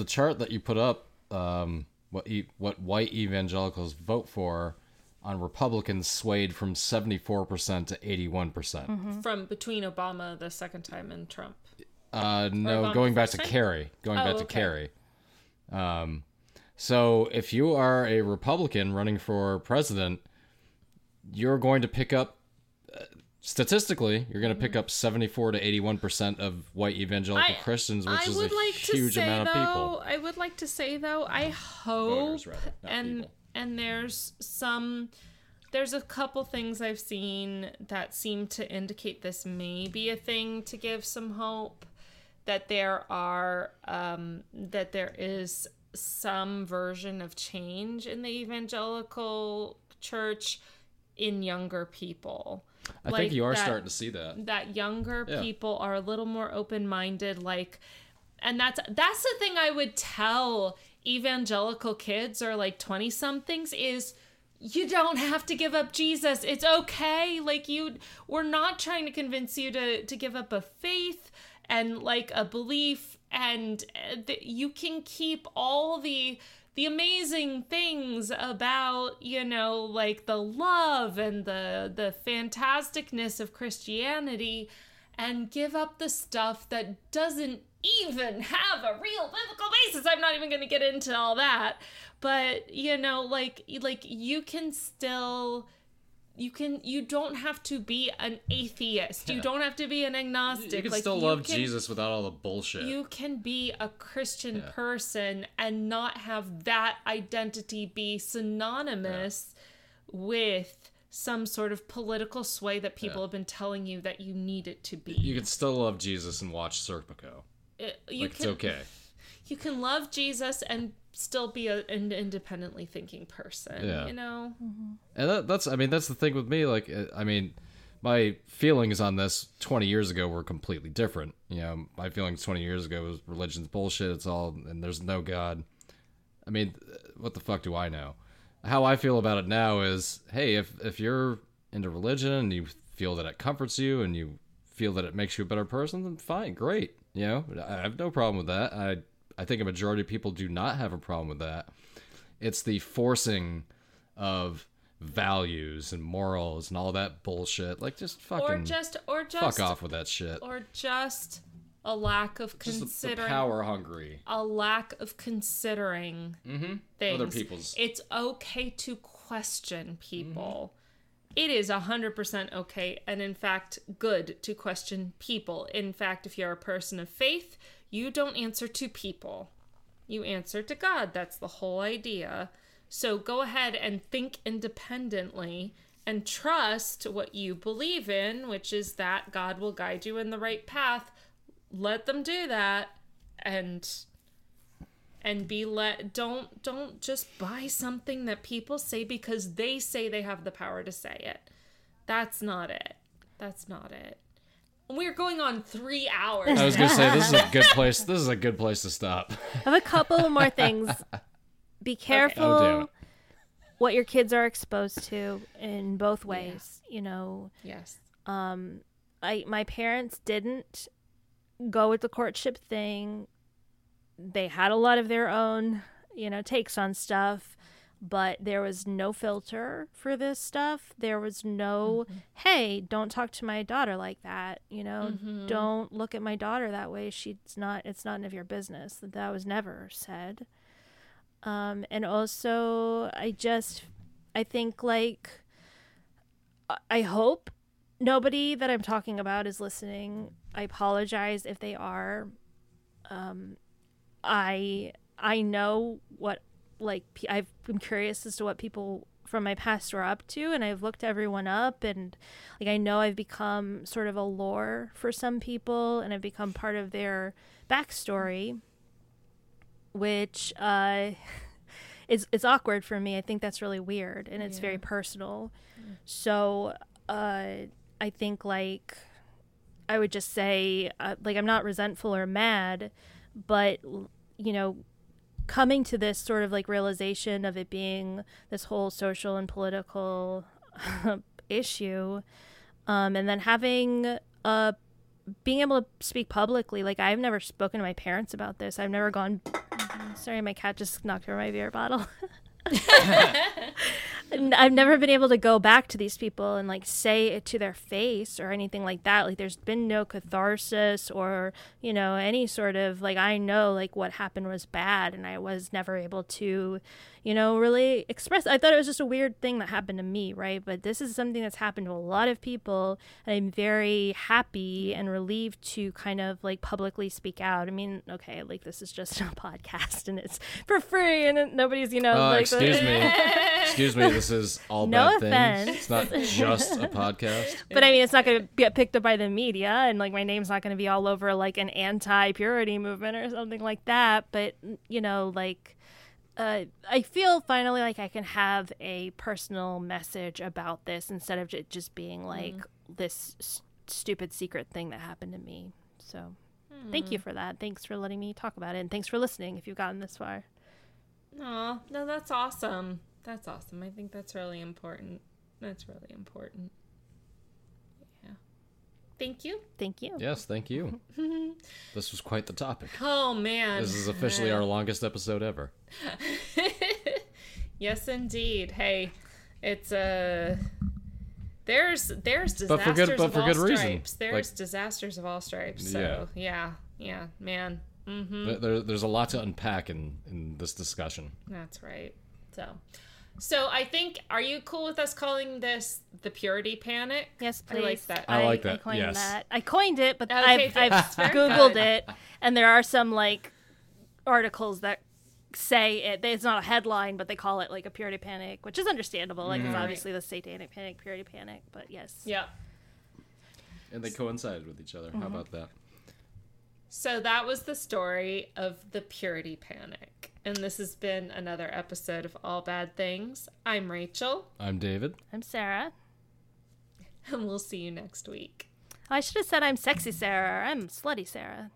chart that you put up, what white evangelicals vote for on Republicans swayed from 74% to 81%. From between Obama the second time and Trump. No, going back to Kerry. Kerry. So if you are a Republican running for president, you're going to pick up. Statistically, you're going to pick up 74 to 81% of white evangelical Christians, which is a huge amount of people. I would like to say, though, I hope, and there's a couple things I've seen that seem to indicate this may be a thing to give some hope, that there is some version of change in the evangelical church in younger people. I think you are starting to see that. That younger people are a little more open-minded, like, and that's the thing I would tell evangelical kids or like 20-somethings is, you don't have to give up Jesus. It's okay. Like, we're not trying to convince you to give up a faith and like a belief, and you can keep all the amazing things about, like the love and the fantasticness of Christianity, and give up the stuff that doesn't even have a real biblical basis. I'm not even going to get into all that, but like you can still. You don't have to be an atheist. Yeah. You don't have to be an agnostic. You can still love Jesus without all the bullshit. You can be a Christian person and not have that identity be synonymous with some sort of political sway that people have been telling you that you need it to be. You can still love Jesus and watch Serpico. It's okay. You can love Jesus and still be an independently thinking person, you know? Mm-hmm. And that's the thing with me. Like, my feelings on this 20 years ago were completely different. You know, my feelings 20 years ago was religion's bullshit. It's all, and there's no God. I mean, what the fuck do I know? How I feel about it now is, hey, if you're into religion and you feel that it comforts you and you feel that it makes you a better person, then fine, great. You know, I have no problem with that. I think a majority of people do not have a problem with that. It's the forcing of values and morals and all that bullshit. Like, just fucking fuck off with that shit. Or just a lack of considering. Just power hungry. A lack of considering things. Other people's. It's okay to question people. Mm-hmm. It is 100% okay, and in fact, good to question people. In fact, if you're a person of faith, you don't answer to people. You answer to God. That's the whole idea. So go ahead and think independently and trust what you believe in, which is that God will guide you in the right path. Let them do that and be let. Don't just buy something that people say because they say they have the power to say it. That's not it. We're going on 3 hours. I was going to say, this is a good place. This is a good place to stop. I have a couple more things. Be careful what your kids are exposed to in both ways. Yeah. You know. Yes. My parents didn't go with the courtship thing. They had a lot of their own, takes on stuff, but there was no filter for this stuff. There was no, hey, don't talk to my daughter like that. Don't look at my daughter that way. It's none of your business. That was never said. And also I think I hope nobody that I'm talking about is listening. I apologize if they are. I know what, I've been curious as to what people from my past were up to, and I've looked everyone up, and I know I've become sort of a lore for some people, and I've become part of their backstory, which it's awkward for me. I think that's really weird, and it's very personal. Yeah. So I think I would just say I'm not resentful or mad, but coming to this sort of realization of it being this whole social and political issue, and then having being able to speak publicly. I've never spoken to my parents about this. I've never gone. Sorry, my cat just knocked over my beer bottle. I've never been able to go back to these people and say it to their face or anything like that. There's been no catharsis or any sort of I know what happened was bad, and I was never able to really express. I thought it was just a weird thing that happened to me, right? But this is something that's happened to a lot of people, and I'm very happy and relieved to kind of publicly speak out. I mean, okay, this is just a podcast and it's for free, and nobody's excuse me, this is all no bad offense. Things. It's not just a podcast. But I mean, it's not going to get picked up by the media, and my name's not going to be all over an anti-purity movement or something like that. But I feel finally I can have a personal message about this instead of it just being this stupid secret thing that happened to me. So thank you for that. Thanks for letting me talk about it, and thanks for listening if you've gotten this far. Oh, no, that's awesome. That's awesome. I think that's really important. That's really important. Yeah. Thank you. Thank you. Yes, thank you. This was quite the topic. Oh, man. This is officially our longest episode ever. Yes, indeed. Hey, it's there's disasters of all stripes. There's disasters of all stripes. So, yeah, man. Mm-hmm. There's a lot to unpack in this discussion. That's right. So I think, are you cool with us calling this the purity panic? Yes, please. I like that. I like that. I coined that. I coined it, but I've Googled it, and there are some articles that say it. It's not a headline, but they call it like a purity panic, which is understandable. Like it's obviously the satanic panic, purity panic, but yes. Yeah. And they coincided with each other. Mm-hmm. How about that? So that was the story of the purity panic. And this has been another episode of All Bad Things. I'm Rachel. I'm David. I'm Sarah. And we'll see you next week. I should have said I'm sexy Sarah or I'm slutty Sarah.